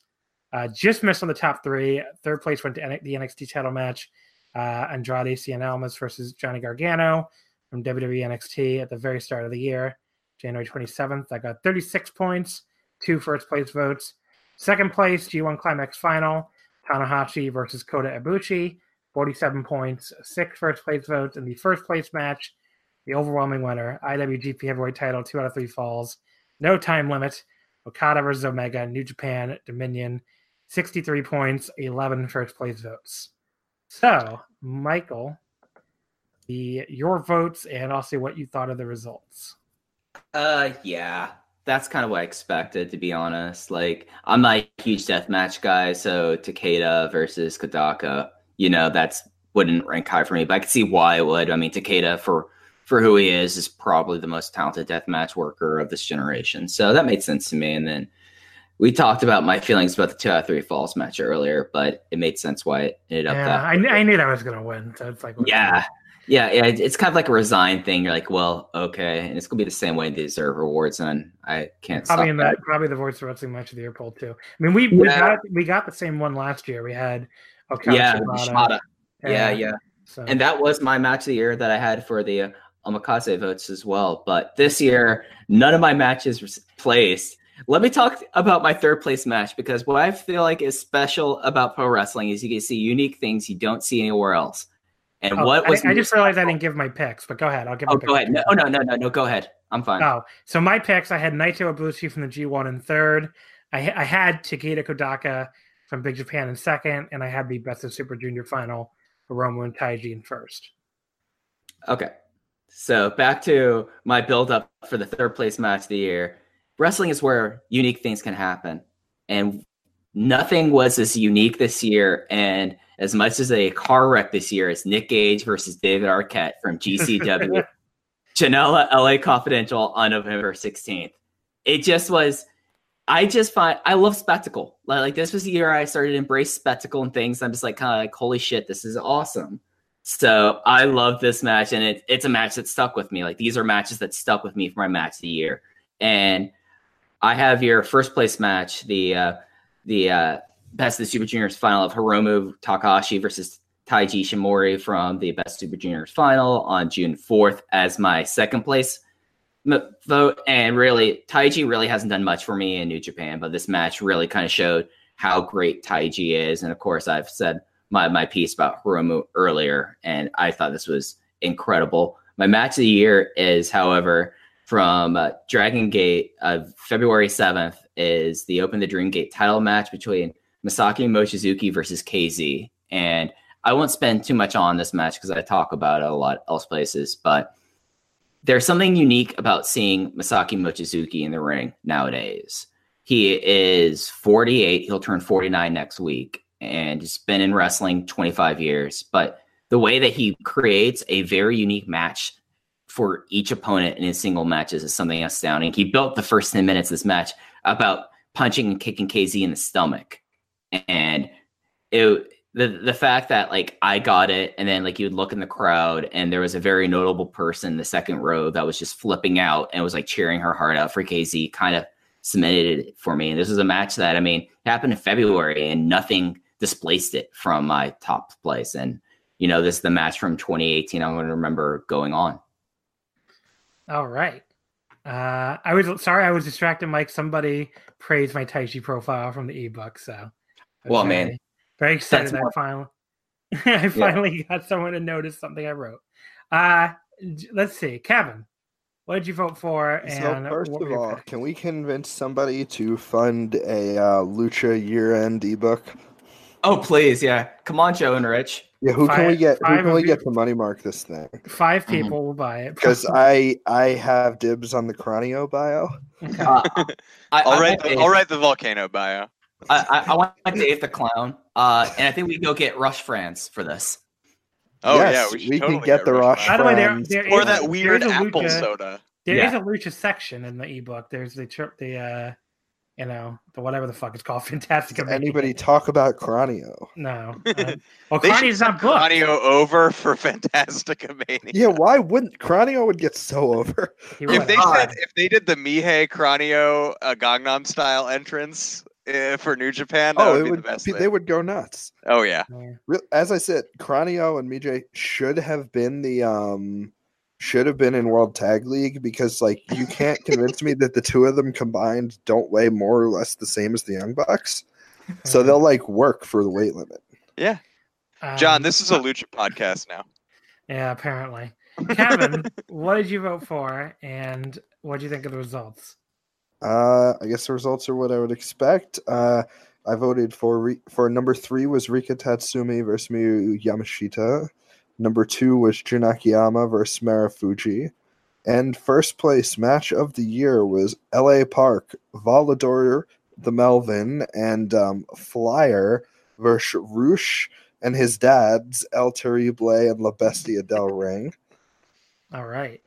Just missed on the top 3. Third place went to the NXT title match, Andrade Cien Almas versus Johnny Gargano from WWE NXT at the very start of the year, January 27th. I got 36 points, 2 first place votes. Second place, G1 Climax Final, Tanahashi versus Kota Ibushi, 47 points, 6 first place votes. In the first place match, the overwhelming winner, IWGP Heavyweight title, 2 out of 3 falls, no time limit, Okada versus Omega, New Japan, Dominion, 63 points, 11 first place votes. So, Michael, your votes and also what you thought of the results. Yeah, that's kind of what I expected, to be honest. Like, I'm not a huge deathmatch guy, so Takeda versus Kodaka, that's wouldn't rank high for me, but I could see why it would. I mean, Takeda for who he is probably the most talented deathmatch worker of this generation. So that made sense to me. And then we talked about my feelings about the 2 out of 3 falls match earlier, but it made sense why it ended up that. I knew that I was going to win. So it's like, yeah. It's kind of like a resigned thing. You're like, well, okay. And it's going to be the same way they deserve rewards. And I can't probably stop that. Probably the Voice of Wrestling match of the year poll too. I mean, we got the same one last year. We had Okada. Yeah. Shimada. Yeah. So. And that was my match of the year that I had for the Omakase votes as well, but this year none of my matches were placed. Let me talk about my third place match, because what I feel like is special about pro wrestling is you can see unique things you don't see anywhere else. And I just realized I didn't give my picks, but go ahead. I'll give. Go ahead. No. Go ahead. I'm fine. Oh, so my picks, I had Naito Ibushi from the G1 in third. I had Takeda Kodaka from Big Japan in second, and I had the Best of Super Junior final, Hiromu and Taiji in first. Okay. So back to my build-up for the third-place match of the year. Wrestling is where unique things can happen. And nothing was as unique this year. And as much as a car wreck this year as Nick Gage versus David Arquette from GCW, Janela LA Confidential on November 16th. It just was... I love spectacle. Like, this was the year I started to embrace spectacle and things. I'm just like, kind of like, holy shit, this is awesome. So I love this match, and it's a match that stuck with me. Like, these are matches that stuck with me for my match of the year. And I have your first place match, the Best of the Super Juniors final of Hiromu Takahashi versus Taiji Shimori from the Best Super Juniors final on June 4th as my second place vote. And really, Taiji really hasn't done much for me in New Japan, but this match really kind of showed how great Taiji is. And of course, I've said my piece about Hiromu earlier, and I thought this was incredible. My match of the year is, however, from Dragon Gate of February 7th is the Open the Dream Gate title match between Masaki Mochizuki versus KZ. And I won't spend too much on this match because I talk about it a lot else places, but there's something unique about seeing Masaki Mochizuki in the ring nowadays. He is 48. He'll turn 49 next week. And he's been in wrestling 25 years. But the way that he creates a very unique match for each opponent in his single matches is something astounding. He built the first 10 minutes of this match about punching and kicking KZ in the stomach. And the fact that, like, I got it, and then, like, you would look in the crowd, and there was a very notable person in the second row that was just flipping out and was, like, cheering her heart out for KZ, kind of cemented it for me. And this was a match that, I mean, happened in February, and nothing displaced it from my top place. And, this is the match from 2018 I'm going to remember going on. All right. I was distracted, Mike. Somebody praised my Taichi profile from the ebook. So, well, man, very excited that I finally got someone to notice something I wrote. Let's see, Kevin, What did you vote for? And so first of all, can we convince somebody to fund a Lucha year-end ebook? Oh, please, yeah. Camacho and Rich. Yeah, who can we get to money mark this thing? 5 people will buy it. Because I have dibs on the Cranio bio. I'll write the Volcano bio. I want Dave the Clown, and I think we go get Rush Friends for this. Oh, yes, yeah, we can totally get the Rush Friends. By the way, there is that weird apple Lucha, soda. There is a Lucha section in the ebook. There's the whatever the fuck it's called. Fantastic. Does anybody talk about Cranio? No. Well, Cranio's not booked. Cranio over for Fantasticomania. Yeah, why wouldn't Cranio would get so over? If they did the Mihei Cranio Gangnam Style entrance for New Japan, that would be the best thing. They would go nuts. Oh yeah. As I said, Cranio and Mihei should have been in World Tag League, because like you can't convince me that the two of them combined don't weigh more or less the same as the Young Bucks. So they'll like work for the weight limit. Yeah. John, this is a Lucha podcast now. Yeah, apparently. Kevin, what did you vote for and what do you think of the results? I guess the results are what I would expect. I voted for number 3 was Rika Tatsumi versus Miyu Yamashita. Number 2 was Jun Akiyama versus Mara Fuji. And first place match of the year was LA Park, Volador the Melvin, and Flyer versus Roosh and his dads, El Terrible and La Bestia del Ring. All right.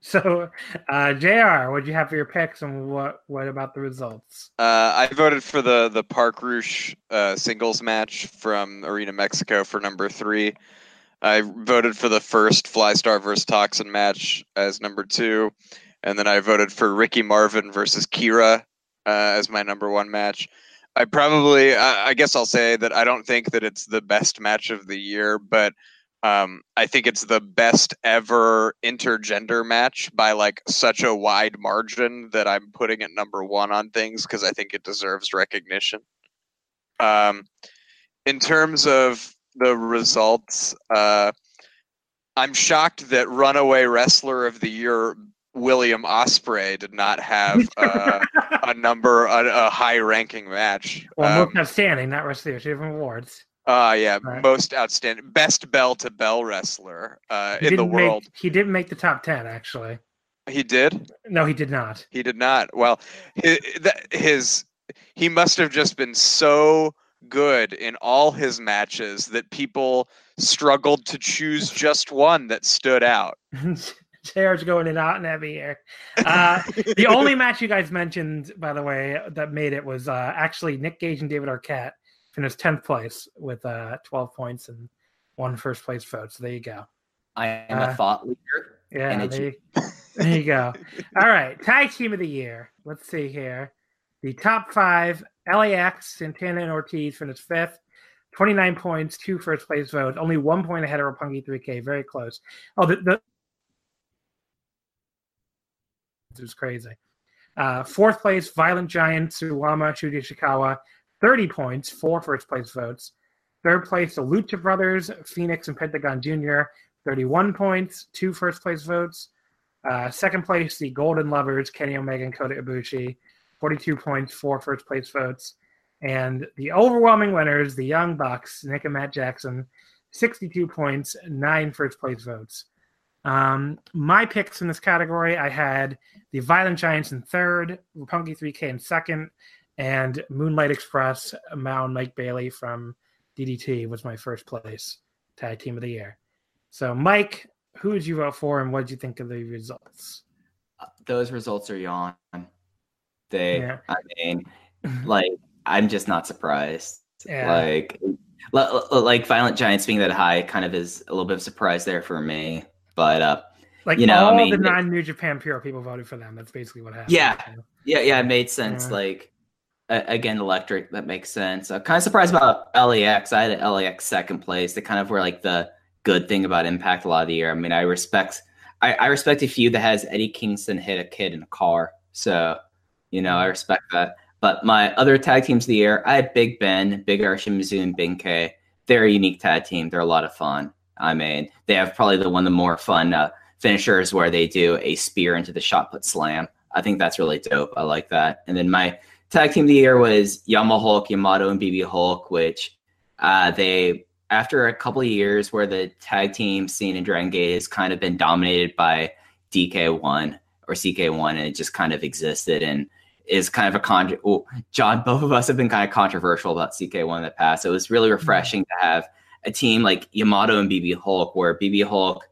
So, JR, what'd you have for your picks, and what about the results? I voted for the Park Roosh singles match from Arena Mexico for number 3. I voted for the first Flystar versus Toxin match as number 2, and then I voted for Ricky Marvin versus Kira as my number 1 match. I guess I'll say that I don't think that it's the best match of the year, but I think it's the best ever intergender match by like such a wide margin that I'm putting it number 1 on things because I think it deserves recognition. In terms of the results, I'm shocked that Runaway Wrestler of the Year William Ospreay did not have a high-ranking match. Well, most outstanding, not wrestler. She different awards. Right. Most outstanding, best bell-to-bell wrestler in the world. He didn't make the top 10, actually. He did? No, he did not. He did not. Well, he must have just been so good in all his matches that people struggled to choose just one that stood out. Sarah's going in hot and heavy here. The only match you guys mentioned, by the way, that made it was actually Nick Gage and David Arquette. Finished 10th place with 12 points and 1 first place vote. So there you go. I am a thought leader. Yeah, there you go. All right, tag team of the year. Let's see here. The top 5: LAX, Santana, and Ortiz finished 5th, 29 points, 2 first place votes, only 1 point ahead of Roppongi 3K. Very close. Oh, this was crazy. 4th place: Violent Giant, Suwama, Shuji Ishikawa. 30 points, 4 first-place votes. Third place, the Lucha Brothers, Phoenix and Pentagon Jr., 31 points, 2 first-place votes. Second place, the Golden Lovers, Kenny Omega and Kota Ibushi, 42 points, 4 first-place votes. And the overwhelming winners, the Young Bucks, Nick and Matt Jackson, 62 points, 9 first-place votes. My picks in this category, I had the Violent Giants in 3rd, Roppongi 3K in 2nd, and Moonlight Express, Mao and Mike Bailey from DDT was my first place tag team of the year. So, Mike, who did you vote for, and what did you think of the results? Those results are yawn. I mean, like, I'm just not surprised. Yeah. Like Violent Giants being that high kind of is a little bit of a surprise there for me. But, the non-New Japan Pure people voted for them. That's basically what happened. Yeah, it made sense. Yeah. Like, again, electric, that makes sense. I'm kind of surprised about LAX. I had LAX 2nd place. They kind of were like the good thing about Impact a lot of the year. I mean, I respect a feud that has Eddie Kingston hit a kid in a car. So, I respect that. But my other tag teams of the year, I had Big Ben, Big Arashimizu, and Benkei. They're a unique tag team. They're a lot of fun. I mean, they have probably the more fun finishers where they do a spear into the shot put slam. I think that's really dope. I like that. And then my tag team of the year was Yamahulk, Yamato, and BB Hulk, which they, after a couple of years where the tag team scene in Dragon Gate has kind of been dominated by DK1 or CK1, and it just kind of existed and is kind of a John, both of us have been kind of controversial about CK1 in the past. So it was really refreshing to have a team like Yamato and BB Hulk, where BB Hulk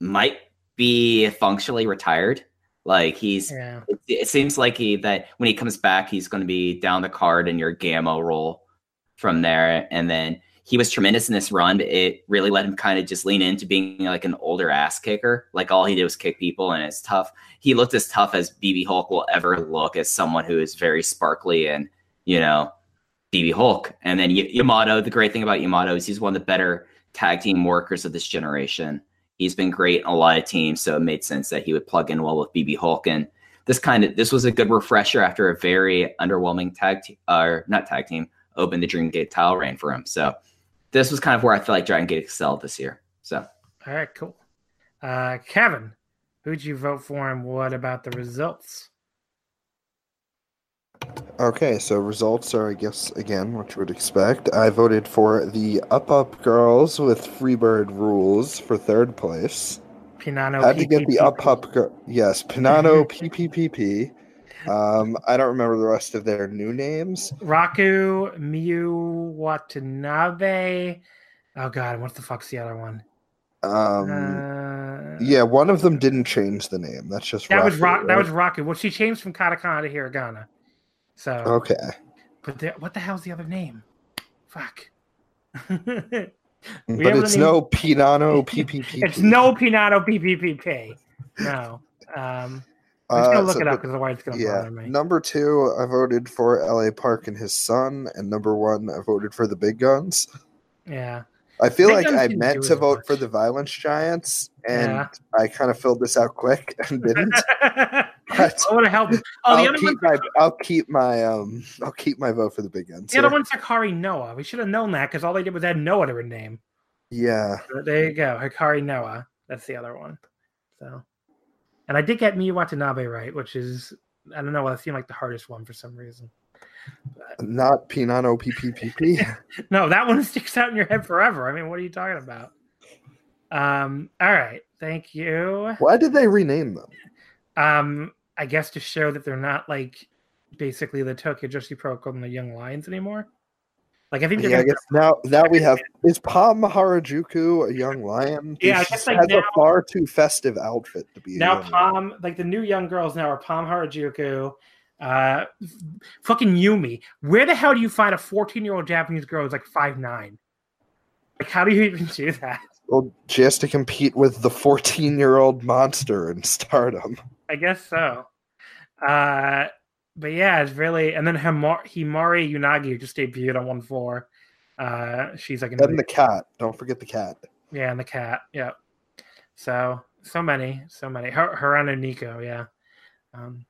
might be functionally retired. Like it seems like that when he comes back, he's going to be down the card in your Gammo role from there. And then he was tremendous in this run, but it really let him kind of just lean into being like an older ass kicker. Like all he did was kick people, and it's tough. He looked as tough as BB Hulk will ever look, as someone who is very sparkly and, you know, BB Hulk. And then Yamato, the great thing about Yamato is he's one of the better tag team workers of this generation. He's been great in a lot of teams, so it made sense that he would plug in well with BB Hulk. And this was a good refresher after a very underwhelming Open the Dream Gate title reign for him. So this was kind of where I feel like Dragon Gate excelled this year. So all right, cool. Kevin, who'd you vote for, and what about the results? Okay, so results are, I guess, again, what you would expect. I voted for the Up Up Girls with Freebird Rules for third place. Pinano. I had to get the Up Up Girls. Yes, Pinano PPPP. I don't remember the rest of their new names. Raku, Miyu Watanabe. Oh, God, what the fuck's the other one? Yeah, one of them didn't change the name. That's just that Raku. That was Raku. Well, she changed from katakana to hiragana. So okay, but what the hell's the other name? Fuck. But it's no Pinano PPP. It's no Pinano PPPP. No. I'm just gonna look it up because otherwise it's gonna bother me. Number 2, I voted for LA Park and his son, and number 1, I voted for the Big Guns. Yeah. I feel like I meant to vote for the Violence Giants, and I kind of filled this out quick and didn't. I want to help. Oh, I'll keep my vote for the Big Guns. The other one's Hikari Noah. We should have known that because all they did was add Noah to her name. Yeah. So there you go, Hikari Noah. That's the other one. So, and I did get Miyu Watanabe right, which is, I don't know, that seemed like the hardest one for some reason. But not Pinano PPPP. No, that one sticks out in your head forever. I mean, what are you talking about? All right, thank you. Why did they rename them? I guess to show that they're not like basically the Tokyo Joshi Pro and the Young Lions anymore. Like I think I guess now we have is Pa Maharajuku a young lion? Yeah, she has a far too festive outfit to be now. Palm like the new young girls now are Pa Maharajuku, fucking Yumi. Where the hell do you find a 14-year-old Japanese girl who's like 5'9"? Like how do you even do that? Well, she has to compete with the 14-year-old monster in Stardom. I guess so. But yeah, it's really... And then Himari Unagi, who just debuted on 1-4. She's like... And the cat. Don't forget the cat. Yeah, and the cat. Yep. So many. Hirano Nico, yeah. I'm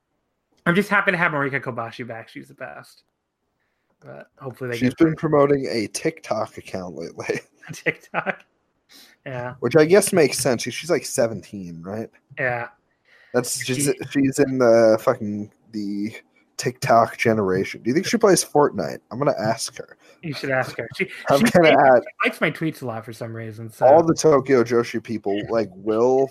just happy to have Marika Kobashi back. She's the best. But hopefully she's been promoting a TikTok account lately. TikTok? Yeah. Which I guess makes sense. She's like 17, right? Yeah. That's just she's in the fucking the TikTok generation. Do you think she plays Fortnite? I'm gonna ask her. You should ask her. She likes my tweets a lot for some reason. So. All the Tokyo Joshi people like will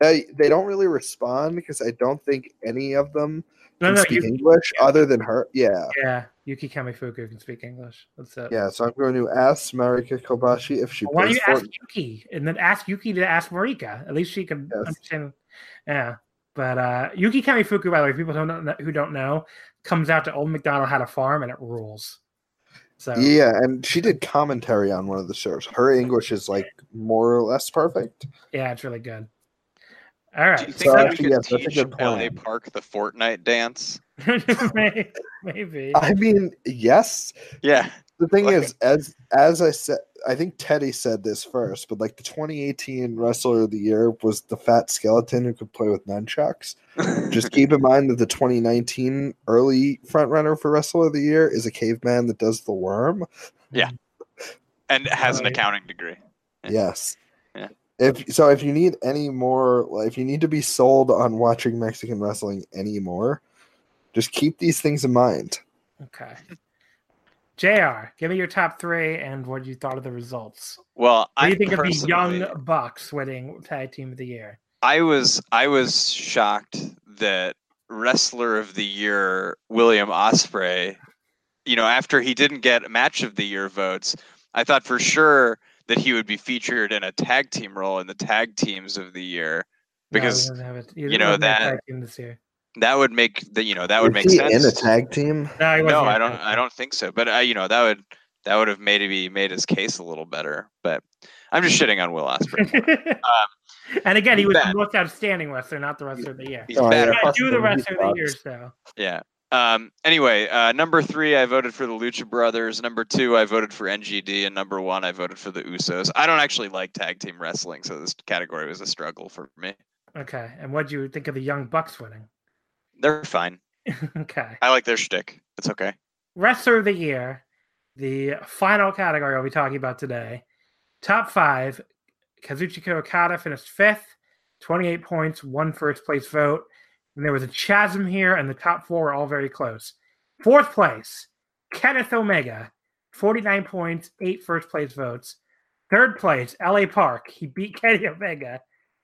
they don't really respond because I don't think any of them can speak English other than her. Yeah. Yeah. Yuki Kamifuku can speak English. That's it. Yeah, so I'm going to ask Marika Kobashi if she plays Fortnite. Why don't you ask Yuki? And then ask Yuki to ask Marika. At least she can understand. Yeah. But Yuki Kamifuku, by the way, people who don't know, comes out to Old MacDonald Had a Farm, and it rules. So yeah, and she did commentary on one of the shows. Her English is like more or less perfect. Yeah, it's really good. All right. Do you think that we could teach LA Park the Fortnite dance? Maybe. I mean, yes. Yeah. The thing is, as I said, I think Teddy said this first, but like the 2018 Wrestler of the Year was the fat skeleton who could play with nunchucks. Just keep in mind that the 2019 early frontrunner for Wrestler of the Year is a caveman that does the worm. Yeah. And has an accounting degree. Yes. Yeah. If you need any more, if you need to be sold on watching Mexican wrestling anymore, just keep these things in mind. Okay. JR, give me your top three and what you thought of the results. Well, what do you think of the Young Bucks winning Tag Team of the Year? I was shocked that Wrestler of the Year William Ospreay, after he didn't get Match of the Year votes, I thought for sure that he would be featured in a tag team role in the Tag Teams of the Year, because that would make that would make sense. In a tag team? No, I don't think so. But that would have maybe made his case a little better. But I'm just shitting on Will Ospreay. And again, he was the most outstanding wrestler, not the wrestler of the year. Do the wrestler of the year, though. Yeah. Anyway, number 3, I voted for the Lucha Brothers. Number 2, I voted for NGD, and number 1, I voted for the Usos. I don't actually like tag team wrestling, so this category was a struggle for me. Okay, and what do you think of the Young Bucks winning? They're fine. Okay, I like their shtick. It's okay. Wrestler of the year, the final category I'll be talking about today. Top 5. Kazuchika Okada finished 5th, 28 points, 1 first place vote. And there was a chasm here, and the top 4 were all very close. 4th place, Kenneth Omega, 49 points, 8 first-place votes. 3rd place, L.A. Park. He beat Kenny Omega,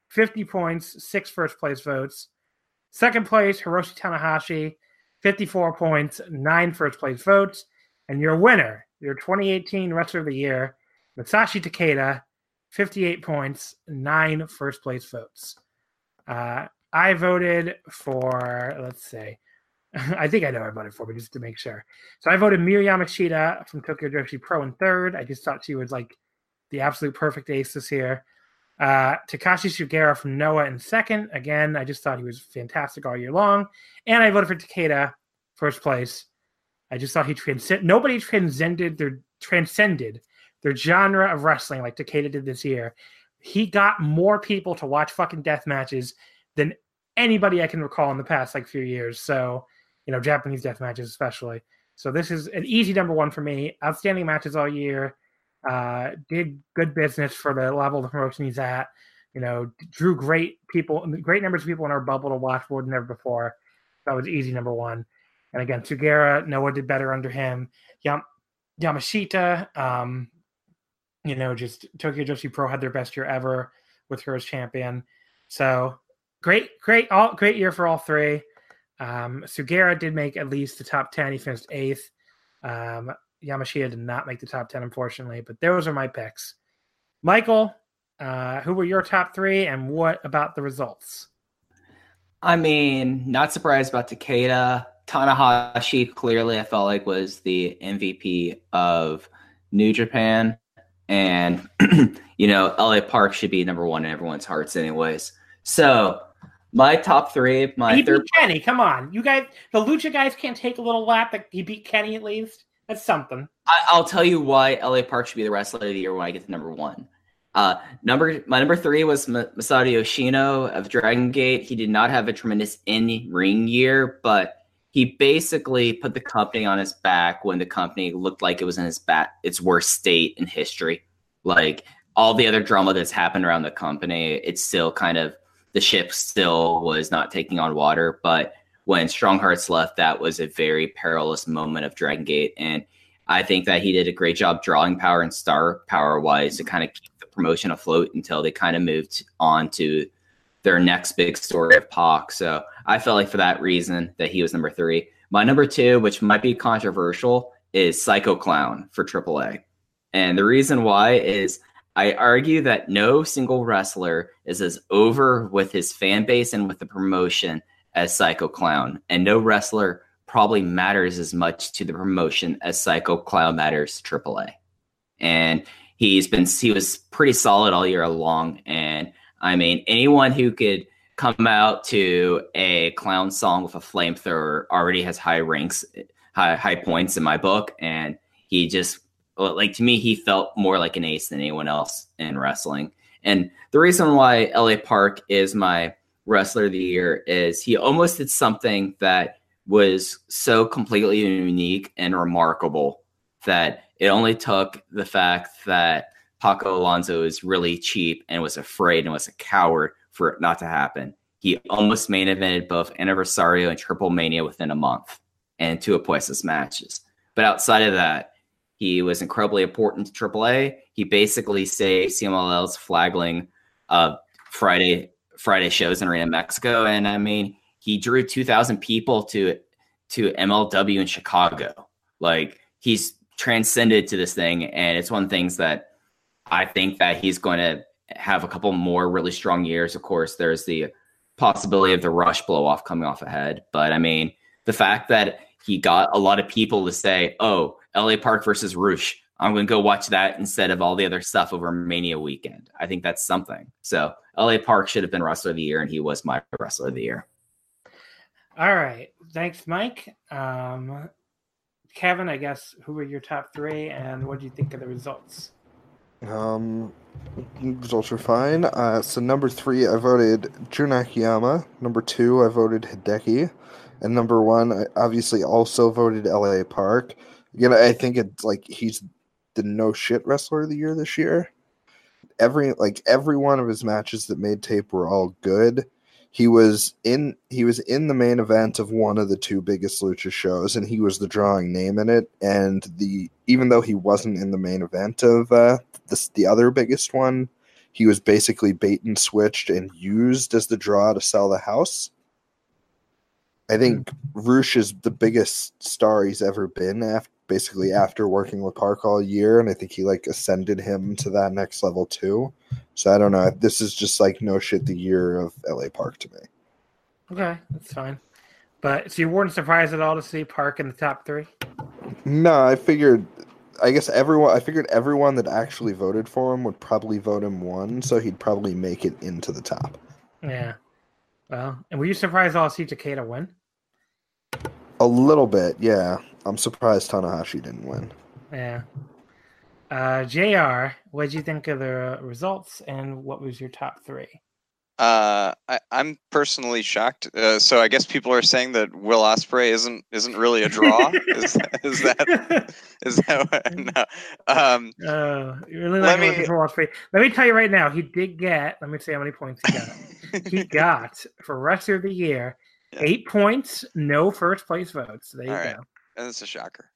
50 points, 6 first-place votes. 2nd place, Hiroshi Tanahashi, 54 points, 9 first-place votes. And your winner, your 2018 Wrestler of the Year, Masashi Takeda, 58 points, 9 first-place votes. I voted for, I think I know what I voted for, but just to make sure. So I voted Miyu Yamashita from Tokyo Joshi Pro in 3rd. I just thought she was like the absolute perfect ace this year. Takashi Sugera from Noah in 2nd. Again, I just thought he was fantastic all year long. And I voted for Takeda, 1st place. I just thought he transcended their genre of wrestling like Takeda did this year. He got more people to watch fucking death matches than anybody I can recall in the past few years. So, Japanese death matches especially. So this is an easy number 1 for me. Outstanding matches all year. Did good business for the level of the promotion he's at. Drew great numbers of people in our bubble to watch more than ever before. That was easy number 1. And again, Sugera, Noah did better under him. Yamashita, just Tokyo Joshi Pro had their best year ever with her as champion. So Great year for all 3. Sugera did make at least the top 10. He finished 8th. Yamashita did not make the top 10, unfortunately, but those are my picks. Michael, who were your top 3, and what about the results? I mean, not surprised about Takeda. Tanahashi, clearly, I felt like was the MVP of New Japan. And, LA Park should be number 1 in everyone's hearts anyways. So, my top 3, he beat Kenny, come on. You guys, the Lucha guys can't take a little lap, but he beat Kenny at least. That's something. I'll tell you why LA Park should be the wrestler of the year when I get to number 1. My number 3 was Masato Yoshino of Dragon Gate. He did not have a tremendous in-ring year, but he basically put the company on his back when the company looked like it was in its worst state in history. All the other drama that's happened around the company, it's still kind of the ship still was not taking on water, but when Strong Hearts left, that was a very perilous moment of Dragon Gate. And I think that he did a great job drawing power and star power wise to kind of keep the promotion afloat until they kind of moved on to their next big story of Pac. So I felt like for that reason that he was number 3. My number 2, which might be controversial, is Psycho Clown for AAA. And the reason why is I argue that no single wrestler is as over with his fan base and with the promotion as Psycho Clown. And no wrestler probably matters as much to the promotion as Psycho Clown matters to AAA. And he was pretty solid all year long. And I mean, anyone who could come out to a clown song with a flamethrower already has high points in my book. And he just, to me, he felt more like an ace than anyone else in wrestling. And the reason why LA Park is my wrestler of the year is he almost did something that was so completely unique and remarkable that it only took the fact that Paco Alonso is really cheap and was afraid and was a coward for it not to happen. He almost main evented both Anniversario and Triple Mania within a month and two of Puestas matches. But outside of that, he was incredibly important to AAA. He basically saved CMLL's flagling Friday shows in Arena Mexico. And I mean, he drew 2,000 people to MLW in Chicago. Like, he's transcended to this thing. And it's one of the things that I think that he's going to have a couple more really strong years. Of course, there's the possibility of the Rush blow off coming off ahead. But I mean, the fact that he got a lot of people to say, oh, LA Park versus Rush, I'm going to go watch that instead of all the other stuff over Mania weekend. I think that's something. So LA Park should have been Wrestler of the Year, and he was my Wrestler of the Year. All right. Thanks, Mike. Kevin, I guess, who were your top three, and what do you think of the results? Results are fine. So number three, I voted Jun Akiyama. Number two, I voted Hideki. And number one, I obviously also voted LA Park. You know, I think it's like he's the no shit Wrestler of the Year this year. Every one of his matches that made tape were all good. He was in the main event of one of the two biggest lucha shows, and he was the drawing name in it. And even though he wasn't in the main event of the other biggest one, he was basically bait and switched and used as the draw to sell the house. I think Rush is the biggest star he's ever been after working with Park all year, and I think he ascended him to that next level too. So I don't know. This is just no shit the year of LA Park to me. Okay, that's fine. But so you weren't surprised at all to see Park in the top three? No, I figured everyone that actually voted for him would probably vote him one, so he'd probably make it into the top. Yeah. Well, and were you surprised I'll see Takeda win? A little bit, yeah. I'm surprised Tanahashi didn't win. Yeah. JR, what did you think of the results, and what was your top three? I'm personally shocked. So I guess people are saying that Will Ospreay isn't really a draw. Is that no? Will Ospreay. Let me tell you right now, he did get. Let me see how many points he got. He got for Wrestler of the Year 8 points, no first place votes. There you go. And it's a shocker.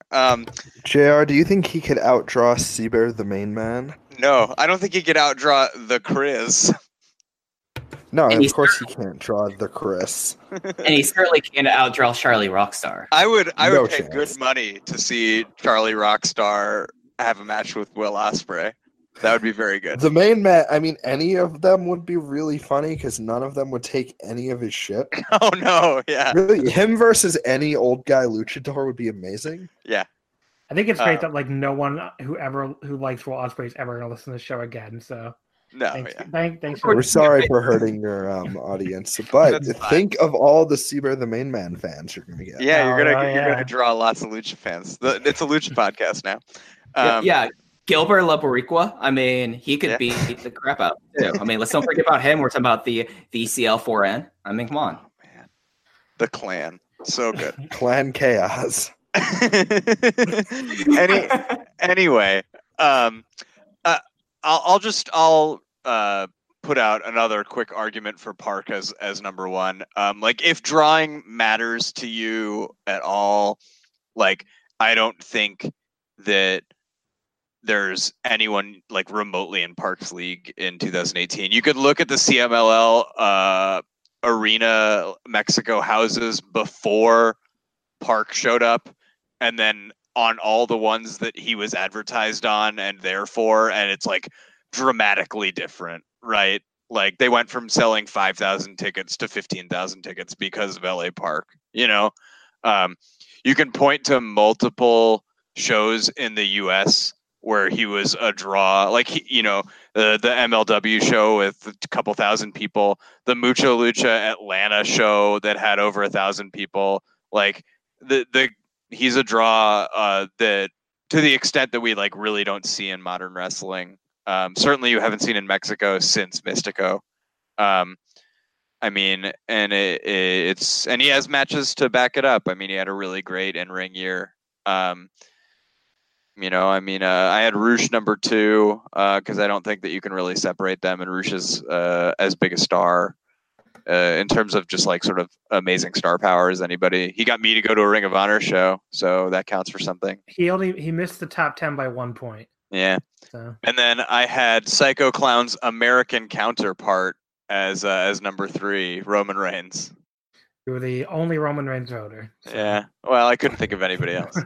JR, do you think he could outdraw Seabear the main man? No, I don't think he could outdraw the Chris. No, and of course he can't draw the Chris. And he certainly can't outdraw Charlie Rockstar. I would pay good money to see Charlie Rockstar have a match with Will Ospreay. That would be very good. The main man, I mean, any of them would be really funny because none of them would take any of his shit. Oh, no, yeah. Really, him versus any old guy luchador would be amazing. Yeah. I think it's great that no one who likes Will Ospreay is ever going to listen to the show again, so... No, thanks. We're sorry for hurting your audience, but think of all the Seabear the Main Man fans you're gonna get. Yeah, you're gonna draw lots of lucha fans. It's a lucha podcast now. Yeah, Gilbert La Boricua. I mean, he could beat the crap out too. I mean, let's don't forget about him. We're talking about the ECL4N. I mean, come on, oh, man. The Clan, so good. Clan Chaos. Anyway. I'll put out another quick argument for Park as number one. If drawing matters to you at all, I don't think that there's anyone remotely in Park's league in 2018. You could look at the CMLL Arena Mexico houses before Park showed up, and then on all the ones that he was advertised on and therefore, and it's dramatically different, right? They went from selling 5,000 tickets to 15,000 tickets because of LA Park, you can point to multiple shows in the US where he was a draw, the MLW show with a couple thousand people, the Mucha Lucha Atlanta show that had over 1,000 people, he's a draw that, to the extent that we really don't see in modern wrestling. Certainly you haven't seen in Mexico since Mystico. And he has matches to back it up. I mean, he had a really great in-ring year. You know, I mean, I had Rush number 2 because I don't think that you can really separate them. And Rush is as big a star in terms of just like sort of amazing star power as anybody. He got me to go to a Ring of Honor show, so that counts for something. He missed the top 10 by 1 point. Yeah. So. And then I had Psycho Clown's American counterpart as number 3, Roman Reigns. You were the only Roman Reigns voter. So. Yeah. Well, I couldn't think of anybody else.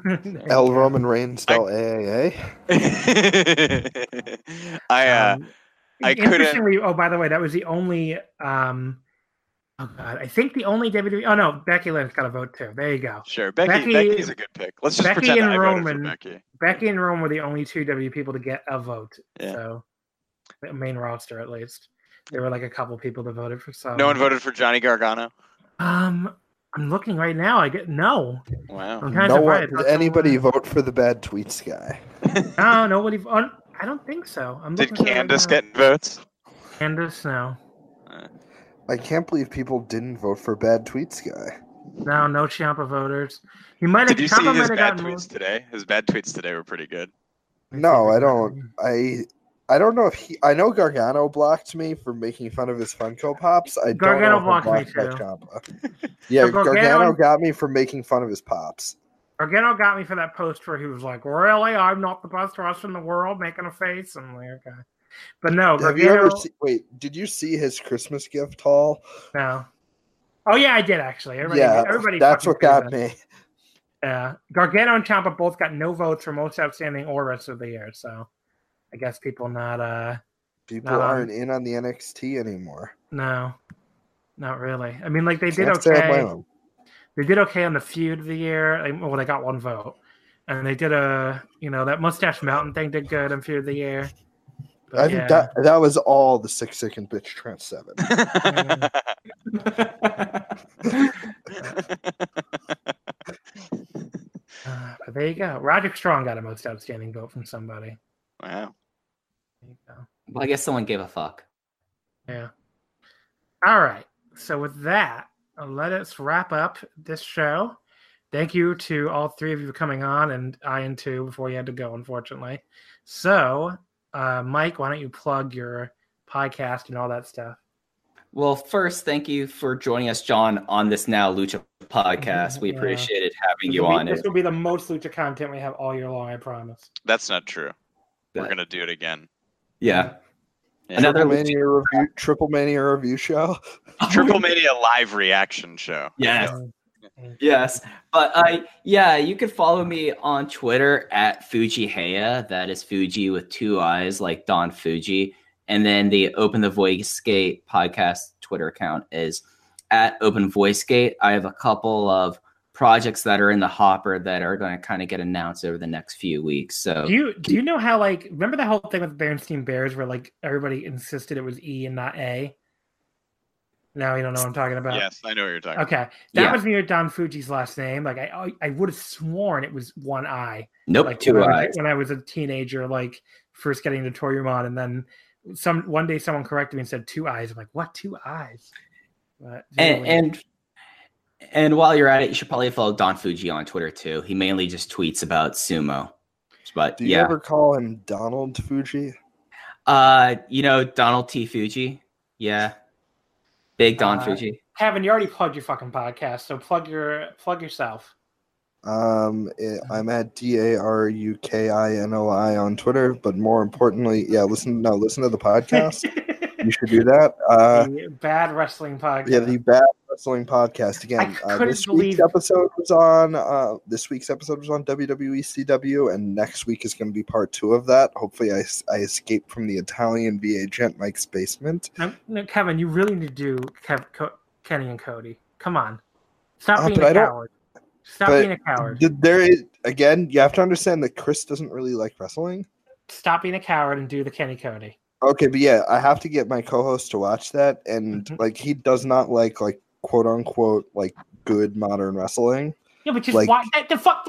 L Roman Reigns spell AAA. I couldn't. Interestingly, oh, by the way, that was the only. Oh God, I think the only WWE. Oh no, Becky Lynch got a vote too. There you go. Sure, Becky's a good pick. Let's just pretend that I voted for Becky. Becky and Roman were the only two WWE people to get a vote. Yeah. So, the main roster at least. There were like a couple people that voted for some. No one voted for Johnny Gargano. I'm looking right now. I get no. Wow. No one, did anybody vote for the bad tweets guy? No, nobody. I don't think so. Did Candace get votes? Candace, no. I can't believe people didn't vote for bad tweets guy. No Ciampa voters. He might have. Did you see his bad tweets today? His bad tweets today were pretty good. No, I don't. I don't know if he. I know Gargano blocked me for making fun of his Funko Pops. Gargano blocked me too. Yeah, so Gargano got me for making fun of his pops. Gargano got me for that post where he was like, "Really, I'm not the best wrestler in the world," making a face. I'm like, okay. But no, wait, did you see his Christmas gift haul? No. Oh yeah, I did actually. Everybody that's what got me. Yeah, Gargano and Ciampa both got no votes for most outstanding or rest of the year. So, I guess people aren't in on the NXT anymore. No, not really. I mean, like they did okay. They did okay on the feud of the year. Well, they got one vote, and they did that Mustache Mountain thing did good on feud of the year. But I think that was all the 6 second bitch trans 7. But there you go. Roderick Strong got a most outstanding vote from somebody. Wow. There you go. Well, I guess someone gave a fuck. Yeah. All right. So with that, let us wrap up this show. Thank you to all three of you for coming on, and Ian too before you had to go, unfortunately. So. Mike, why don't you plug your podcast and all that stuff? Well, first, thank you for joining us, John, on this Now Lucha podcast. We appreciated having you on. This will be the most Lucha content we have all year long, I promise. That's not true. We're going to do it again. Yeah. Triple Mania review show? Triple Mania live reaction show. Yes. Yes, but you can follow me on Twitter at Fujiheya. That is Fuji with 2 eyes, like Don Fuji. And then the Open the Voicegate podcast Twitter account is at Open Voicegate. I have a couple of projects that are in the hopper that are going to kind of get announced over the next few weeks. So do you know how, like, remember the whole thing with Berenstain Bears where like everybody insisted it was E and not A? Now you don't know what I'm talking about. Yes, I know what you're talking about. Okay. That was near Don Fuji's last name. Like I would have sworn it was 1 eye. Nope, like, 2 eyes. When I was a teenager, like first getting to Toryumon, and then one day someone corrected me and said 2 eyes. I'm like, what, 2 eyes? But, and while you're at it, you should probably follow Don Fuji on Twitter too. He mainly just tweets about sumo. But do you ever call him Donald Fuji? Donald T. Fuji. Yeah. Big Don Fuji. Kevin, you already plugged your fucking podcast, so plug yourself. I'm at DARUKINOI on Twitter, but more importantly, listen to the podcast. You should do that. The Bad Wrestling Podcast. Yeah, the Bad Wrestling Podcast again. This week's episode was on WWE CW, and next week is going to be part 2 of that. Hopefully, I escape from the Italian VA gent Mike's basement. No, Kevin, you really need to do Kenny and Cody. Come on, stop being a coward. Stop being a coward. There is, again, you have to understand that Chris doesn't really like wrestling. Stop being a coward and do the Kenny Cody. Okay, but yeah, I have to get my co-host to watch that, and like he does not like quote unquote like good modern wrestling. Yeah, but just why the fuck?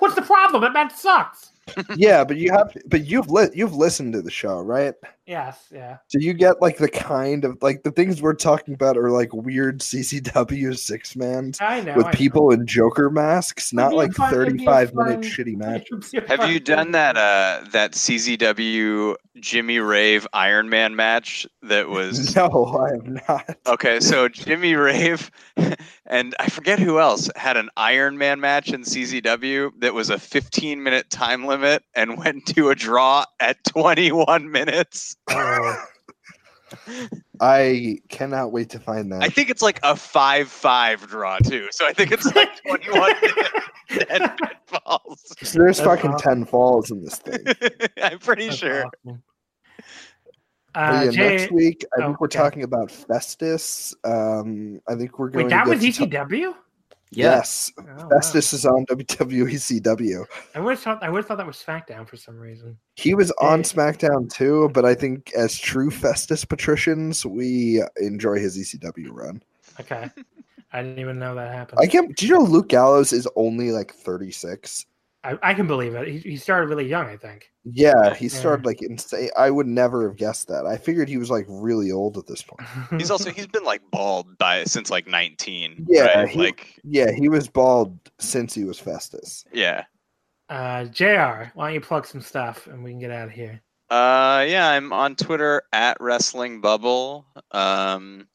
What's the problem? That sucks. Yeah, but you've listened to the show, right? Yes, yeah. So you get like the kind of like the things we're talking about are like weird CCW 6-mans with people in Joker masks, not like 35-minute shitty matches. Have you done that CCW Jimmy Rave Iron Man match that was? No, I have not. Okay, so Jimmy Rave and I forget who else had an Iron Man match in CCW that was a 15-minute time limit and went to a draw at 21 minutes. I cannot wait to find that. I think it's like a 5-5 draw too. So I think it's like 21 falls. So there's That's fucking awesome. 10 falls in this thing. I'm pretty That's sure. Awesome. Next week, I think we're talking about Festus. I think we're going. Wait, that was ECW. Yes, oh, Festus is on WWE CW. I would have thought that was SmackDown for some reason. He was on SmackDown too, but I think as true Festus patricians, we enjoy his ECW run. Okay, I didn't even know that happened. Do you know Luke Gallows is only like 36? I can believe it. He started really young, I think. Yeah, he started like insane. I would never have guessed that. I figured he was like really old at this point. He's been like bald since like 19. Yeah, right? He was bald since he was Festus. Yeah. JR, why don't you plug some stuff and we can get out of here? I'm on Twitter at Wrestling Bubble. I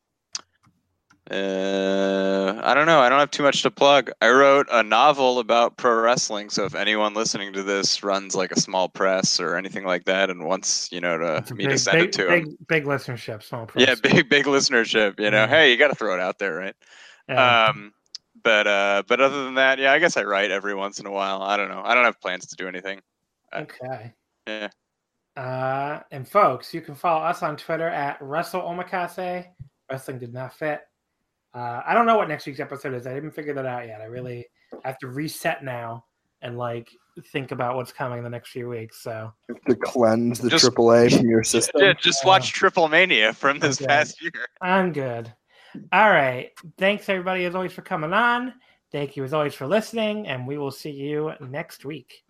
don't know. I don't have too much to plug. I wrote a novel about pro wrestling, so if anyone listening to this runs like a small press or anything like that and wants, to send it to them. Big listenership, small press. Yeah, big listenership, Hey, you got to throw it out there, right? Yeah. But other than that, I guess I write every once in a while. I don't know. I don't have plans to do anything. Okay. Yeah. And folks, you can follow us on Twitter at WrestleOmakase. Wrestling did not fit. I don't know what next week's episode is. I didn't figure that out yet. I really have to reset now and think about what's coming the next few weeks. So to cleanse the AAA from your system. Yeah, just watch Triple Mania from this past year. I'm good. All right. Thanks everybody as always for coming on. Thank you as always for listening, and we will see you next week.